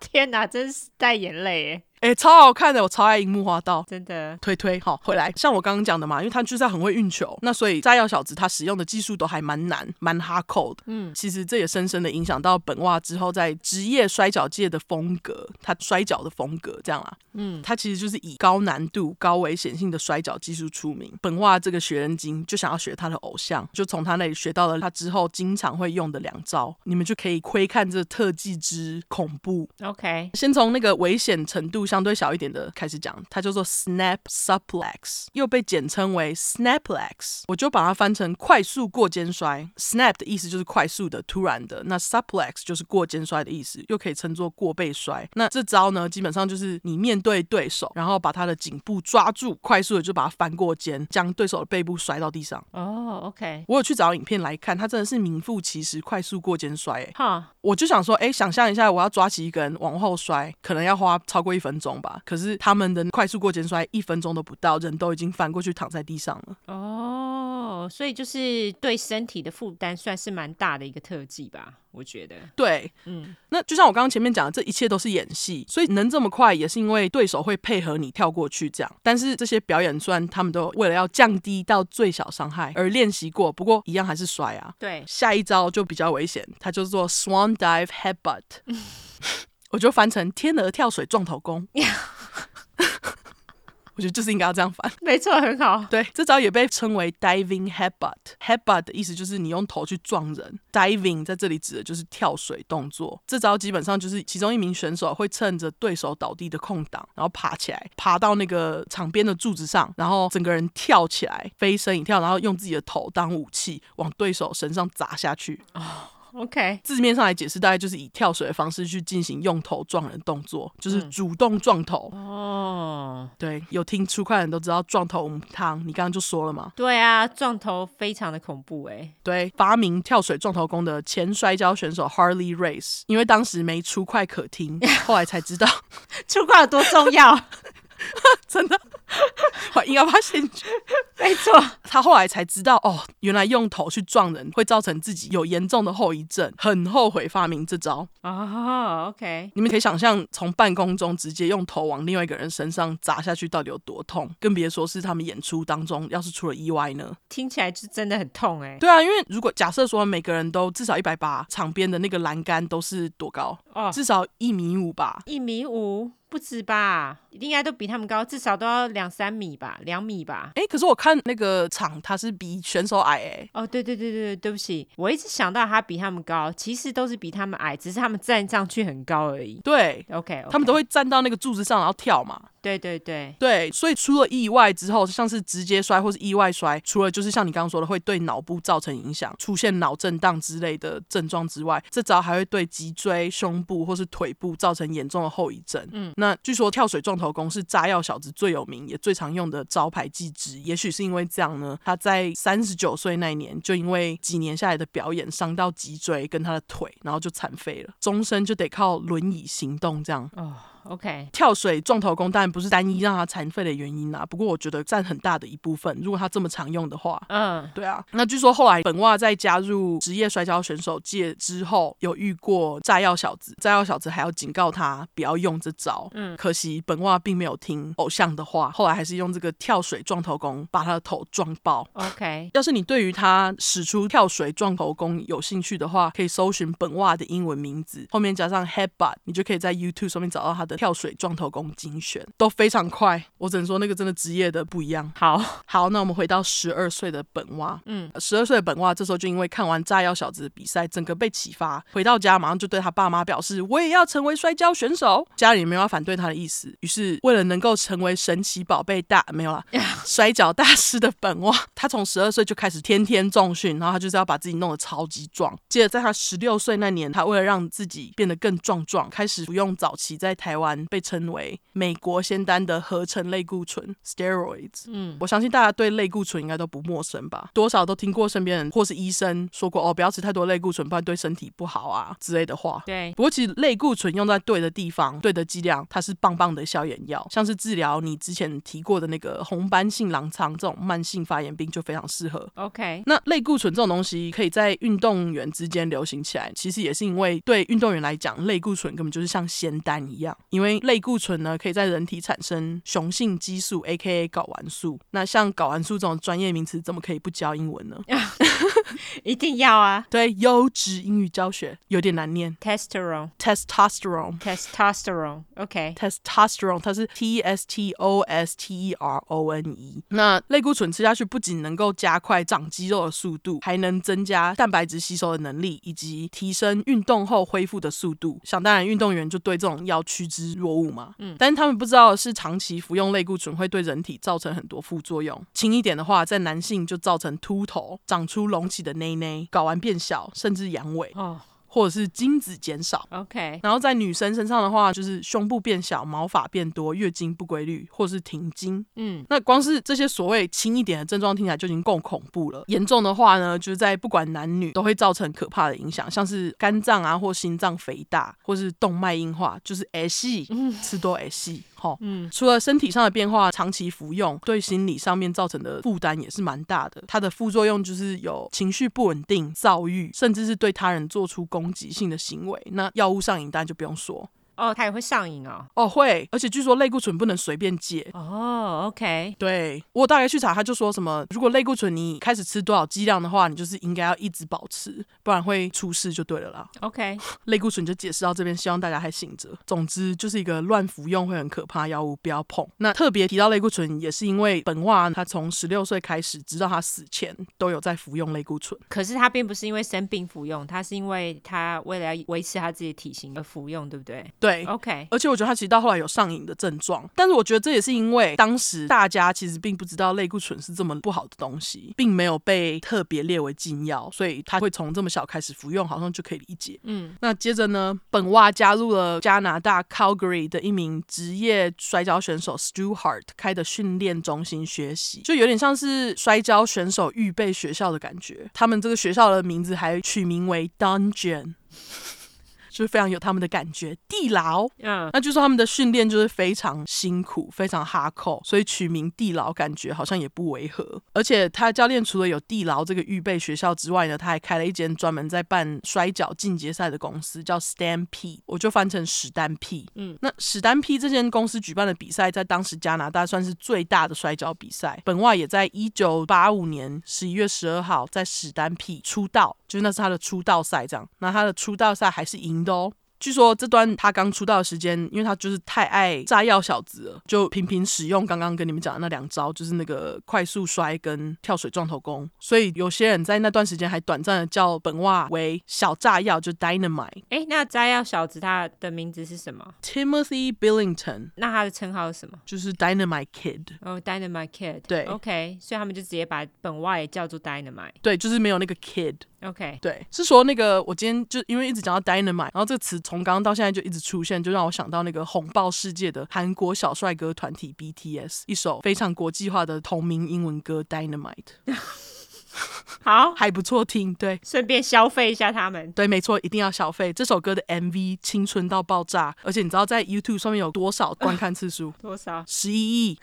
天哪，真是带眼泪耶。哎，欸，超好看的，我超爱樱木花道，真的推推。好，回来像我刚刚讲的嘛，因为他就是很会运球，那所以炸药小子他使用的技术都还蛮难蛮 hardcore 的，嗯，其实这也深深的影响到本袜之后在职业摔角界的风格，他摔角的风格这样啊，嗯，他其实就是以高难度高危险性的摔角技术出名。本袜这个学人精就想要学他的偶像，就从他那里学到了他之后经常会用的两招，你们就可以窥看这特技之恐怖。 OK， 先从那个危险程度相对小一点的开始讲，它叫做 Snap Suplex， 又被简称为 Snaplex， 我就把它翻成快速过肩摔。 Snap 的意思就是快速的突然的，那 Suplex 就是过肩摔的意思，又可以称作过背摔。那这招呢基本上就是你面对对手，然后把他的颈部抓住，快速的就把它翻过肩，将对手的背部摔到地上。哦，oh， OK， 我有去找影片来看，它真的是名副其实快速过肩摔欸，huh。 我就想说哎，想象一下我要抓起一个人往后摔可能要花超过一分钟吧，可是他们的快速过肩摔一分钟都不到，人都已经翻过去躺在地上了。哦，所以就是对身体的负担算是蛮大的一个特技吧，我觉得。对，嗯，那就像我刚刚前面讲的，这一切都是演戏，所以能这么快也是因为对手会配合你跳过去这样。但是这些表演虽然他们都为了要降低到最小伤害而练习过，不过一样还是摔啊。对，下一招就比较危险，它叫做 Swan Dive Headbutt。我就翻成天鹅跳水撞头功。我觉得就是应该要这样翻，没错，很好。对，这招也被称为 diving headbutt。 headbutt 的意思就是你用头去撞人， diving 在这里指的就是跳水动作。这招基本上就是其中一名选手会趁着对手倒地的空档，然后爬起来，爬到那个场边的柱子上，然后整个人跳起来，飞身一跳，然后用自己的头当武器往对手身上砸下去。哦，OK， 字面上来解释，大概就是以跳水的方式去进行用头撞人动作，就是主动撞头。哦，嗯，对，有听True Crime的人都知道撞头母汤，你刚刚就说了嘛。对啊，撞头非常的恐怖哎，欸。对，发明跳水撞头功的前摔跤选手 Harley Race， 因为当时没True Crime可听，后来才知道True Crime有多重要。真的硬要把进去，没错。他后来才知道哦，原来用头去撞人会造成自己有严重的后遗症，很后悔发明这招啊。Oh, OK， 你们可以想象从半空中直接用头往另外一个人身上砸下去到底有多痛，更别说是他们演出当中要是出了意外呢。听起来就真的很痛哎、欸。对啊，因为如果假设说每个人都至少一百八十，场边的那个栏杆都是多高？ Oh, 至少一米五吧。一米五。不止吧，应该都比他们高，至少都要两三米吧，两米吧。哎、欸，可是我看那个场，他是比选手矮哎、欸。哦，对对对对，对不起，我一直想到他比他们高，其实都是比他们矮，只是他们站上去很高而已。对 okay, ，OK， 他们都会站到那个柱子上然后跳嘛。对对对对，所以出了意外之后，像是直接摔或是意外摔，除了就是像你刚刚说的会对脑部造成影响，出现脑震荡之类的症状之外，这招还会对脊椎、胸部或是腿部造成严重的后遗症。嗯，那据说跳水撞头功是炸药小子最有名也最常用的招牌技之，也许是因为这样呢，他在三十九岁那一年就因为几年下来的表演伤到脊椎跟他的腿，然后就残废了，终身就得靠轮椅行动这样。哦OK， 跳水撞头功当然不是单一让他残废的原因啦、啊，不过我觉得占很大的一部分。如果他这么常用的话，嗯，对啊。那据说后来本瓦在加入职业摔跤选手界之后，有遇过炸药小子，炸药小子还要警告他不要用这招。嗯，可惜本瓦并没有听偶像的话，后来还是用这个跳水撞头功把他的头撞爆。OK， 要是你对于他使出跳水撞头功有兴趣的话，可以搜寻本瓦的英文名字，后面加上 headbutt， 你就可以在 YouTube 上面找到他的跳水撞头功精选，都非常快。我只能说那个真的职业的不一样。好好，那我们回到十二岁的本蛙。嗯，十二岁的本蛙这时候就因为看完炸药小子的比赛整个被启发，回到家马上就对他爸妈表示我也要成为摔跤选手，家里没有要反对他的意思，于是为了能够成为神奇宝贝大没有啦摔跤大师的本蛙，他从十二岁就开始天天重训，然后他就是要把自己弄得超级壮。接着在他十六岁那年，他为了让自己变得更壮壮，开始服用早期在台湾被称为美国仙丹的合成类固醇 steroids。 嗯，我相信大家对类固醇应该都不陌生吧，多少都听过身边人或是医生说过哦，不要吃太多类固醇，不然对身体不好啊之类的话。对，不过其实类固醇用在对的地方对的剂量，它是棒棒的消炎药，像是治疗你之前提过的那个红斑性狼疮这种慢性发炎病就非常适合。 OK， 那类固醇这种东西可以在运动员之间流行起来，其实也是因为对运动员来讲类固醇根本就是像仙丹一样，因为类固醇呢可以在人体产生雄性激素 A K A 睾丸素。那像睾丸素这种专业名词怎么可以不教英文呢？一定要啊。对，优质英语教学有点难念。 Testosterone Testosterone Testosterone OK Testosterone 它是 T S T O S T E R O N E。 那类固醇吃下去不仅能够加快长肌肉的速度，还能增加蛋白质吸收的能力，以及提升运动后恢复的速度。想当然运动员就对这种药趋之若鹜嘛。嗯，但是他们不知道的是，长期服用类固醇会对人体造成很多副作用。轻一点的话，在男性就造成秃头、长出隆起的内内、睾丸变小，甚至阳痿。哦，或者是精子减少。 OK， 然后在女生身上的话，就是胸部变小、毛发变多、月经不规律或是停经。嗯，那光是这些所谓轻一点的症状听起来就已经够恐怖了，严重的话呢，就是在不管男女都会造成可怕的影响，像是肝脏啊或心脏肥大或是动脉硬化，就是癌细、嗯、吃多癌细。嗯，除了身体上的变化，长期服用对心理上面造成的负担也是蛮大的。它的副作用就是有情绪不稳定、躁郁，甚至是对他人做出攻击性的行为。那药物上瘾当然就不用说。哦，他也会上瘾哦。哦，会，而且据说类固醇不能随便戒。哦 ，OK， 对，我大概去查，他就说什么，如果类固醇你开始吃多少剂量的话，你就是应该要一直保持，不然会出事就对了啦。OK， 类固醇就解释到这边，希望大家还醒着。总之就是一个乱服用会很可怕的药物，不要碰。那特别提到类固醇，也是因为本瓦他从十六岁开始，直到他死前都有在服用类固醇。可是他并不是因为生病服用，他是因为他为了要维持他自己的体型而服用，对不对？对。Okay. 而且我觉得他其实到后来有上瘾的症状，但是我觉得这也是因为当时大家其实并不知道类固醇是这么不好的东西，并没有被特别列为禁药，所以他会从这么小开始服用，好像就可以理解。嗯，那接着呢，本瓦加入了加拿大 Calgary 的一名职业摔跤选手 Stu Hart 开的训练中心学习，就有点像是摔跤选手预备学校的感觉。他们这个学校的名字还取名为 Dungeon 就是非常有他们的感觉，地牢。嗯，那据说他们的训练就是非常辛苦，非常哈扣，所以取名地牢感觉好像也不违和。而且他的教练除了有地牢这个预备学校之外呢，他还开了一间专门在办摔角进阶赛的公司，叫 Stampede， 我就翻成史丹屁。嗯，那史丹屁这间公司举办的比赛在当时加拿大算是最大的摔角比赛。本外也在一九八五年十一月十二号在史丹屁出道，就是那是他的出道赛这样。那他的出道赛还是赢的哦。据说这段他刚出道的时间，因为他就是太爱炸药小子了，就频频使用刚刚跟你们讲的那两招，就是那个快速摔跟跳水撞头功，所以有些人在那段时间还短暂的叫本袜为小炸药，就 Dynamite。 诶，那炸药小子他的名字是什么？ Timothy Billington。 那他的称号是什么？就是 Dynamite Kid。 哦， Dynamite Kid， 对， OK， 所以他们就直接把本袜也叫做 Dynamite， 对，就是没有那个 Kid。OK， 对，是说那个我今天就因为一直讲到 Dynamite， 然后这个词从刚刚到现在就一直出现，就让我想到那个红爆世界的韩国小帅哥团体 B T S 一首非常国际化的同名英文歌 Dynamite。 好，还不错听，对，顺便消费一下他们，对，没错，一定要消费这首歌的 M V， 青春到爆炸，而且你知道在 YouTube 上面有多少观看次数？多少？十一亿。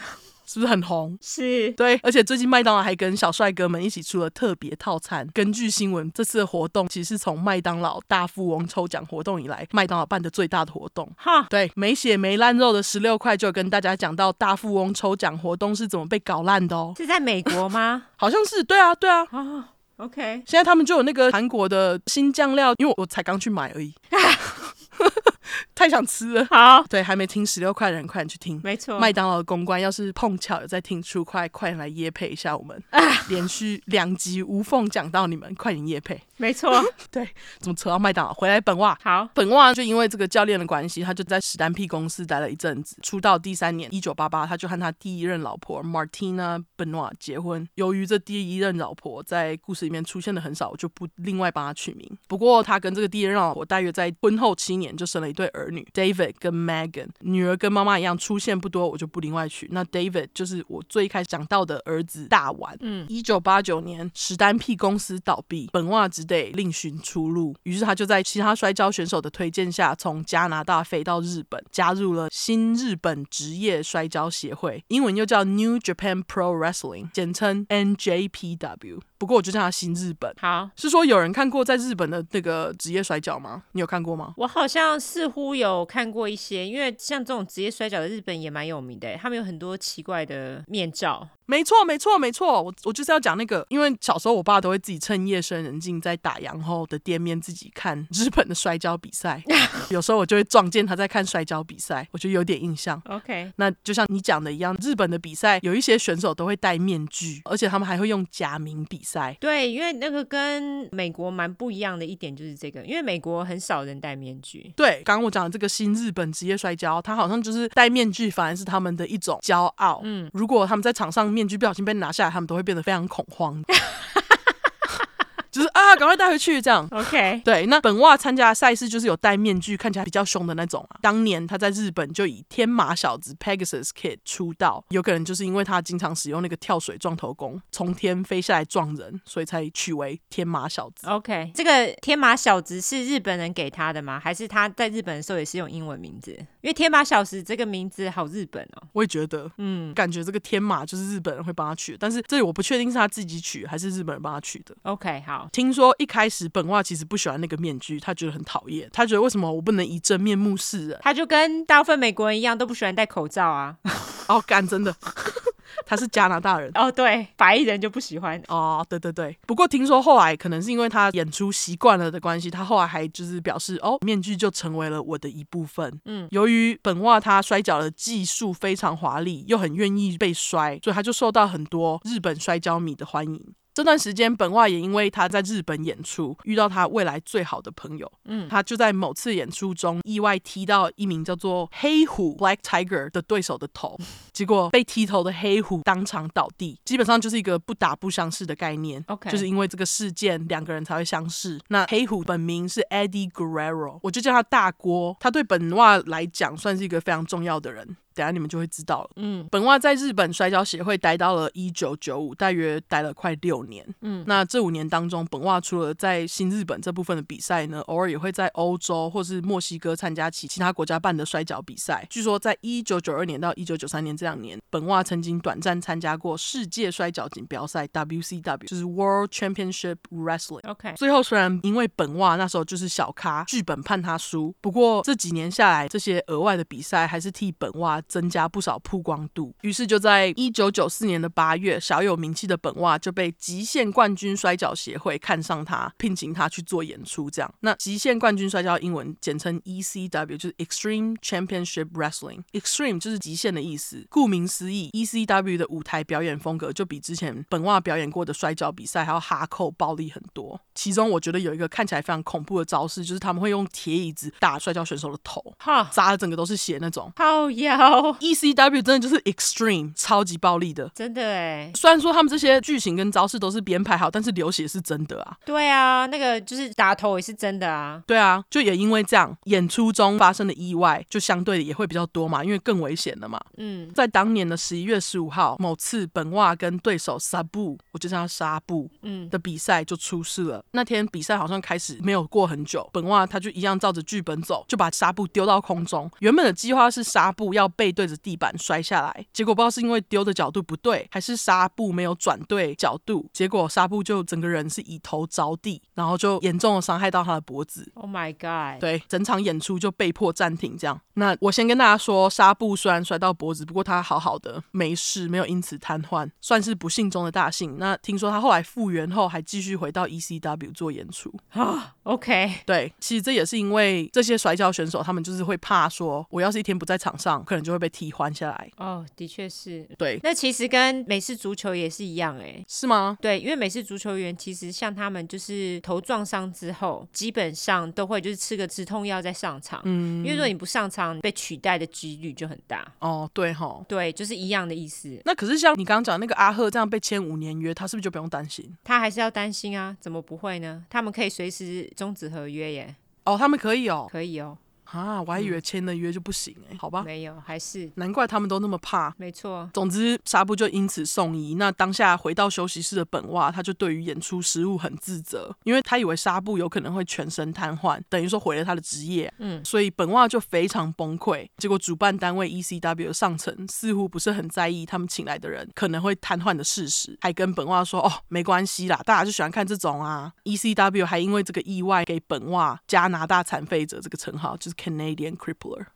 是不是很红？是，对，而且最近麦当劳还跟小帅哥们一起出了特别套餐。根据新闻，这次的活动其实是从麦当劳大富翁抽奖活动以来，麦当劳办的最大的活动。哈，对，没血没烂肉的十六块就跟大家讲到大富翁抽奖活动是怎么被搞烂的哦。是在美国吗？好像是，对啊，对啊。哦 OK， 现在他们就有那个韩国的新酱料，因为我才刚去买而已。太想吃了。好，对，还没听十六块的人快点去听，没错，麦当劳的公关要是碰巧有在听出快，快点来业配一下我们，啊，连续两集无缝讲到你们，快点业配，没错。对，怎么扯到麦当劳？回来本袜。好，本袜就因为这个教练的关系，他就在史丹屁公司待了一阵子。出道第三年一九八八，他就和他第一任老婆 Martina Benoit 结婚。由于这第一任老婆在故事里面出现的很少，我就不另外帮他取名。不过他跟这个第一任老婆大约在婚后七年就生了一对儿女 David 跟 Megan。 女儿跟妈妈一样出现不多，我就不另外取。那 David 就是我最开始讲到的儿子大丸。嗯，一九八九年史丹屁公司倒闭，本袜只得另寻出路，于是他就在其他摔跤选手的推荐下，从加拿大飞到日本，加入了新日本职业摔跤协会，英文又叫 New Japan Pro Wrestling， 简称 N J P W。不过我就叫他新日本。好，是说有人看过在日本的那个职业摔角吗？你有看过吗？我好像似乎有看过一些，因为像这种职业摔角的日本也蛮有名的，他们有很多奇怪的面罩。没错没错没错，我我就是要讲那个，因为小时候我爸都会自己趁夜深人静在打烊后的店面自己看日本的摔跤比赛。有时候我就会撞见他在看摔跤比赛，我就有点印象。 OK， 那就像你讲的一样，日本的比赛有一些选手都会戴面具，而且他们还会用假名比赛。对，因为那个跟美国蛮不一样的一点就是这个，因为美国很少人戴面具。对，刚刚我讲的这个新日本职业摔跤，他好像就是戴面具反而是他们的一种骄傲。嗯，如果他们在场上面具不小心被拿下来，他们都会变得非常恐慌。就是啊，赶快带回去这样。 OK， 对，那本袜参加的赛事就是有戴面具，看起来比较凶的那种啊。当年他在日本就以天马小子 Pegasus Kid 出道，有可能就是因为他经常使用那个跳水撞头功，从天飞下来撞人，所以才取为天马小子。 OK， 这个天马小子是日本人给他的吗？还是他在日本的时候也是用英文名字？因为天马小子这个名字好日本哦。我也觉得，嗯，感觉这个天马就是日本人会帮他取的，但是这里我不确定是他自己取还是日本人帮他取的。 OK， 好，听说一开始本袜其实不喜欢那个面具，他觉得很讨厌，他觉得为什么我不能以真面目示人？他就跟大部分美国人一样都不喜欢戴口罩啊。哦，干，真的。他是加拿大人哦，对，白人就不喜欢哦，对对对。不过听说后来可能是因为他演出习惯了的关系，他后来还就是表示哦，面具就成为了我的一部分。嗯，由于本袜他摔跤的技术非常华丽，又很愿意被摔，所以他就受到很多日本摔跤迷的欢迎。这段时间本袜也因为他在日本演出遇到他未来最好的朋友。嗯，他就在某次演出中意外踢到一名叫做黑虎 Black Tiger 的对手的头，结果被踢头的黑虎当场倒地，基本上就是一个不打不相识的概念。 OK， 就是因为这个事件两个人才会相识。那黑虎本名是 Eddie Guerrero， 我就叫他大锅，他对本袜来讲算是一个非常重要的人。等一下你们就会知道了。嗯，本襪在日本摔跤协会待到了一九九五，大约待了快六年。嗯，那这五年当中，本襪除了在新日本这部分的比赛呢，偶尔也会在欧洲或是墨西哥参加其其他国家办的摔跤比赛。据说在一九九二年到一九九三年这两年，本襪曾经短暂参加过世界摔跤锦标赛 W C W， 就是 World Championship Wrestling。OK， 最后虽然因为本襪那时候就是小咖，剧本判他输，不过这几年下来，这些额外的比赛还是替本襪增加不少曝光度。于是就在一九九四年的八月，小有名气的本襪就被极限冠军摔跤协会看上他，聘请他去做演出这样。那极限冠军摔跤英文简称 E C W， 就是 Extreme Championship Wrestling。 Extreme 就是极限的意思，顾名思义 E C W 的舞台表演风格就比之前本襪表演过的摔跤比赛还要哈扣暴力很多。其中我觉得有一个看起来非常恐怖的招式，就是他们会用铁椅子打摔跤选手的头，砸的整个都是血那种。好妖 E C W 真的就是 Extreme， 超级暴力的，真的耶。虽然说他们这些剧情跟招式都是编排好，但是流血是真的啊。对啊，那个就是打头也是真的啊。对啊，就也因为这样，演出中发生的意外就相对的也会比较多嘛，因为更危险了嘛。嗯，在当年的十一月十五号，某次本襪跟对手 Sabu， 我就叫他纱布的比赛就出事了。那天比赛好像开始没有过很久，本襪他就一样照着剧本走，就把纱布丢到空中。原本的计划是纱布要背对着地板摔下来，结果不知道是因为丢的角度不对，还是纱布没有转对角度，结果纱布就整个人是以头着地，然后就严重的伤害到他的脖子。 Oh my god， 对，整场演出就被迫暂停这样。那我先跟大家说，纱布虽然摔到脖子，不过他好好的，没事，没有因此瘫痪，算是不幸中的大幸。那听说他后来复原后还继续回到 E C W 做演出。 OK， 对，其实这也是因为这些摔跤选手他们就是会怕说，我要是一天不在场上可能就会被替换下来。哦，的确是。对，那其实跟美式足球也是一样耶。是吗？对，因为美式足球员其实像他们就是头撞伤之后基本上都会就是吃个止痛药再上场。嗯，因为如果你不上场被取代的几率就很大。哦，对吼，对，就是一样的意思。那可是像你刚刚讲那个阿赫这样被签五年约，他是不是就不用担心？他还是要担心啊，怎么不会呢？他们可以随时终止合约耶。哦，他们可以哦？可以哦。啊，我还以为签了约就不行哎、欸，好吧，没有，还是难怪他们都那么怕。没错，总之纱布就因此送医。那当下回到休息室的本襪，他就对于演出失误很自责，因为他以为纱布有可能会全身瘫痪，等于说毁了他的职业。嗯，所以本襪就非常崩溃。结果主办单位 E C W 的上层似乎不是很在意他们请来的人可能会瘫痪的事实，还跟本襪说哦，没关系啦，大家就喜欢看这种啊。E C W 还因为这个意外给本襪加拿大残废者这个称号，就是Canadian crippler。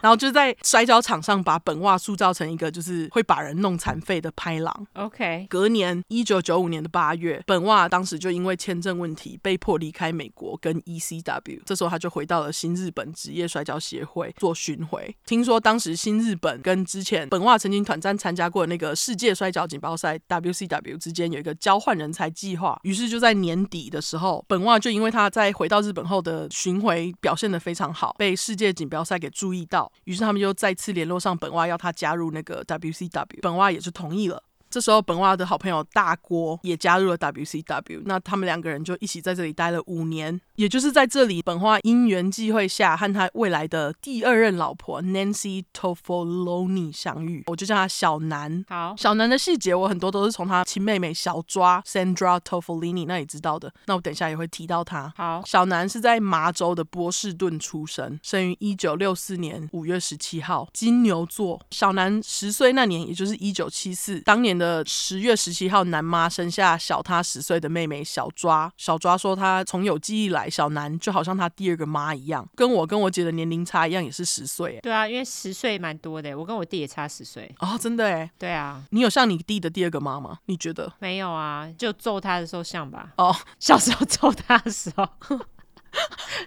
然后就在摔跤场上把本襪塑造成一个就是会把人弄残废的拍郎。 OK， 隔年一九九五年的八月，本襪当时就因为签证问题被迫离开美国跟 E C W， 这时候他就回到了新日本职业摔跤协会做巡回。听说当时新日本跟之前本襪曾经短暂参加过的那个世界摔跤锦标赛 W C W 之间有一个交换人才计划，于是就在年底的时候，本襪就因为他在回到日本后的巡回表现得非常好，被世界锦标赛给注意到，于是他们就再次联络上本襪，要他加入那个 W C W， 本襪也就同意了。这时候本襪的好朋友大郭也加入了 W C W， 那他们两个人就一起在这里待了五年。也就是在这里，本襪因缘际会下和他未来的第二任老婆 Nancy Tofoloni 相遇，我就叫他小南。好，小南的细节我很多都是从他亲妹妹小抓 Sandra Tofolini 那里知道的，那我等一下也会提到他。好，小南是在麻州的波士顿出生，生于一九六四年五月十七号，金牛座。小南十岁那年，也就是一九七四，当年的十月十七号，南妈生下小她十岁的妹妹小抓。小抓说她从有记忆来，小南就好像她第二个妈一样，跟我跟我姐的年龄差一样，也是十岁。对啊，因为十岁蛮多的，我跟我弟也差十岁。哦，真的耶。对啊。你有像你弟的第二个妈吗？你觉得？没有啊，就揍她的时候像吧。哦，小时候揍她的时候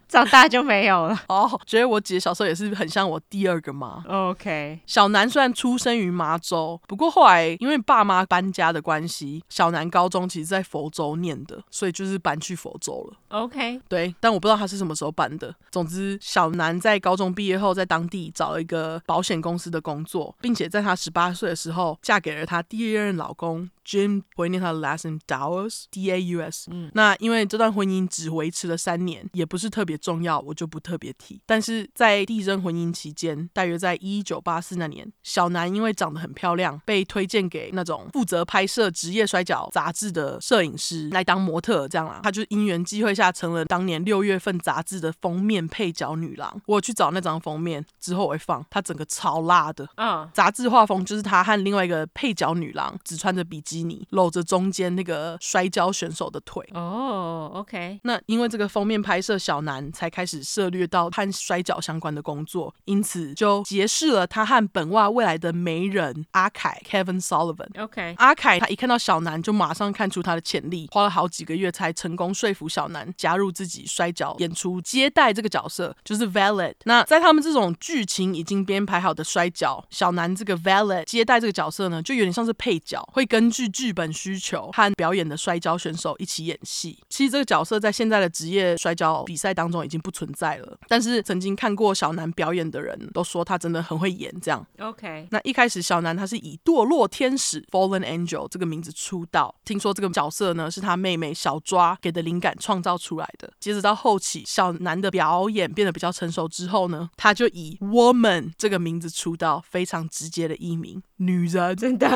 长大就没有了。哦，oh， 觉得我姐小时候也是很像我第二个妈。 OK， 小南虽然出生于麻州，不过后来因为爸妈搬家的关系，小南高中其实在佛州念的，所以就是搬去佛州了。 OK， 对，但我不知道他是什么时候搬的。总之小南在高中毕业后在当地找了一个保险公司的工作，并且在他十八岁的时候嫁给了他第一任老公 Jim 我会念他的 last name Daus D A U S、嗯、那因为这段婚姻只维持了三年，也不是特别重要，我就不特别提。但是在缔证婚姻期间，大约在一九八四那年，小南因为长得很漂亮，被推荐给那种负责拍摄职业摔角杂志的摄影师来当模特，这样啦。他就因缘机会下成了当年六月份杂志的封面配角女郎。我有去找那张封面，之后我会放，她整个超辣的。嗯，杂志画风就是她和另外一个配角女郎只穿着比基尼，搂着中间那个摔跤选手的腿。哦、oh, OK。那因为这个封面拍摄，小南才开始涉略到和摔跤相关的工作，因此就结识了他和本袜未来的媒人阿凯 Kevin Sullivan。OK。阿凯他一看到小南就马上看出他的潜力，花了好几个月才成功说服小南加入自己摔跤演出接待这个角色，就是 valet。那在他们这种剧情已经编排好的摔跤，小南这个 valet 接待这个角色呢，就有点像是配角，会根据剧本需求和表演的摔跤选手一起演戏。其实这个角色在现在的职业摔跤比赛当中已经不存在了，但是曾经看过小南表演的人都说他真的很会演这样。 OK。 那一开始小南他是以堕落天使 Fallen Angel 这个名字出道，听说这个角色呢是他妹妹小抓给的灵感创造出来的。接着到后期小南的表演变得比较成熟之后呢，他就以 Woman 这个名字出道，非常直接的译名，女人，真的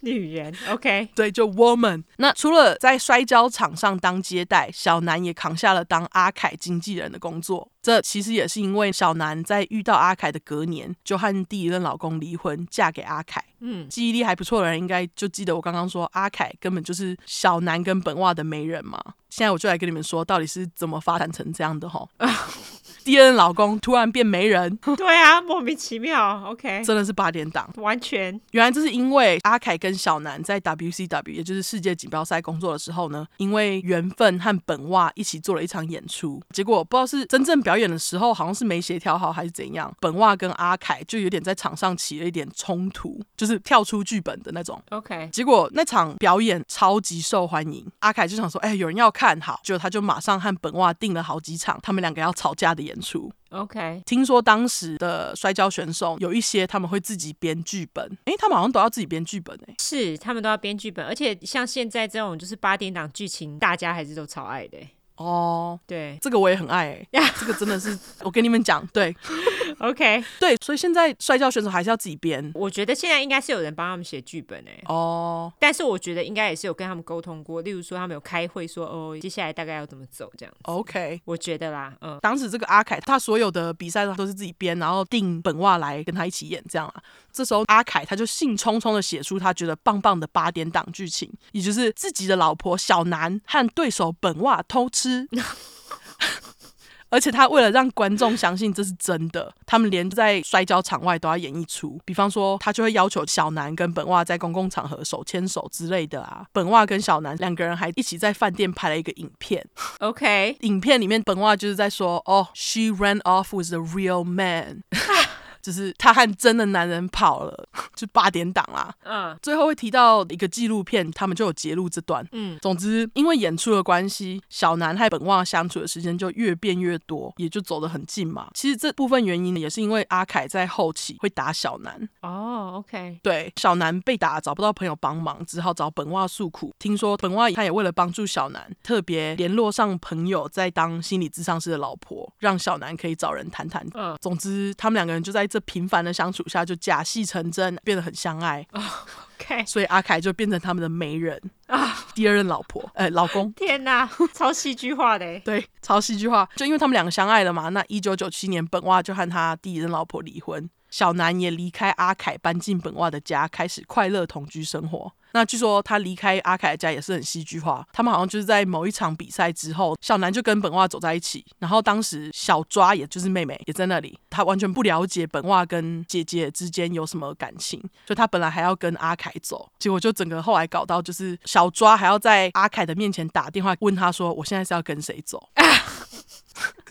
女人。 OK。 对，就 Woman。 那除了在摔跤场上当接待，小南也扛下了当阿凯经纪人的工作。这其实也是因为小南在遇到阿凯的隔年就和第一任老公离婚，嫁给阿凯。嗯，记忆力还不错的人应该就记得我刚刚说阿凯根本就是小南跟本袜的媒人嘛。现在我就来跟你们说到底是怎么发展成这样的齁。第二任老公突然变媒人。对啊，莫名其妙。 OK。 真的是八点档，完全。原来这是因为阿凯跟小南在 W C W 也就是世界锦标赛工作的时候呢，因为缘分和本袜一起做了一场演出，结果不知道是真正表演的时候好像是没协调好还是怎样，本袜跟阿凯就有点在场上起了一点冲突，就是跳出剧本的那种。 OK。 结果那场表演超级受欢迎，阿凯就想说哎、欸，有人要看好，结果他就马上和本袜订了好几场他们两个要吵架的演出。OK。 听说当时的摔跤选手有一些他们会自己编剧本，诶，他们好像都要自己编剧本诶，是，他们都要编剧本，而且像现在这种就是八点档剧情，大家还是都超爱的诶。哦、oh, 对，这个我也很爱、欸、这个真的是我跟你们讲，对。OK。 对，所以现在摔跤选手还是要自己编，我觉得现在应该是有人帮他们写剧本欸。哦、oh. 但是我觉得应该也是有跟他们沟通过，例如说他们有开会说哦，接下来大概要怎么走这样子。 OK。 我觉得啦、嗯、当时这个阿凯他所有的比赛都是自己编，然后定本袜来跟他一起演这样啦。这时候阿凯他就兴冲冲的写出他觉得棒棒的八点档剧情，也就是自己的老婆小南和对手本袜偷吃而且他为了让观众相信这是真的，他们连在摔跤场外都要演绎出，比方说他就会要求小南跟本袜在公共场合手牵手之类的啊。本袜跟小南两个人还一起在饭店拍了一个影片。 OK。 影片里面本袜就是在说哦、oh, she ran off with the real man 就是他和真的男人跑了，就八点档啦。嗯，最后会提到一个纪录片，他们就有揭露这段。嗯，总之因为演出的关系，小南和本袜相处的时间就越变越多，也就走得很近嘛。其实这部分原因也是因为阿凯在后期会打小南。哦 ，OK。对，小南被打找不到朋友帮忙，只好找本袜诉苦。听说本袜他也为了帮助小南，特别联络上朋友在当心理咨商师的老婆，让小南可以找人谈谈。嗯，总之他们两个人就在这频繁的相处下就假戏成真，变得很相爱。Oh, okay. 所以阿凯就变成他们的媒人、oh. 第二任老婆、呃、老公。天哪，超戏剧化的。对，超戏剧化。就因为他们两个相爱了嘛，那一九九七年本袜就和他第一任老婆离婚，小南也离开阿凯搬进本袜的家，开始快乐同居生活。那据说他离开阿凯的家也是很戏剧化，他们好像就是在某一场比赛之后，小南就跟本袜走在一起，然后当时小抓也就是妹妹也在那里，他完全不了解本袜跟姐姐之间有什么感情，所以他本来还要跟阿凯走，结果就整个后来搞到就是小抓还要在阿凯的面前打电话问他说我现在是要跟谁走啊。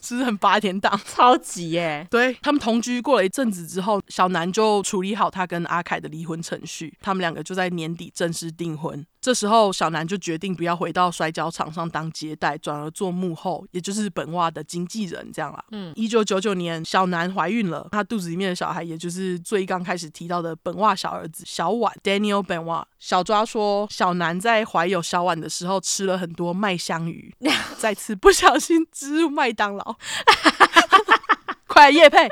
是不是很八点档？超级耶。对，他们同居过了一阵子之后，小南就处理好他跟阿凯的离婚程序，他们两个就在年底正式订婚。这时候小南就决定不要回到摔跤场上当接待，转而做幕后，也就是本袜的经纪人这样啦。嗯，一九九九年小南怀孕了，她肚子里面的小孩也就是最刚开始提到的本袜小儿子小婉 Daniel Benoit。 小抓说小南在怀有小婉的时候吃了很多麦香鱼再次不小心植入麦当劳快业配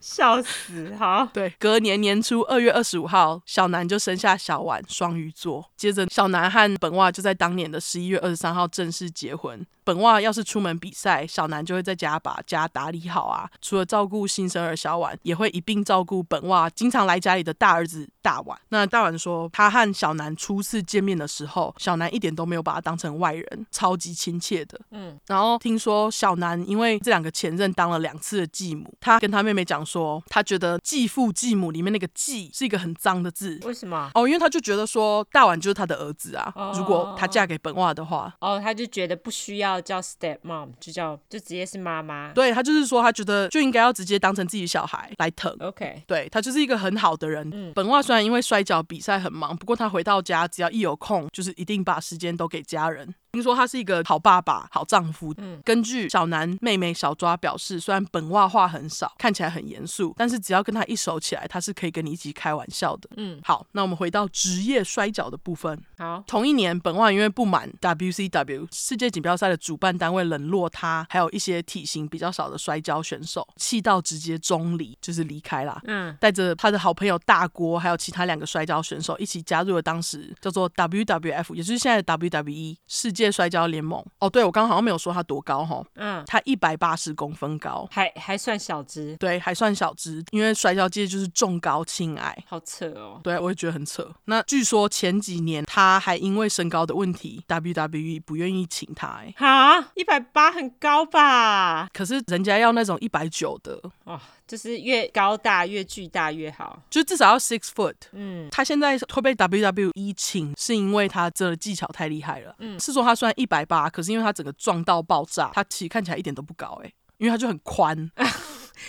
笑死。好，对，隔年年初二月二十五号小南就生下小婉，双鱼座。接着小南和本袜就在当年的十一月二十三号正式结婚。本袜要是出门比赛，小南就会在家把家打理好啊，除了照顾新生儿小婉，也会一并照顾本袜经常来家里的大儿子大婉。那大婉说他和小南初次见面的时候，小南一点都没有把他当成外人，超级亲切的。嗯，然后听说小南因为这两个前任当了两次的继母，他跟他妹妹讲说他觉得继父继母里面那个继是一个很脏的字。为什么？哦，因为他就觉得说大婉就是他的儿子啊、哦、如果他嫁给本袜的话，哦，他就觉得不需要叫 stepmom， 就叫就直接是妈妈。对，他就是说他觉得就应该要直接当成自己小孩来疼。 OK， 对，他就是一个很好的人、嗯、本袜虽然因为摔跤比赛很忙，不过他回到家只要一有空就是一定把时间都给家人。听说他是一个好爸爸好丈夫、嗯、根据小南妹妹小抓表示，虽然本袜话很少，看起来很严肃，但是只要跟他一熟起来，他是可以跟你一起开玩笑的。嗯，好，那我们回到职业摔角的部分。好，同一年本袜因为不满 W C W 世界锦标赛的主办单位冷落他还有一些体型比较少的摔跤选手，气到直接中离，就是离开啦。嗯，带着他的好朋友大郭还有其他两个摔跤选手一起加入了当时叫做 W W F， 也就是现在的 W W E 世界世界摔跤联盟。哦，对，我刚刚好像没有说他多高哈，嗯，他一百八十公分高，还还算小只，对，还算小只，因为摔跤界就是重高轻矮，好扯哦，对，我也觉得很扯。那据说前几年他还因为身高的问题 ，W W E 不愿意请他、欸，哈，一百八很高吧？可是人家要那种一百九的哦，就是越高大越巨大越好，就至少要six foot。嗯，他现在会被 W W E 请，是因为他这技巧太厉害了，嗯，是说他。他虽然一百八，可是因为他整个撞到爆炸，他其实看起来一点都不高哎、欸，因为他就很宽。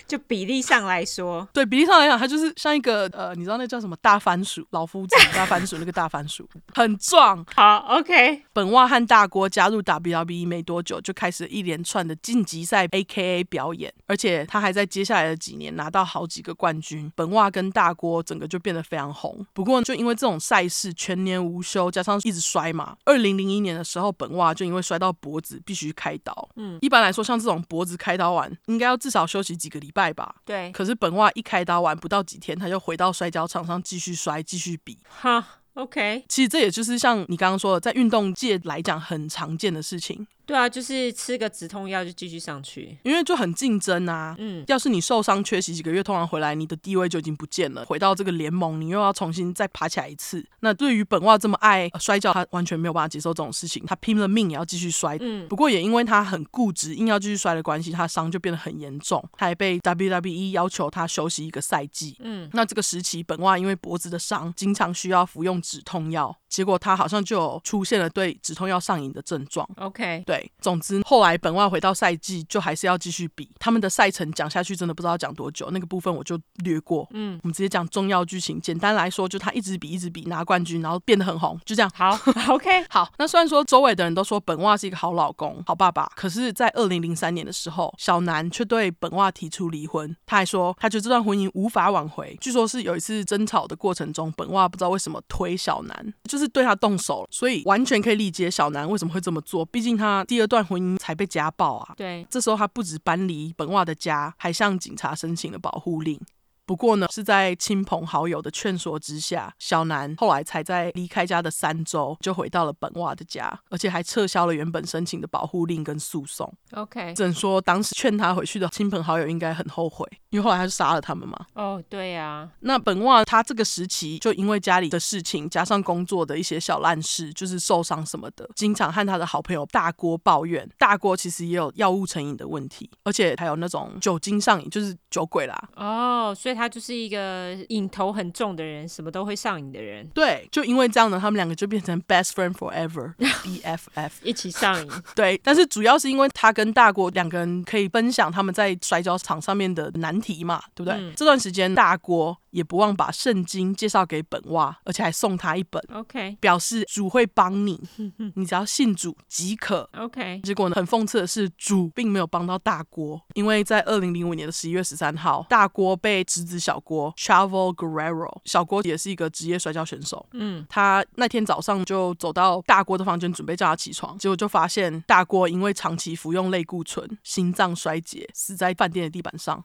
就比例上来说，对，比例上来讲他就是像一个呃，你知道那叫什么大番薯，老夫子大番薯那个大番薯很壮。好 OK， 本袜和大郭加入 W W E 没多久就开始一连串的晋级赛 A K A 表演，而且他还在接下来的几年拿到好几个冠军。本袜跟大郭整个就变得非常红，不过就因为这种赛事全年无休，加上一直摔嘛，二零零一年的时候本袜就因为摔到脖子必须开刀。嗯，一般来说像这种脖子开刀完应该要至少休息几个礼拜吧，对。可是本袜一开刀完不到几天，他就回到摔跤场上继续摔，继续比。哈 ，OK。其实这也就是像你刚刚说的，在运动界来讲很常见的事情。对啊，就是吃个止痛药就继续上去，因为就很竞争啊。嗯，要是你受伤缺席几个月，通常回来你的地位就已经不见了，回到这个联盟你又要重新再爬起来一次。那对于本袜这么爱、呃、摔跤，他完全没有办法接受这种事情，他拼了命也要继续摔。嗯，不过也因为他很固执硬要继续摔的关系，他伤就变得很严重，他还被 W W E 要求他休息一个赛季。嗯，那这个时期本袜因为脖子的伤经常需要服用止痛药，结果他好像就有出现了对止痛药上瘾的症状。 OK， 对，总之后来本袜回到赛季就还是要继续比，他们的赛程讲下去真的不知道讲多久，那个部分我就略过。嗯，我们直接讲重要剧情。简单来说就他一直比一直比拿冠军，然后变得很红，就这样。好OK， 好，那虽然说周围的人都说本袜是一个好老公好爸爸，可是在二零零三年的时候小南却对本袜提出离婚。他还说他觉得这段婚姻无法挽回，据说是有一次争吵的过程中本袜不知道为什么推小南，就是是对他动手了，所以完全可以理解小南为什么会这么做，毕竟他第二段婚姻才被家暴啊。对，这时候他不止搬离本袜的家，还向警察申请了保护令。不过呢，是在亲朋好友的劝说之下，小南后来才在离开家的三周就回到了本袜的家，而且还撤销了原本申请的保护令跟诉讼。 OK， 只能说当时劝他回去的亲朋好友应该很后悔，因为后来他就杀了他们嘛。哦、oh， 对啊。那本袜他这个时期就因为家里的事情加上工作的一些小烂事，就是受伤什么的，经常和他的好朋友大郭抱怨。大郭其实也有药物成瘾的问题，而且还有那种酒精上瘾，就是酒鬼啦。哦、oh， 所以他他就是一个瘾头很重的人，什么都会上瘾的人。对，就因为这样呢，他们两个就变成 best friend forever B F F 一起上瘾。对，但是主要是因为他跟大郭两个人可以分享他们在摔跤场上面的难题嘛，对不对、嗯、这段时间大锅也不忘把圣经介绍给本蛙，而且还送他一本 OK， 表示主会帮你你只要信主即可 OK。 结果呢，很讽刺的是主并没有帮到大锅，因为在二零零五年的十一月十三号，大锅被侄子小锅 Chavo Guerrero， 小锅也是一个职业摔跤选手、嗯、他那天早上就走到大锅的房间准备叫他起床，结果就发现大锅因为长期服用类固醇心脏衰竭，死在饭店的地板上，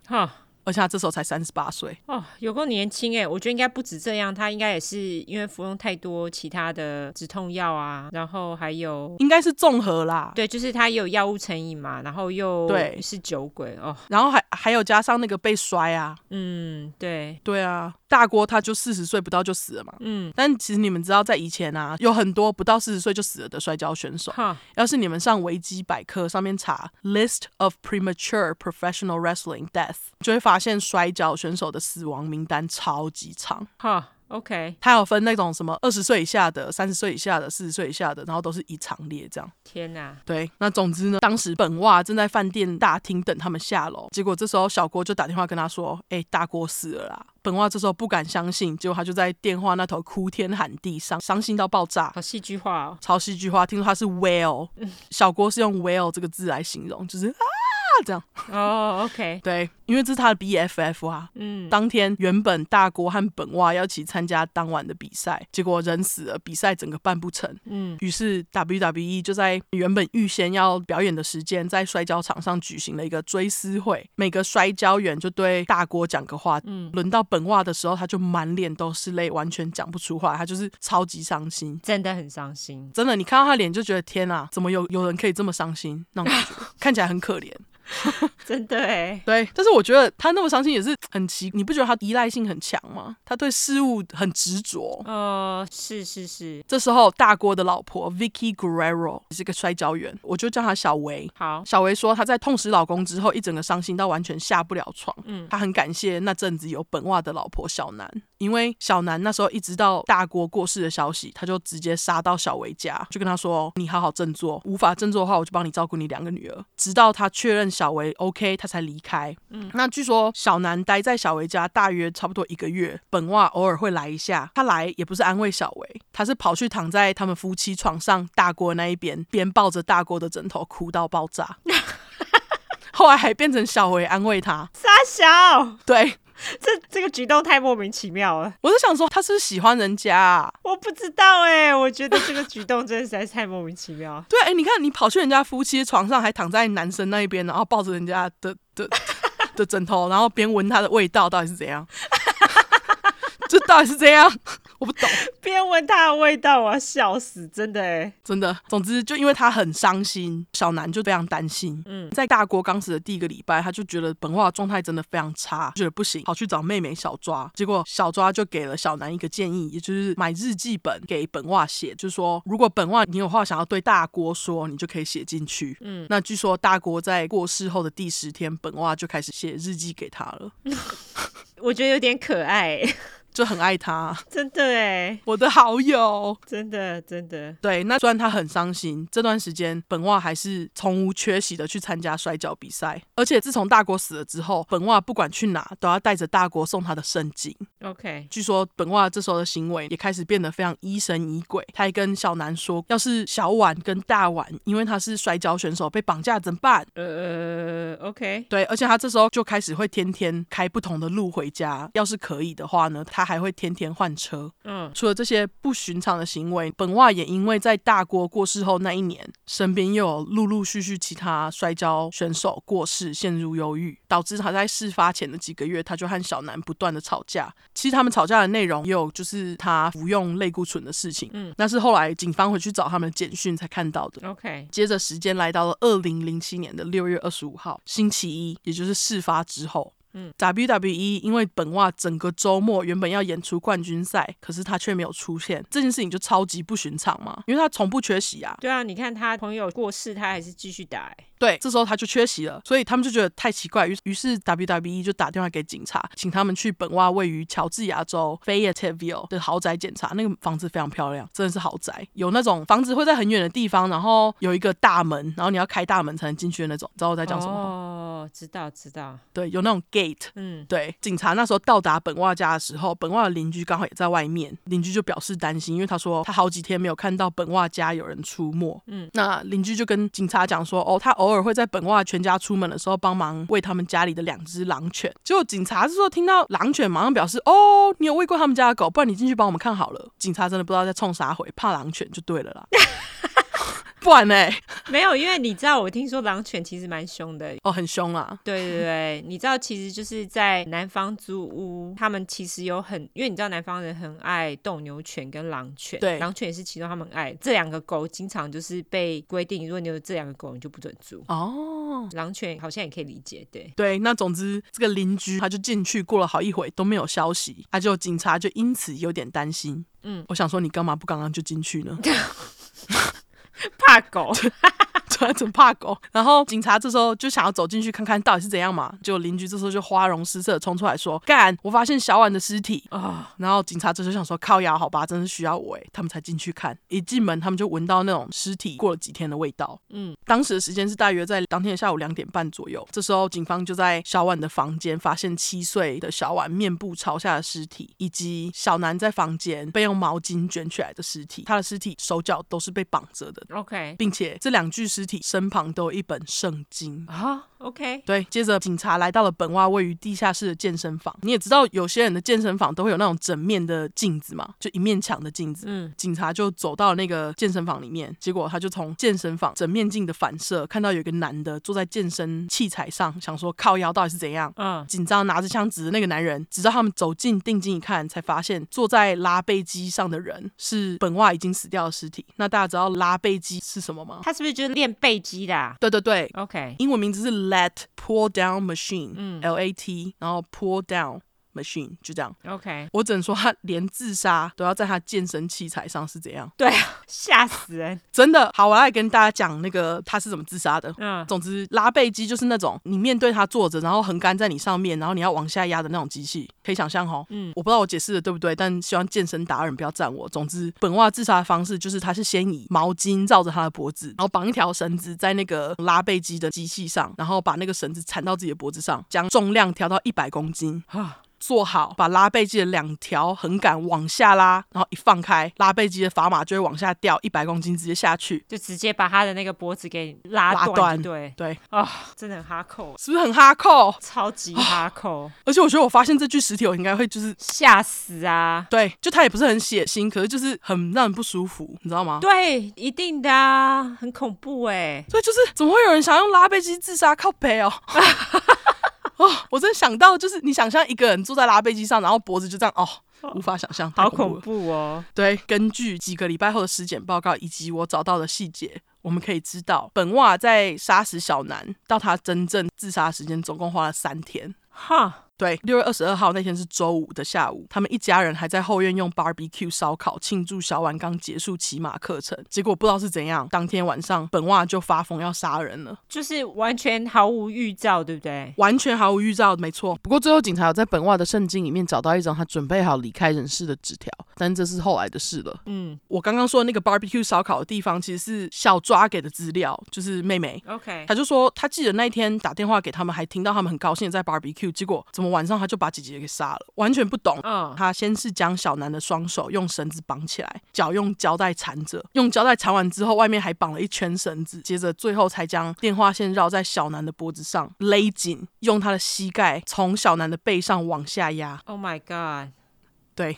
而且他这时候才三十八岁。哦，有够年轻耶，我觉得应该不止这样，他应该也是因为服用太多其他的止痛药啊，然后还有应该是综合啦，对，就是他也有药物成瘾嘛，然后又对是酒鬼哦，然后还还有加上那个被摔啊，嗯，对对啊，大锅他就四十岁不到就死了嘛，嗯，但其实你们知道在以前啊，有很多不到四十岁就死了的摔跤选手，要是你们上维基百科上面查 List of Premature Professional Wrestling Death， 就会发现摔跤选手的死亡名单超级长，哈OK， 他有分那种什么二十岁以下的、三十岁以下的、四十岁以下的，然后都是一长列这样。天哪！对，那总之呢，当时本袜正在饭店大厅等他们下楼，结果这时候小郭就打电话跟他说：“哎、欸，大郭死了啦！”本袜这时候不敢相信，结果他就在电话那头哭天喊地，伤伤心到爆炸。好戏剧化哦，超戏剧化。听说他是 wail，、嗯、小郭是用 wail 这个字来形容，就是啊。这样哦、oh, OK 对，因为这是他的 B F F 啊、嗯、当天原本大锅和本蛙要一起参加当晚的比赛，结果人死了，比赛整个办不成，嗯，于是 W W E 就在原本预先要表演的时间在摔跤场上举行了一个追思会，每个摔跤员就对大锅讲个话，嗯，轮到本蛙的时候他就满脸都是泪，完全讲不出话，他就是超级伤心，真的很伤心，真的你看到他脸就觉得天啊，怎么 有, 有人可以这么伤心，那种感觉看起来很可怜真的耶，对，但是我觉得他那么伤心也是很奇，你不觉得他依赖性很强吗？他对事物很执着，呃，是是是。这时候大锅的老婆 Vicky Guerrero 是个摔跤员，我就叫她小维。好，小维说她在痛失老公之后一整个伤心到完全下不了床，嗯，她很感谢那阵子有本袜的老婆小南，因为小南那时候一直到大锅过世的消息，她就直接杀到小维家，就跟她说你好好振作，无法振作的话我就帮你照顾你两个女儿，直到她确认小维 OK 他才离开、嗯、那据说小南待在小维家大约差不多一个月，本袜偶尔会来一下，他来也不是安慰小维，他是跑去躺在他们夫妻床上大锅那一边，边抱着大锅的枕头哭到爆炸后来还变成小维安慰他，傻小，对，这这个举动太莫名其妙了，我是想说他是不是喜欢人家、啊、我不知道哎、欸，我觉得这个举动真的实在是太莫名其妙对哎、欸，你看你跑去人家夫妻床上还躺在男生那一边，然后抱着人家的的的枕头，然后边闻他的味道，到底是怎样这到底是怎样我不懂，边闻他的味道我要笑死，真的耶，真的，总之就因为他很伤心，小南就非常担心，嗯，在大锅刚死的第一个礼拜他就觉得本袜的状态真的非常差，觉得不行，跑去找妹妹小抓，结果小抓就给了小南一个建议，也就是买日记本给本袜写，就是说如果本袜你有话想要对大锅说，你就可以写进去，嗯，那据说大锅在过世后的第十天本袜就开始写日记给他了我觉得有点可爱耶，就很爱他，真的耶，我的好友，真的真的，对，那虽然他很伤心，这段时间本袜还是从无缺席的去参加摔跤比赛，而且自从大锅死了之后，本袜不管去哪都要带着大锅送他的圣经 OK， 据说本袜这时候的行为也开始变得非常疑神疑鬼，他还跟小南说要是小婉跟大婉因为他是摔跤选手被绑架怎么办，呃 OK， 对，而且他这时候就开始会天天开不同的路回家，要是可以的话呢他还会天天换车，嗯，除了这些不寻常的行为，本袜也因为在大锅过世后那一年，身边又有陆陆续续其他摔跤选手过世，陷入忧郁，导致他在事发前的几个月，他就和小南不断的吵架。其实他们吵架的内容也有就是他服用类固醇的事情，嗯，那是后来警方回去找他们的简讯才看到的。OK， 接着时间来到了二零零七年的六月二十五号，星期一，也就是事发之后。嗯、W W E 因为本袜整个周末原本要演出冠军赛，可是他却没有出现，这件事情就超级不寻常嘛，因为他从不缺席啊，对啊，你看他朋友过世他还是继续打、欸、对，这时候他就缺席了，所以他们就觉得太奇怪，于是 W W E 就打电话给警察，请他们去本哇位于乔治亚州 Fayetteville 的豪宅检查。那个房子非常漂亮，真的是豪宅，有那种房子会在很远的地方，然后有一个大门，然后你要开大门才能进去的那种，你知道我在讲什么吗？哦，知道知道，对，有那种 gate。 嗯，对，警察那时候到达本哇家的时候，本哇的邻居刚好也在外面，邻居就表示担心，因为他说他好几天没有看到本哇家有人出没。嗯，那邻居就跟警察讲说，哦，他偶尔会在本哇全家出门的时候帮忙喂他们家里的两只狼犬。结果警察是说听到狼犬马上表示，哦，你有喂过他们家的狗，不然你进去帮我们看好了。警察真的不知道在冲啥回，怕狼犬就对了啦。不然呢、欸？没有，因为你知道我听说狼犬其实蛮凶的哦，很凶啊。对对对，你知道其实就是在南方租屋，他们其实有很，因为你知道南方人很爱斗牛犬跟狼犬，对，狼犬也是其中他们爱，这两个狗经常就是被规定，如果你有这两个狗你就不准租哦。狼犬好像也可以理解，对对。那总之这个邻居他就进去过了好一会都没有消息，他就警察就因此有点担心。嗯，我想说你干嘛不刚刚就进去呢？怕狗真的怕狗。然后警察这时候就想要走进去看看到底是怎样嘛，结果邻居这时候就花容失色冲出来说，干，我发现小婉的尸体啊、uh, 然后警察这时候想说，靠牙好吧，真是需要我耶，他们才进去看。一进门他们就闻到那种尸体过了几天的味道。嗯，当时的时间是大约在当天的下午两点半左右。这时候警方就在小婉的房间发现七岁的小婉面部朝下的尸体，以及小男在房间被用毛巾卷起来的尸体，他的尸体手脚都是被绑着的。OK， 并且这两具尸体身旁都有一本圣经啊。Oh, OK， 对。接着警察来到了本哇位于地下室的健身房。你也知道有些人的健身房都会有那种整面的镜子嘛，就一面墙的镜子。嗯，警察就走到那个健身房里面，结果他就从健身房整面镜的反射看到有一个男的坐在健身器材上，想说靠腰到底是怎样。嗯，紧张拿着枪指着那个男人，直到他们走近定睛一看，才发现坐在拉背机上的人是本哇已经死掉的尸体。那大家知道拉背机是什么吗？他是不是就是练背肌的、啊、对对对。 OK， 英文名字是 Lat Pull Down Machine、嗯、L A T 然后 Pull Down Machine， 就这样。 OK， 我只能说他连自杀都要在他健身器材上是怎样。对啊，吓死人真的。好，我来跟大家讲那个他是怎么自杀的。嗯，总之拉背机就是那种你面对他坐着，然后横杆在你上面，然后你要往下压的那种机器，可以想象齁。嗯，我不知道我解释的对不对，但希望健身达人不要赞我。总之本哇自杀的方式就是他是先以毛巾罩着他的脖子，然后绑一条绳子在那个拉背机的机器上，然后把那个绳子缠到自己的脖子上，将重量调到一百公斤，坐好，把拉背机的两条横杆往下拉，然后一放开，拉背机的砝码就会往下掉，一百公斤直接下去，就直接把他的那个脖子给拉断。对对啊、哦，真的很哈扣，是不是很哈扣？超级哈扣、哦！而且我觉得我发现这具尸体，我应该会就是吓死啊！对，就他也不是很血腥，可是就是很让人不舒服，你知道吗？对，一定的啊，很恐怖哎、欸。所以就是怎么会有人想用拉背机自杀？靠北哦！哦，我真的想到，就是你想象一个人坐在拉背机上，然后脖子就这样，哦，无法想象，好恐怖哦。对，根据几个礼拜后的尸检报告以及我找到的细节，我们可以知道本哇在杀死小男到他真正自杀时间总共花了三天。哈，对，六月二十二号那天是周五的下午，他们一家人还在后院用 barbecue 烧烤庆祝小婉刚结束骑马课程。结果不知道是怎样，当天晚上本哇就发疯要杀人了，就是完全毫无预兆，对不对？完全毫无预兆，没错。不过最后警察有在本哇的圣经里面找到一张他准备好离开人世的纸条，但这是后来的事了。嗯，我刚刚说的那个 barbecue 烧烤的地方其实是小抓给的资料，就是妹妹。 OK， 他就说他记得那一天打电话给他们，还听到他们很高兴的在 barbecue， 结果怎么晚上他就把姐姐给杀了，完全不懂。嗯，他先是将小男的双手用绳子绑起来，脚用胶带缠着，用胶带缠完之后外面还绑了一圈绳子，接着最后才将电话线绕在小男的脖子上勒紧，用他的膝盖从小男的背上往下压。 Oh my god， 对，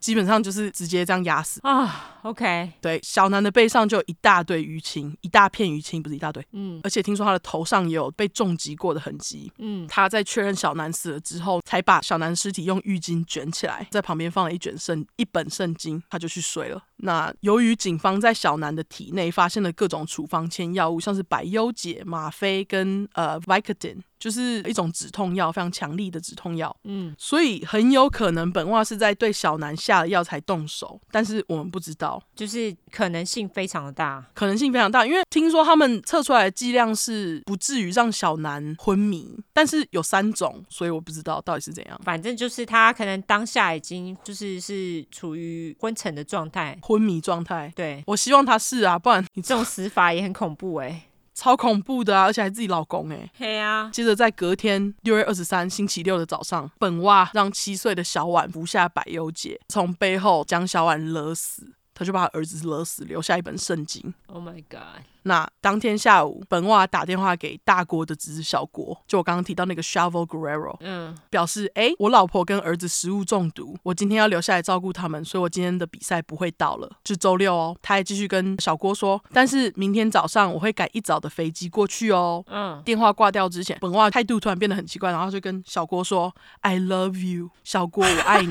基本上就是直接这样压死啊。Oh, OK， 对，小男的背上就有一大堆淤青，一大片淤青，不是一大堆。嗯，而且听说他的头上也有被重击过的痕迹。嗯，他在确认小男死了之后，才把小男尸体用浴巾卷起来，在旁边放了一卷圣一本圣经，他就去睡了。那由于警方在小南的体内发现了各种处方签药物，像是百忧解、吗啡跟呃 Vicodin， 就是一种止痛药，非常强力的止痛药。嗯，所以很有可能本襪是在对小南下了药才动手，但是我们不知道，就是可能性非常的大，可能性非常大，因为听说他们测出来的剂量是不至于让小南昏迷，但是有三种，所以我不知道到底是怎样。反正就是他可能当下已经就是是处于昏沉的状态。昏迷状态，对，我希望他是啊，不然你这种死法也很恐怖哎、欸，超恐怖的啊，而且还自己老公哎、欸，对啊。接着在隔天六月二十三星期六的早上，本襪让七岁的小婉服下百忧解，从背后将小婉勒死，他就把他儿子勒死，留下一本圣经。Oh my god！ 那当天下午，本襪打电话给大国的侄子小国，就我刚刚提到那个 Chavo Guerrero， 嗯，表示哎、欸，我老婆跟儿子食物中毒，我今天要留下来照顾他们，所以我今天的比赛不会到了，是周六哦。他还继续跟小国说，但是明天早上我会改一早的飞机过去哦。嗯，电话挂掉之前，本襪态度突然变得很奇怪，然后就跟小国说 I love you， 小国我爱你。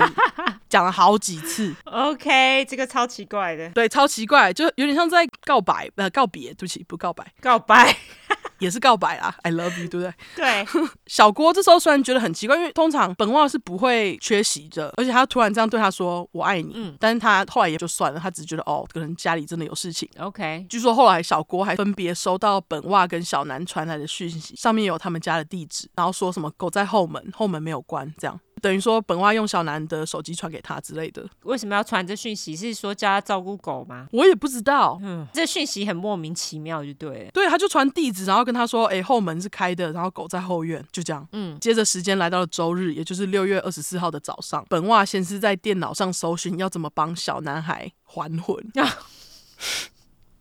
讲了好几次 ，OK， 这个超奇怪的，对，超奇怪，就有点像在告白，呃，告别，对不起，不告白，告白。也是告白啦 I love you 对不对？对小郭这时候虽然觉得很奇怪，因为通常本襪是不会缺席的，而且他突然这样对他说我爱你、嗯、但是他后来也就算了，他只是觉得哦可能家里真的有事情 OK。 据说后来小郭还分别收到本襪跟小南传来的讯息，上面有他们家的地址，然后说什么狗在后门，后门没有关，这样等于说本襪用小南的手机传给他之类的。为什么要传这讯息？是说叫他照顾狗吗？我也不知道、嗯、这讯息很莫名其妙就对了。对，他就传地址，然后跟他说哎、欸，后门是开的，然后狗在后院，就这样。嗯，接着时间来到了周日，也就是六月二十四号的早上，本襪先是在电脑上搜寻要怎么帮小男孩还魂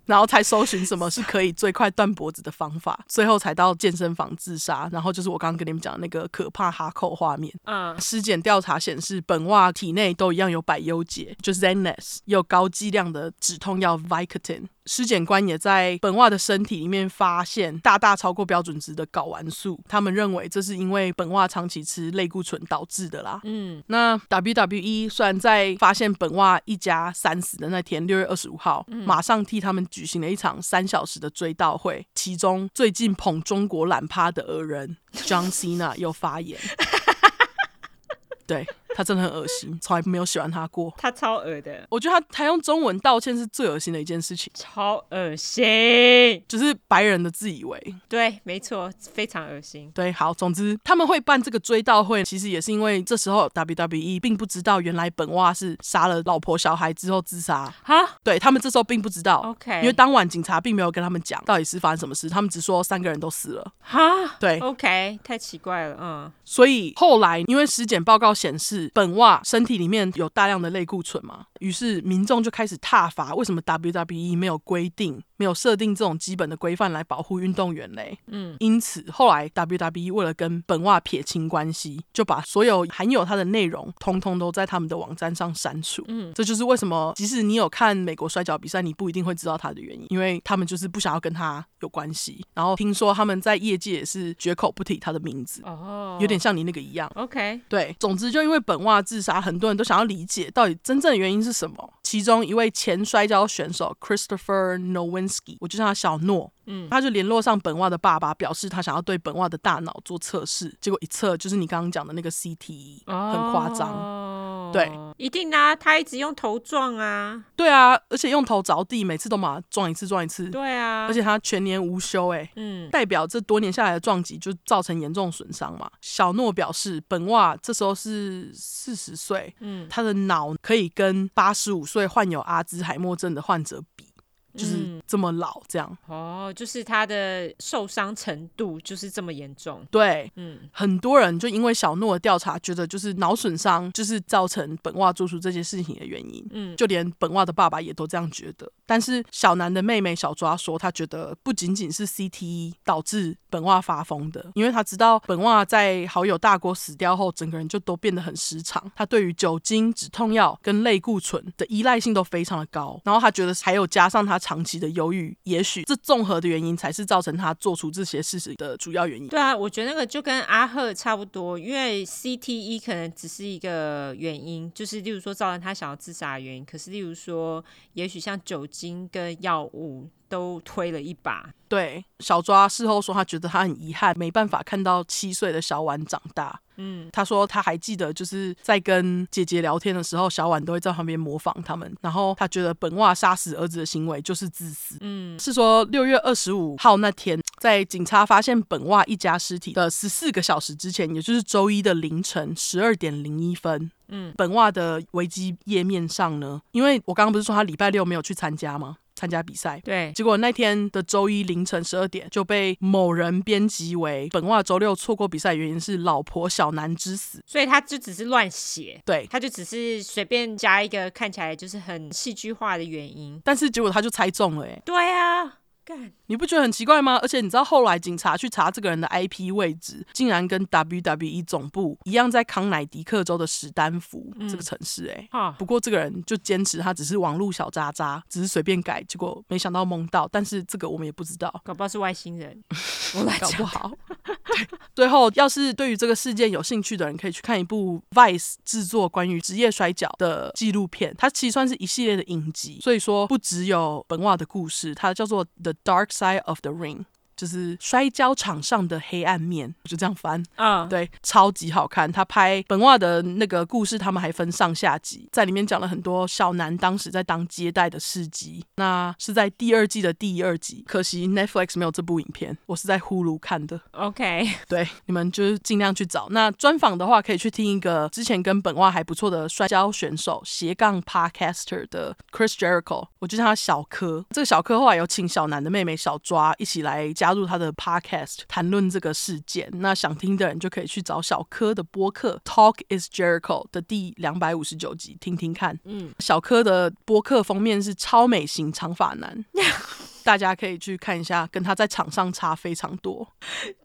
然后才搜寻什么是可以最快断脖子的方法，最后才到健身房自杀，然后就是我刚刚跟你们讲的那个可怕哈扣画面。嗯，尸检调查显示本襪体内都一样有百忧解，就是 Xanax， 也有高剂量的止痛药 Vicodin。尸检官也在本襪的身体里面发现大大超过标准值的睾丸素，他们认为这是因为本襪长期吃类固醇导致的啦。嗯，那 W W E 虽然在发现本襪一家三死的那天六月二十五号、嗯、马上替他们举行了一场三小时的追悼会，其中最近捧中国懒趴的恶人 John Cena 又发言对，他真的很恶心，从来没有喜欢他过，他超恶的。我觉得他他用中文道歉是最恶心的一件事情，超恶心，就是白人的自以为。对，没错，非常恶心。对，好，总之他们会办这个追悼会，其实也是因为这时候 W W E 并不知道原来本襪是杀了老婆小孩之后自杀。哈，对，他们这时候并不知道 ，OK， 因为当晚警察并没有跟他们讲到底是发生什么事，他们只说三个人都死了。哈，对 ，OK， 太奇怪了，嗯。所以后来因为尸检报告显示。本襪身体里面有大量的类固醇嘛，于是民众就开始挞伐为什么 W W E 没有规定，没有设定这种基本的规范来保护运动员嘞。嗯，因此后来 W W E 为了跟本襪撇清关系，就把所有含有他的内容通通都在他们的网站上删除。嗯，这就是为什么即使你有看美国摔跤比赛，你不一定会知道他的原因，因为他们就是不想要跟他有关系。然后听说他们在业界也是绝口不提他的名字，哦，有点像你那个一样。 OK， 对，总之就因为本本襪自杀，很多人都想要理解到底真正的原因是什么。其中一位前摔跤选手 Christopher Nowinski， 我就叫他小诺，嗯，他就联络上本襪的爸爸，表示他想要对本襪的大脑做测试，结果一测就是你刚刚讲的那个 C T E，哦，很夸张。对，一定啊，他一直用头撞啊。对啊，而且用头着地，每次都嘛撞一次撞一次。对啊，而且他全年无休欸，嗯，代表这多年下来的撞击就造成严重损伤嘛。小诺表示本襪这时候是四十岁，嗯，他的脑可以跟八十五岁患有阿兹海默症的患者比，就是这么老这样。嗯，哦，就是他的受伤程度就是这么严重。对，嗯，很多人就因为小诺的调查觉得就是脑损伤就是造成本襪做出这些事情的原因。嗯，就连本襪的爸爸也都这样觉得。但是小南的妹妹小抓说，她觉得不仅仅是 C T E 导致本襪发疯的，因为她知道本襪在好友大国死掉后整个人就都变得很失常，她对于酒精、止痛药跟类固醇的依赖性都非常的高，然后她觉得还有加上她长期的忧郁，也许这综合的原因才是造成他做出这些事情的主要原因。对啊，我觉得那个就跟阿赫差不多，因为 C T E 可能只是一个原因，就是例如说造成他想要自杀的原因，可是例如说也许像酒精跟药物都推了一把。对，小抓事后说他觉得他很遗憾没办法看到七岁的小婉长大。嗯，他说他还记得就是在跟姐姐聊天的时候，小婉都会在旁边模仿他们，然后他觉得本袜杀死儿子的行为就是自私。嗯，是说六月二十五号那天，在警察发现本袜一家尸体的十四个小时之前，也就是周一的凌晨十二点零一分，嗯，本袜的维基页面上呢，因为我刚刚不是说他礼拜六没有去参加吗，参加比赛，对，结果那天的周一凌晨十二点就被某人编辑为本袜周六错过比赛原因是老婆小南之死，所以他就只是乱写，对，他就只是随便加一个看起来就是很戏剧化的原因，但是结果他就猜中了耶。对啊，干，你不觉得很奇怪吗？而且你知道后来警察去查这个人的 I P 位置，竟然跟 W W E 总部一样在康乃狄克州的史丹福、嗯、这个城市耶、欸啊、不过这个人就坚持他只是网路小渣渣，只是随便改，结果没想到蒙到，但是这个我们也不知道，搞不好是外星人我来搞不好最后要是对于这个事件有兴趣的人，可以去看一部 Vice 制作关于职业摔角的纪录片，它其实算是一系列的影集，所以说不只有本袜的故事，它叫做 The Dark Side of the Ring， 就是摔跤场上的黑暗面，就这样翻、uh. 对，超级好看。他拍本袜的那个故事，他们还分上下集，在里面讲了很多小南当时在当接待的事迹，那是在第二季的第二集，可惜 Netflix 没有这部影片，我是在Hulu看的。 OK， 对，你们就是尽量去找。那专访的话可以去听一个之前跟本袜还不错的摔跤选手斜杠 Podcaster 的 Chris Jericho， 我就叫他小柯。这个小柯后来有请小南的妹妹小抓一起来加入他的 podcast 谈论这个事件，那想听的人就可以去找小柯的播客 Talk is Jericho 的第两百五十九集听听看、嗯、小柯的播客封面是超美型长发男大家可以去看一下，跟他在场上差非常多。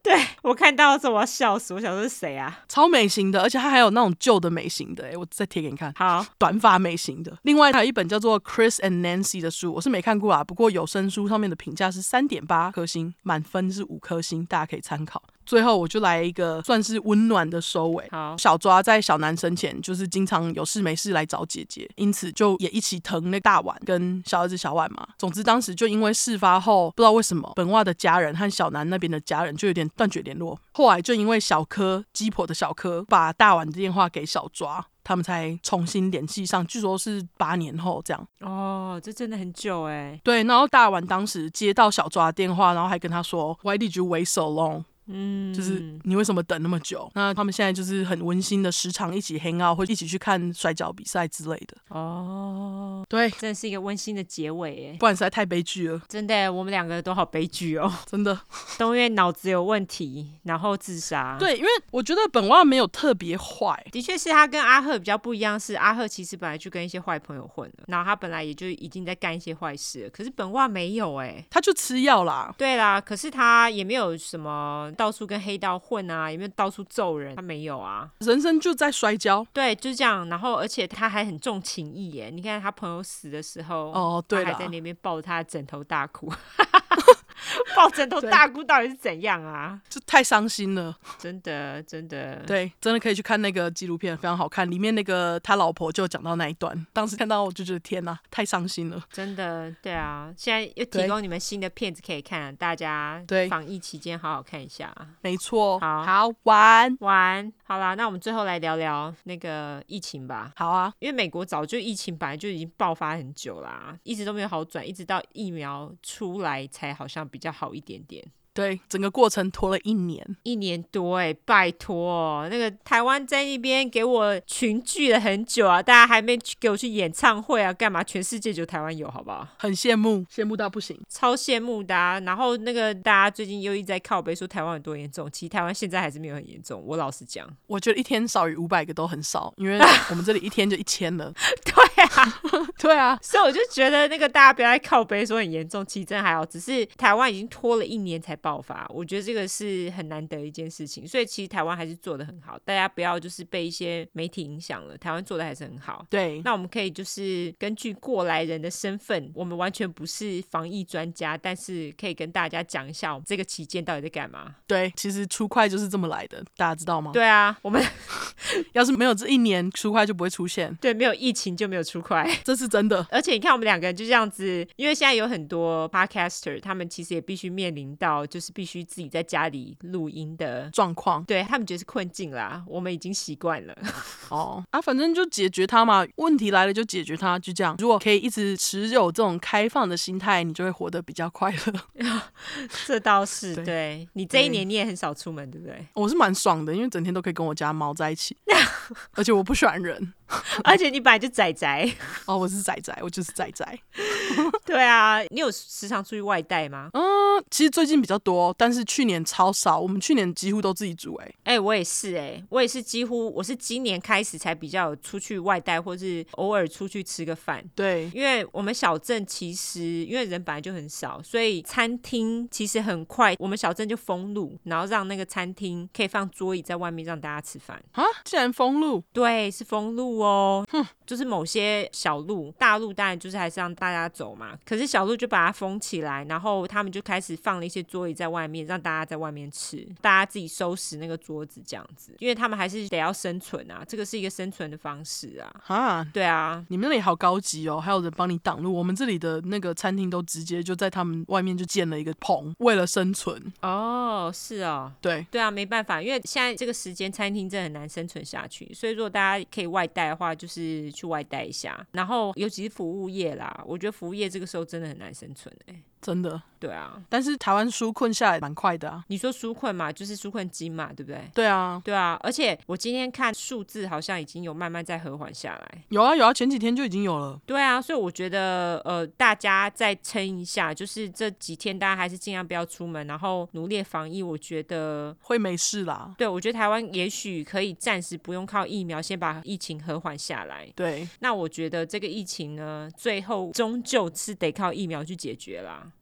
对，我看到这我要笑死，我想说是谁啊，超美型的，而且他还有那种旧的美型的、欸、我再贴给你看，好，短发美型的。另外还有一本叫做 Chris and Nancy 的书，我是没看过啦，不过有声书上面的评价是 三点八颗星，满分是五颗星，大家可以参考。最后我就来一个算是温暖的收尾。好，小抓在小南生前就是经常有事没事来找姐姐，因此就也一起疼那大碗跟小儿子小碗嘛。总之当时就因为事发后不知道为什么本袜的家人和小南那边的家人就有点断绝联络，后来就因为小柯鸡婆的小柯把大碗的电话给小抓，他们才重新联系上，据说是八年后这样。哦，这真的很久欸。对，然后大碗当时接到小抓的电话，然后还跟他说 Why did you wait so long，嗯，就是你为什么等那么久。那他们现在就是很温馨的时常一起 hang out， 或一起去看摔角比赛之类的。哦，对，真的是一个温馨的结尾耶，不然实在太悲剧了。真的，我们两个都好悲剧哦，真的都因为脑子有问题然后自杀。对，因为我觉得本袜没有特别坏，的确是他跟阿赫比较不一样，是阿赫其实本来就跟一些坏朋友混了，然后他本来也就已经在干一些坏事了，可是本袜没有耶，他就吃药啦。对啦，可是他也没有什么到处跟黑道混啊，有没有到处揍人，他没有啊，人生就在摔跤。对，就这样。然后而且他还很重情义耶，你看他朋友死的时候，哦，对啦，他还在那边抱他的枕头大哭抱枕头大哭到底是怎样啊，这太伤心了，真的真的。对，真的可以去看那个纪录片，非常好看，里面那个他老婆就讲到那一段，当时看到我就觉得天啊，太伤心了，真的。对啊，现在又提供你们新的片子可以看，大家防疫期间好好看一下。没错，好，好，晚安，晚安。好啦，那我们最后来聊聊那个疫情吧。好啊，因为美国早就疫情本来就已经爆发很久啦，一直都没有好转，一直到疫苗出来才好像比较好一点点。对，整个过程拖了一年，一年多耶，拜托，那个台湾在那边给我群聚了很久啊，大家还没给我去演唱会啊，干嘛？全世界就台湾有，好不好？很羡慕，羡慕到不行，超羡慕的啊。然后那个大家最近又一直在靠北说台湾有多严重，其实台湾现在还是没有很严重。我老实讲，我觉得一天少于五百个都很少，因为我们这里一天就一千了。对。啊对啊，所以我就觉得那个大家不要再靠北说很严重，其实真的还好，只是台湾已经拖了一年才爆发，我觉得这个是很难得一件事情，所以其实台湾还是做得很好，大家不要就是被一些媒体影响了，台湾做得还是很好。对，那我们可以就是根据过来人的身份，我们完全不是防疫专家，但是可以跟大家讲一下我们这个期间到底在干嘛。对，其实出快就是这么来的，大家知道吗？对啊，我们要是没有这一年，出快就不会出现。对，没有疫情就没有出快，这是真的。而且你看我们两个人就这样子，因为现在有很多 podcaster 他们其实也必须面临到就是必须自己在家里录音的状况，对，他们觉得是困境啦，我们已经习惯了哦啊，反正就解决它嘛，问题来了就解决它，就这样。如果可以一直持有这种开放的心态，你就会活得比较快乐这倒是 对, 对你这一年你也很少出门对不对？我是蛮爽的，因为整天都可以跟我家猫在一起而且我不喜欢人而且你本来就宅宅哦，我是宅宅，我就是宅宅对啊，你有时常出去外带吗？嗯，其实最近比较多，但是去年超少，我们去年几乎都自己煮。哎、欸欸、我也是哎、欸，我也是几乎，我是今年开始才比较有出去外带，或是偶尔出去吃个饭。对，因为我们小镇其实因为人本来就很少，所以餐厅其实很快我们小镇就封路，然后让那个餐厅可以放桌椅在外面让大家吃饭啊，竟然封路？对，是封路哦，就是某些小路，大路当然就是还是让大家走嘛，可是小路就把它封起来，然后他们就开始放了一些桌椅在外面，让大家在外面吃，大家自己收拾那个桌子这样子，因为他们还是得要生存啊，这个是一个生存的方式啊。哈，对啊，你们那里好高级哦，还有人帮你挡路。我们这里的那个餐厅都直接就在他们外面就建了一个棚，为了生存。哦，是哦，对对啊，没办法，因为现在这个时间餐厅真的很难生存下去，所以如果大家可以外带的话，就是去外带一下，然后尤其是服务业啦，我觉得服务业这个时候真的很难生存欸。真的，对啊，但是台湾纾困下来蛮快的啊。你说纾困嘛，就是纾困金嘛，对不对？对啊，对啊，而且我今天看数字好像已经有慢慢在和缓下来。有啊有啊，前几天就已经有了。对啊，所以我觉得呃，大家再撑一下，就是这几天大家还是尽量不要出门，然后努力防疫，我觉得会没事啦。对，我觉得台湾也许可以暂时不用靠疫苗，先把疫情和缓下来。对，那我觉得这个疫情呢，最后终究是得靠疫苗去解决啦。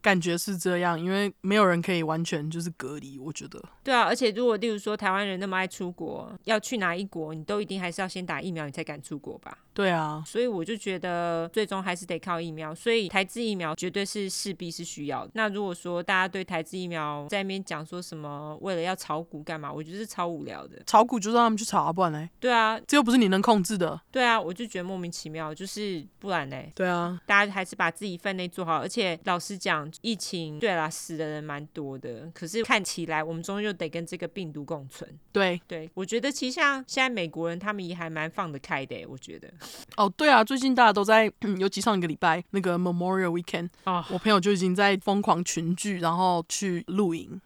感觉是这样，因为没有人可以完全就是隔离，我觉得。对啊，而且如果例如说台湾人那么爱出国，要去哪一国，你都一定还是要先打疫苗，你才敢出国吧？对啊，所以我就觉得最终还是得靠疫苗，所以台制疫苗绝对是势必是需要的。那如果说大家对台制疫苗在那边讲说什么为了要炒股干嘛，我觉得是超无聊的。炒股就让他们去炒啊，不然嘞？对啊，这又不是你能控制的。对啊，我就觉得莫名其妙，就是不然嘞？对啊，大家还是把自己分内做好，而且老实讲。疫情对啦，死的人蛮多的，可是看起来我们终究得跟这个病毒共存。对对，我觉得其实像现在美国人他们也还蛮放得开的，我觉得。哦，对啊，最近大家都在，尤其上一个礼拜那个 Memorial Weekend，哦，我朋友就已经在疯狂群聚，然后去露营。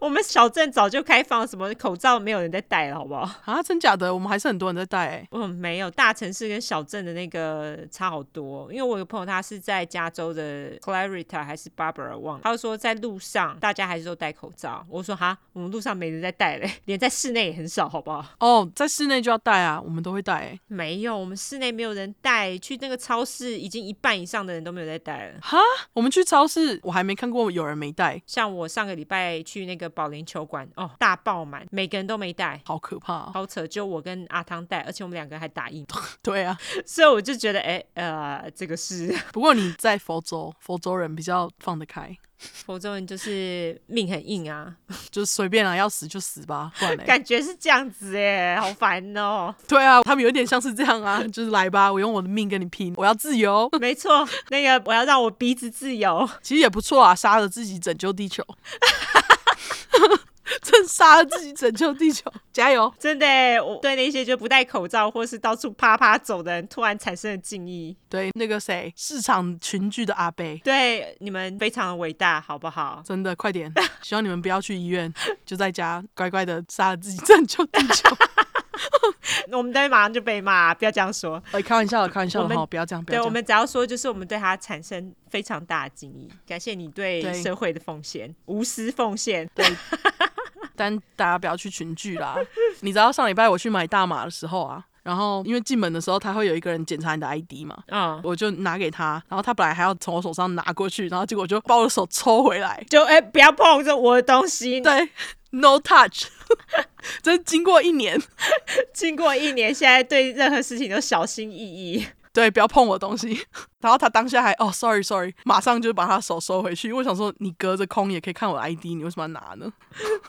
我们小镇早就开放，什么口罩没有人在戴了，好不好？啊，真假的？我们还是很多人在戴欸。嗯，没有，大城市跟小镇的那个差好多。因为我有朋友他是在加州的 Clarita 还是 Barbara 忘了，他就说在路上大家还是都戴口罩。我说哈，我们路上没人在戴嘞，连在室内也很少，好不好？哦，在室内就要戴啊，我们都会戴欸。没有，我们室内没有人戴，去那个超市已经一半以上的人都没有在戴了。哈，我们去超市我还没看过有人没戴。像我上个礼拜去那个保龄球馆，哦，大爆满，每个人都没带，好可怕，哦，好扯，就我跟阿汤带，而且我们两个还打疫苗对啊，所以我就觉得哎、欸、呃，这个是不过你在佛州，佛州人比较放得开，佛州人就是命很硬啊，就随便啊，要死就死吧，不然嘞感觉是这样子耶，好烦哦。对啊，他们有点像是这样啊，就是来吧，我用我的命跟你拼，我要自由没错，那个我要让我鼻子自由，其实也不错啊，杀了自己拯救地球真杀了自己拯救地球加油，真的耶，我对那些就不戴口罩或是到处啪啪走的人突然产生了敬意。对，那个谁，市场群聚的阿伯，对，你们非常的伟大，好不好？真的，快点希望你们不要去医院，就在家乖乖的杀了自己拯救地球我们待会马上就被骂，不要这样说，欸，开玩笑了，开玩笑了，不要这样，不要这样。对，我们只要说就是我们对他产生非常大的敬意，感谢你对社会的奉献，无私奉献。对但大家不要去群聚啦你知道上礼拜我去买大麻的时候啊，然后因为进门的时候他会有一个人检查你的 I D 嘛，嗯，我就拿给他，然后他本来还要从我手上拿过去，然后结果就把我的手抽回来，就哎、欸、不要碰着我的东西，对， no touch 真经过一年经过一年现在对任何事情都小心翼翼，对，不要碰我的东西。然后他当下还哦 sorry sorry 马上就把他手收回去，因为我想说你隔着空也可以看我的 I D， 你为什么要拿呢？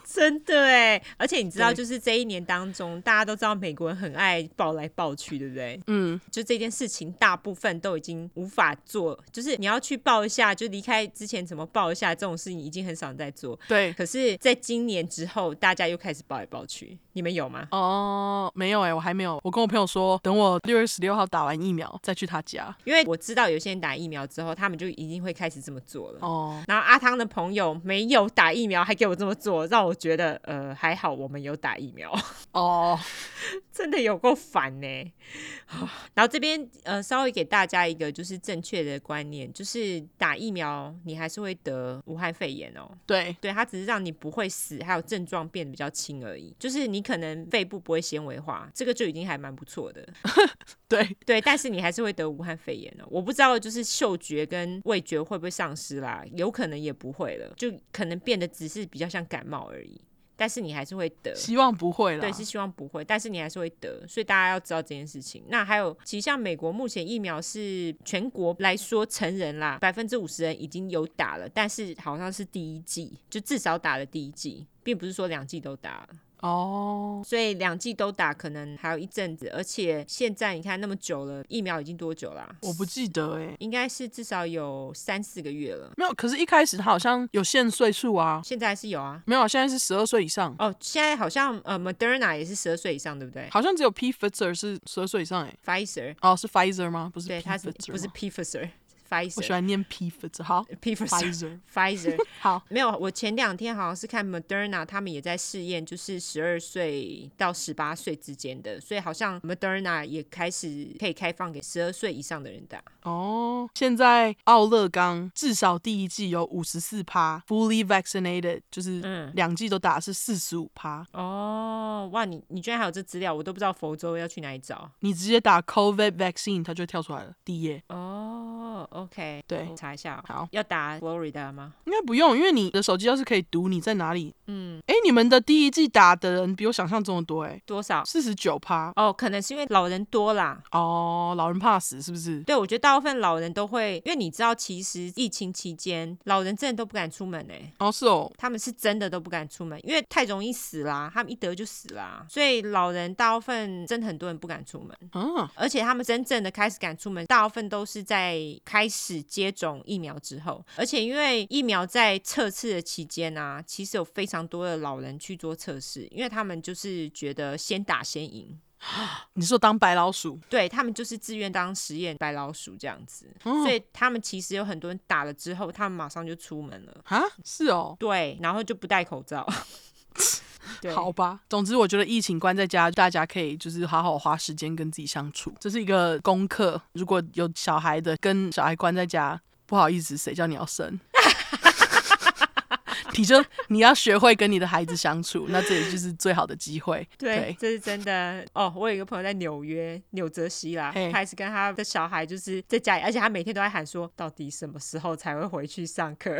真的耶，而且你知道就是这一年当中大家都知道美国人很爱抱来抱去对不对？嗯，就这件事情大部分都已经无法做，就是你要去抱一下，就离开之前怎么抱一下这种事情已经很少人在做，对，可是在今年之后大家又开始抱来抱去，你们有吗？哦，没有耶，我还没有，我跟我朋友说等我六月十六号打完疫苗再去他家，因为我知道有些人打疫苗之后他们就一定会开始这么做了、oh. 然后阿汤的朋友没有打疫苗还给我这么做，让我觉得呃还好我们有打疫苗哦、oh. 真的有够烦呢。然后这边呃稍微给大家一个就是正确的观念，就是打疫苗你还是会得武汉肺炎哦，对对，它只是让你不会死，还有症状变得比较轻而已，就是你可能肺部不会纤维化，这个就已经还蛮不错的对对，但是你还是会得武汉肺炎哦，我不知道就是嗅觉跟味觉会不会丧失啦，有可能也不会了，就可能变得只是比较像感冒而已，但是你还是会得，希望不会啦，对，是希望不会，但是你还是会得，所以大家要知道这件事情。那还有其实像美国目前疫苗是全国来说成人啦 百分之五十 人已经有打了，但是好像是第一剂，就至少打了第一剂，并不是说两剂都打了哦、oh. 所以两剂都打可能还有一阵子，而且现在你看那么久了，疫苗已经多久啦、啊？我不记得耶、欸、应该是至少有三四个月了，没有，可是一开始它好像有限岁数啊，现在还是有啊，没有，现在是十二岁以上哦，现在好像呃 Moderna 也是十二岁以上对不对？好像只有 Pfizer 是十二岁以上耶、欸、Pfizer 哦，是 Pfizer 吗？不是 Pfizer 对，它是不是 Pfizer Pfizer, 我喜欢念 Pfizer 好 Pfizer Pfizer 好，没有，我前两天好像是看 Moderna 他们也在试验，就是十二岁到十八岁之间的，所以好像 Moderna 也开始可以开放给十二岁以上的人打哦。现在奥勒冈至少第一剂有 百分之五十四 fully vaccinated， 就是两剂都打是 百分之四十五、嗯、哦哇，你你居然还有这资料，我都不知道佛州要去哪里找，你直接打 COVID vaccine 它就跳出来了第一页哦OK， 对，我查一下、哦、好，要打 Florida 吗？应该不用，因为你的手机要是可以读你在哪里。嗯，哎，你们的第一季打的人比我想象中的多，哎，多少？ 百分之四十九 哦，可能是因为老人多啦。哦，老人怕死是不是？对，我觉得大部分老人都会，因为你知道，其实疫情期间老人真的都不敢出门哎。哦，是哦，他们是真的都不敢出门，因为太容易死啦，他们一得就死啦，所以老人大部分真的很多人不敢出门。啊，而且他们真正的开始敢出门，大部分都是在开。开始接种疫苗之后，而且因为疫苗在测试的期间啊，其实有非常多的老人去做测试，因为他们就是觉得先打先赢。你说当白老鼠？对，他们就是自愿当实验白老鼠这样子、哦、所以他们其实有很多人打了之后他们马上就出门了啊，是哦，对，然后就不戴口罩好吧，总之我觉得疫情关在家，大家可以就是好好花时间跟自己相处，这是一个功课。如果有小孩的，跟小孩关在家，不好意思，谁叫你要生？你就你要学会跟你的孩子相处，那这也就是最好的机会。对，对，这是真的哦。我有一个朋友在纽约，纽泽西啦，他也是跟他的小孩就是在家里，而且他每天都在喊说，到底什么时候才会回去上课？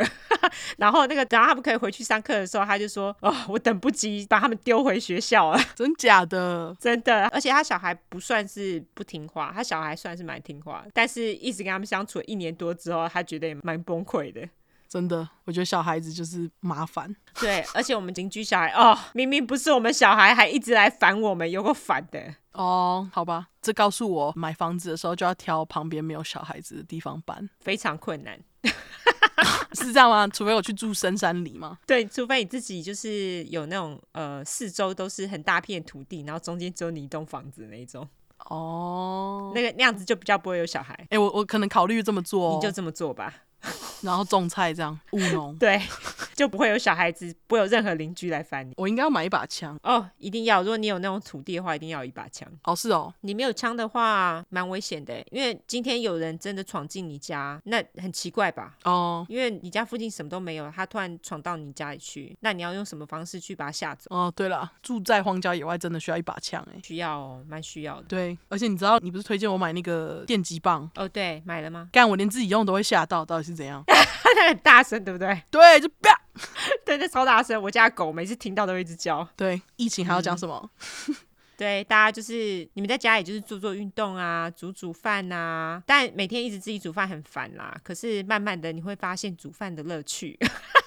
然后那个然后他们可以回去上课的时候，他就说，哦，我等不及把他们丢回学校了。真假的？真的。而且他小孩不算是不听话，他小孩算是蛮听话的，但是一直跟他们相处一年多之后，他觉得也蛮崩溃的。真的，我觉得小孩子就是麻烦。对，而且我们邻居小孩哦，明明不是我们小孩，还一直来烦我们，有够烦的。哦，好吧，这告诉我，买房子的时候就要挑旁边没有小孩子的地方搬，非常困难。是这样吗？除非我去住深山里吗？对，除非你自己就是有那种呃，四周都是很大片土地，然后中间只有你一栋房子那一种。哦，那个那样子就比较不会有小孩。哎、欸，我我可能考虑这么做、哦，你就这么做吧。然后种菜这样务农，对，就不会有小孩子，不会有任何邻居来烦你。我应该要买一把枪哦，一定要，如果你有那种土地的话一定要有一把枪。哦，是哦，你没有枪的话蛮危险的，因为今天有人真的闯进你家，那很奇怪吧。哦，因为你家附近什么都没有，他突然闯到你家里去，那你要用什么方式去把他吓走？哦，对了，住在荒郊野外真的需要一把枪。哎，需要哦，蛮需要的。对，而且你知道你不是推荐我买那个电击棒？哦，对，买了吗？干，我连自己用都会吓到，到底是怎样？它很大声，对不对？对，就啪。对，那超大声，我家的狗每次听到都会一直叫。对，疫情还要讲什么？嗯对，大家就是你们在家里就是做做运动啊，煮煮饭啊，但每天一直自己煮饭很烦啦，可是慢慢的你会发现煮饭的乐趣。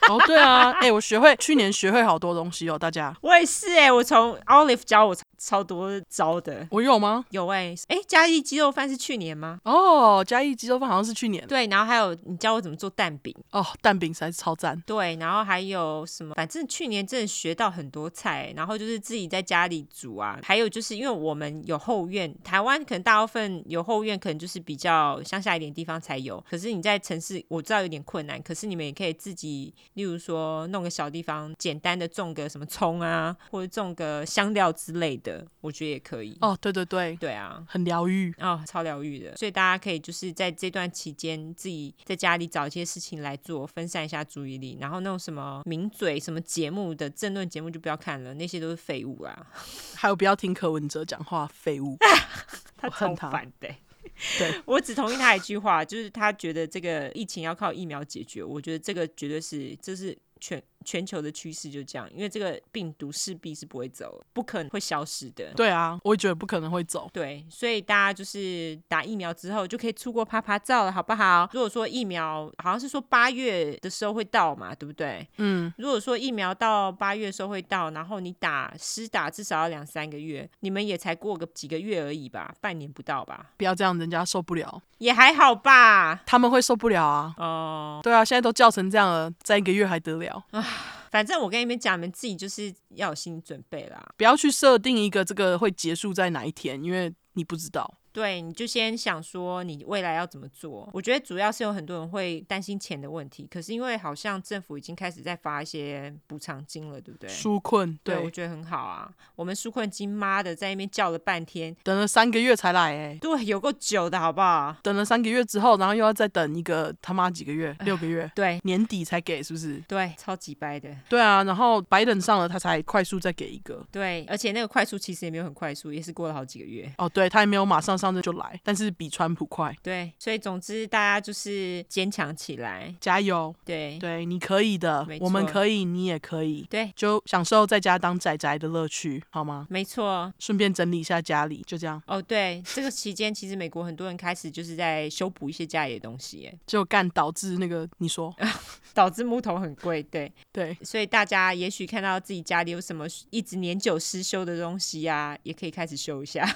哦，对啊，哎、欸，我学会去年学会好多东西哦，大家。我也是哎、欸，我从 Olive 教我超多招的。我有吗？有哎、欸，哎、欸，嘉义鸡肉饭是去年吗？哦，嘉义鸡肉饭好像是去年。对，然后还有你教我怎么做蛋饼。哦，蛋饼实在是超赞。对，然后还有什么？反正去年真的学到很多菜，然后就是自己在家里煮啊，还有。就是因为我们有后院，台湾可能大部分有后院可能就是比较乡下一点地方才有，可是你在城市我知道有点困难，可是你们也可以自己例如说弄个小地方简单的种个什么葱啊，或者种个香料之类的，我觉得也可以。哦，对对对对啊，很疗愈哦，超疗愈的。所以大家可以就是在这段期间自己在家里找一些事情来做，分散一下注意力，然后那种什么名嘴什么节目的政论节目就不要看了，那些都是废物啊。还有不要听柯文哲讲话，废物。他超烦的、欸、对，我只同意他一句话，就是他觉得这个疫情要靠疫苗解决，我觉得这个绝对是，这是 全, 全球的趋势就这样，因为这个病毒势必是不会走，不可能会消失的。对啊，我也觉得不可能会走。对，所以大家就是打疫苗之后就可以出国拍拍照了，好不好？如果说疫苗好像是说八月的时候会到嘛，对不对？嗯，如果说疫苗到八月的时候会到，然后你打施打至少要两三个月，你们也才过个几个月而已吧，半年不到吧？不要这样，人家受不了。也还好吧，他们会受不了啊。哦，对啊，现在都叫成这样了，再一个月还得了啊？反正我跟你们讲，你们自己就是要有心理准备啦，不要去设定一个这个会结束在哪一天，因为你不知道。对，你就先想说你未来要怎么做。我觉得主要是有很多人会担心钱的问题，可是因为好像政府已经开始在发一些补偿金了，对不对？纾困。 对, 对，我觉得很好啊，我们纾困金妈的在那边叫了半天，等了三个月才来。哎、欸，对，有够久的好不好？等了三个月之后，然后又要再等一个他妈几个月，六个月，对，年底才给，是不是？对，超级掰的。对啊，然后白等上了他才快速再给一个。对，而且那个快速其实也没有很快速，也是过了好几个月。哦，对，他也没有马上上上阵就来，但是比川普快。对，所以总之大家就是坚强起来，加油。对对，你可以的，我们可以，你也可以。对，就享受在家当宅宅的乐趣，好吗？没错，顺便整理一下家里，就这样。哦，对，这个期间其实美国很多人开始就是在修补一些家里的东西耶，就干导致那个你说导致木头很贵。对对，所以大家也许看到自己家里有什么一直年久失修的东西啊，也可以开始修一下。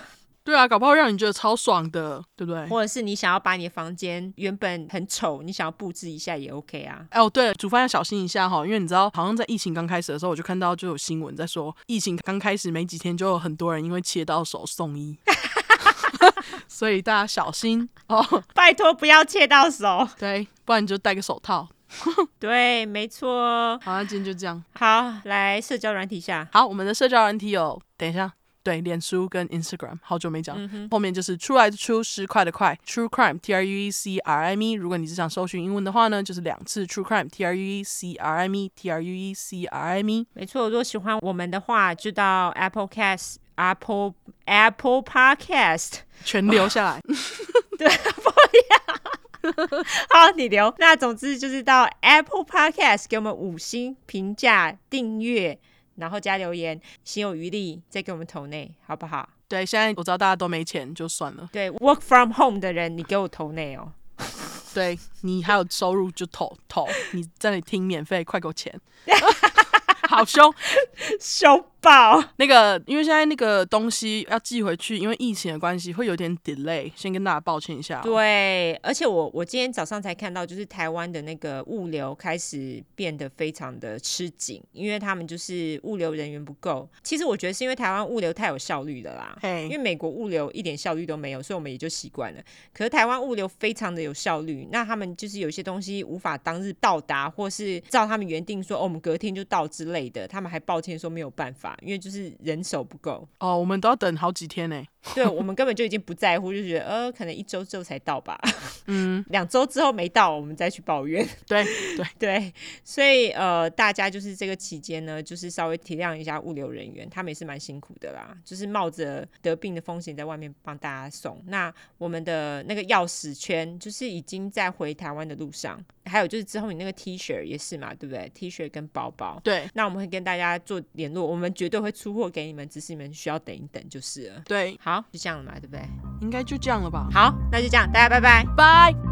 对啊，搞不好让你觉得超爽的，对不对？或者是你想要把你的房间原本很丑，你想要布置一下也 OK 啊。哦，对了，煮饭要小心一下哈，因为你知道，好像在疫情刚开始的时候，我就看到就有新闻在说，疫情刚开始没几天，就有很多人因为切到手送医。所以大家小心哦，拜托不要切到手。对，不然你就戴个手套。对，没错。好，那今天就这样。好，来社交软体下。好，我们的社交软体有，等一下。对，脸书跟 Instagram 好久没讲、嗯、后面就是出来出十块的块 True Crime T R U E C R I M E， 如果你只想搜寻英文的话呢，就是两次 True Crime T R U E C R I M E T R U E C R I M E。 没错，如果喜欢我们的话就到 Apple Cast Apple, Apple Podcast 全留下来。对，不要好，你留。那总之就是到 Apple Podcast 给我们五星评价订阅，然后加留言，心有余力再给我们投内，好不好？对，现在我知道大家都没钱就算了。对 work from home 的人，你给我投内哦。对，你还有收入就投投，你在那里听免费，快给我钱。好凶，凶爆！那个，因为现在那个东西要寄回去，因为疫情的关系，会有点 delay， 先跟大家抱歉一下、哦。对，而且我我今天早上才看到，就是台湾的那个物流开始变得非常的吃紧，因为他们就是物流人员不够。其实我觉得是因为台湾物流太有效率了啦， hey. 因为美国物流一点效率都没有，所以我们也就习惯了。可是台湾物流非常的有效率，那他们就是有些东西无法当日到达，或是照他们原定说，哦，我们隔天就到之类的，他们还抱歉说没有办法，因为就是人手不够。哦，我们都要等好几天耶。对，我们根本就已经不在乎，就觉得呃，可能一周之后才到吧，嗯，两周之后没到，我们再去抱怨。对对对，所以呃，大家就是这个期间呢，就是稍微体谅一下物流人员，他们也是蛮辛苦的啦，就是冒着得病的风险在外面帮大家送。那我们的那个钥匙圈就是已经在回台湾的路上，还有就是之后你那个 T 恤也是嘛，对不对 ？T 恤跟包包。对，那我们会跟大家做联络，我们绝对会出货给你们，只是你们需要等一等就是了。对。好，就这样了嘛，对不对？应该就这样了吧。好，那就这样，大家拜拜，拜。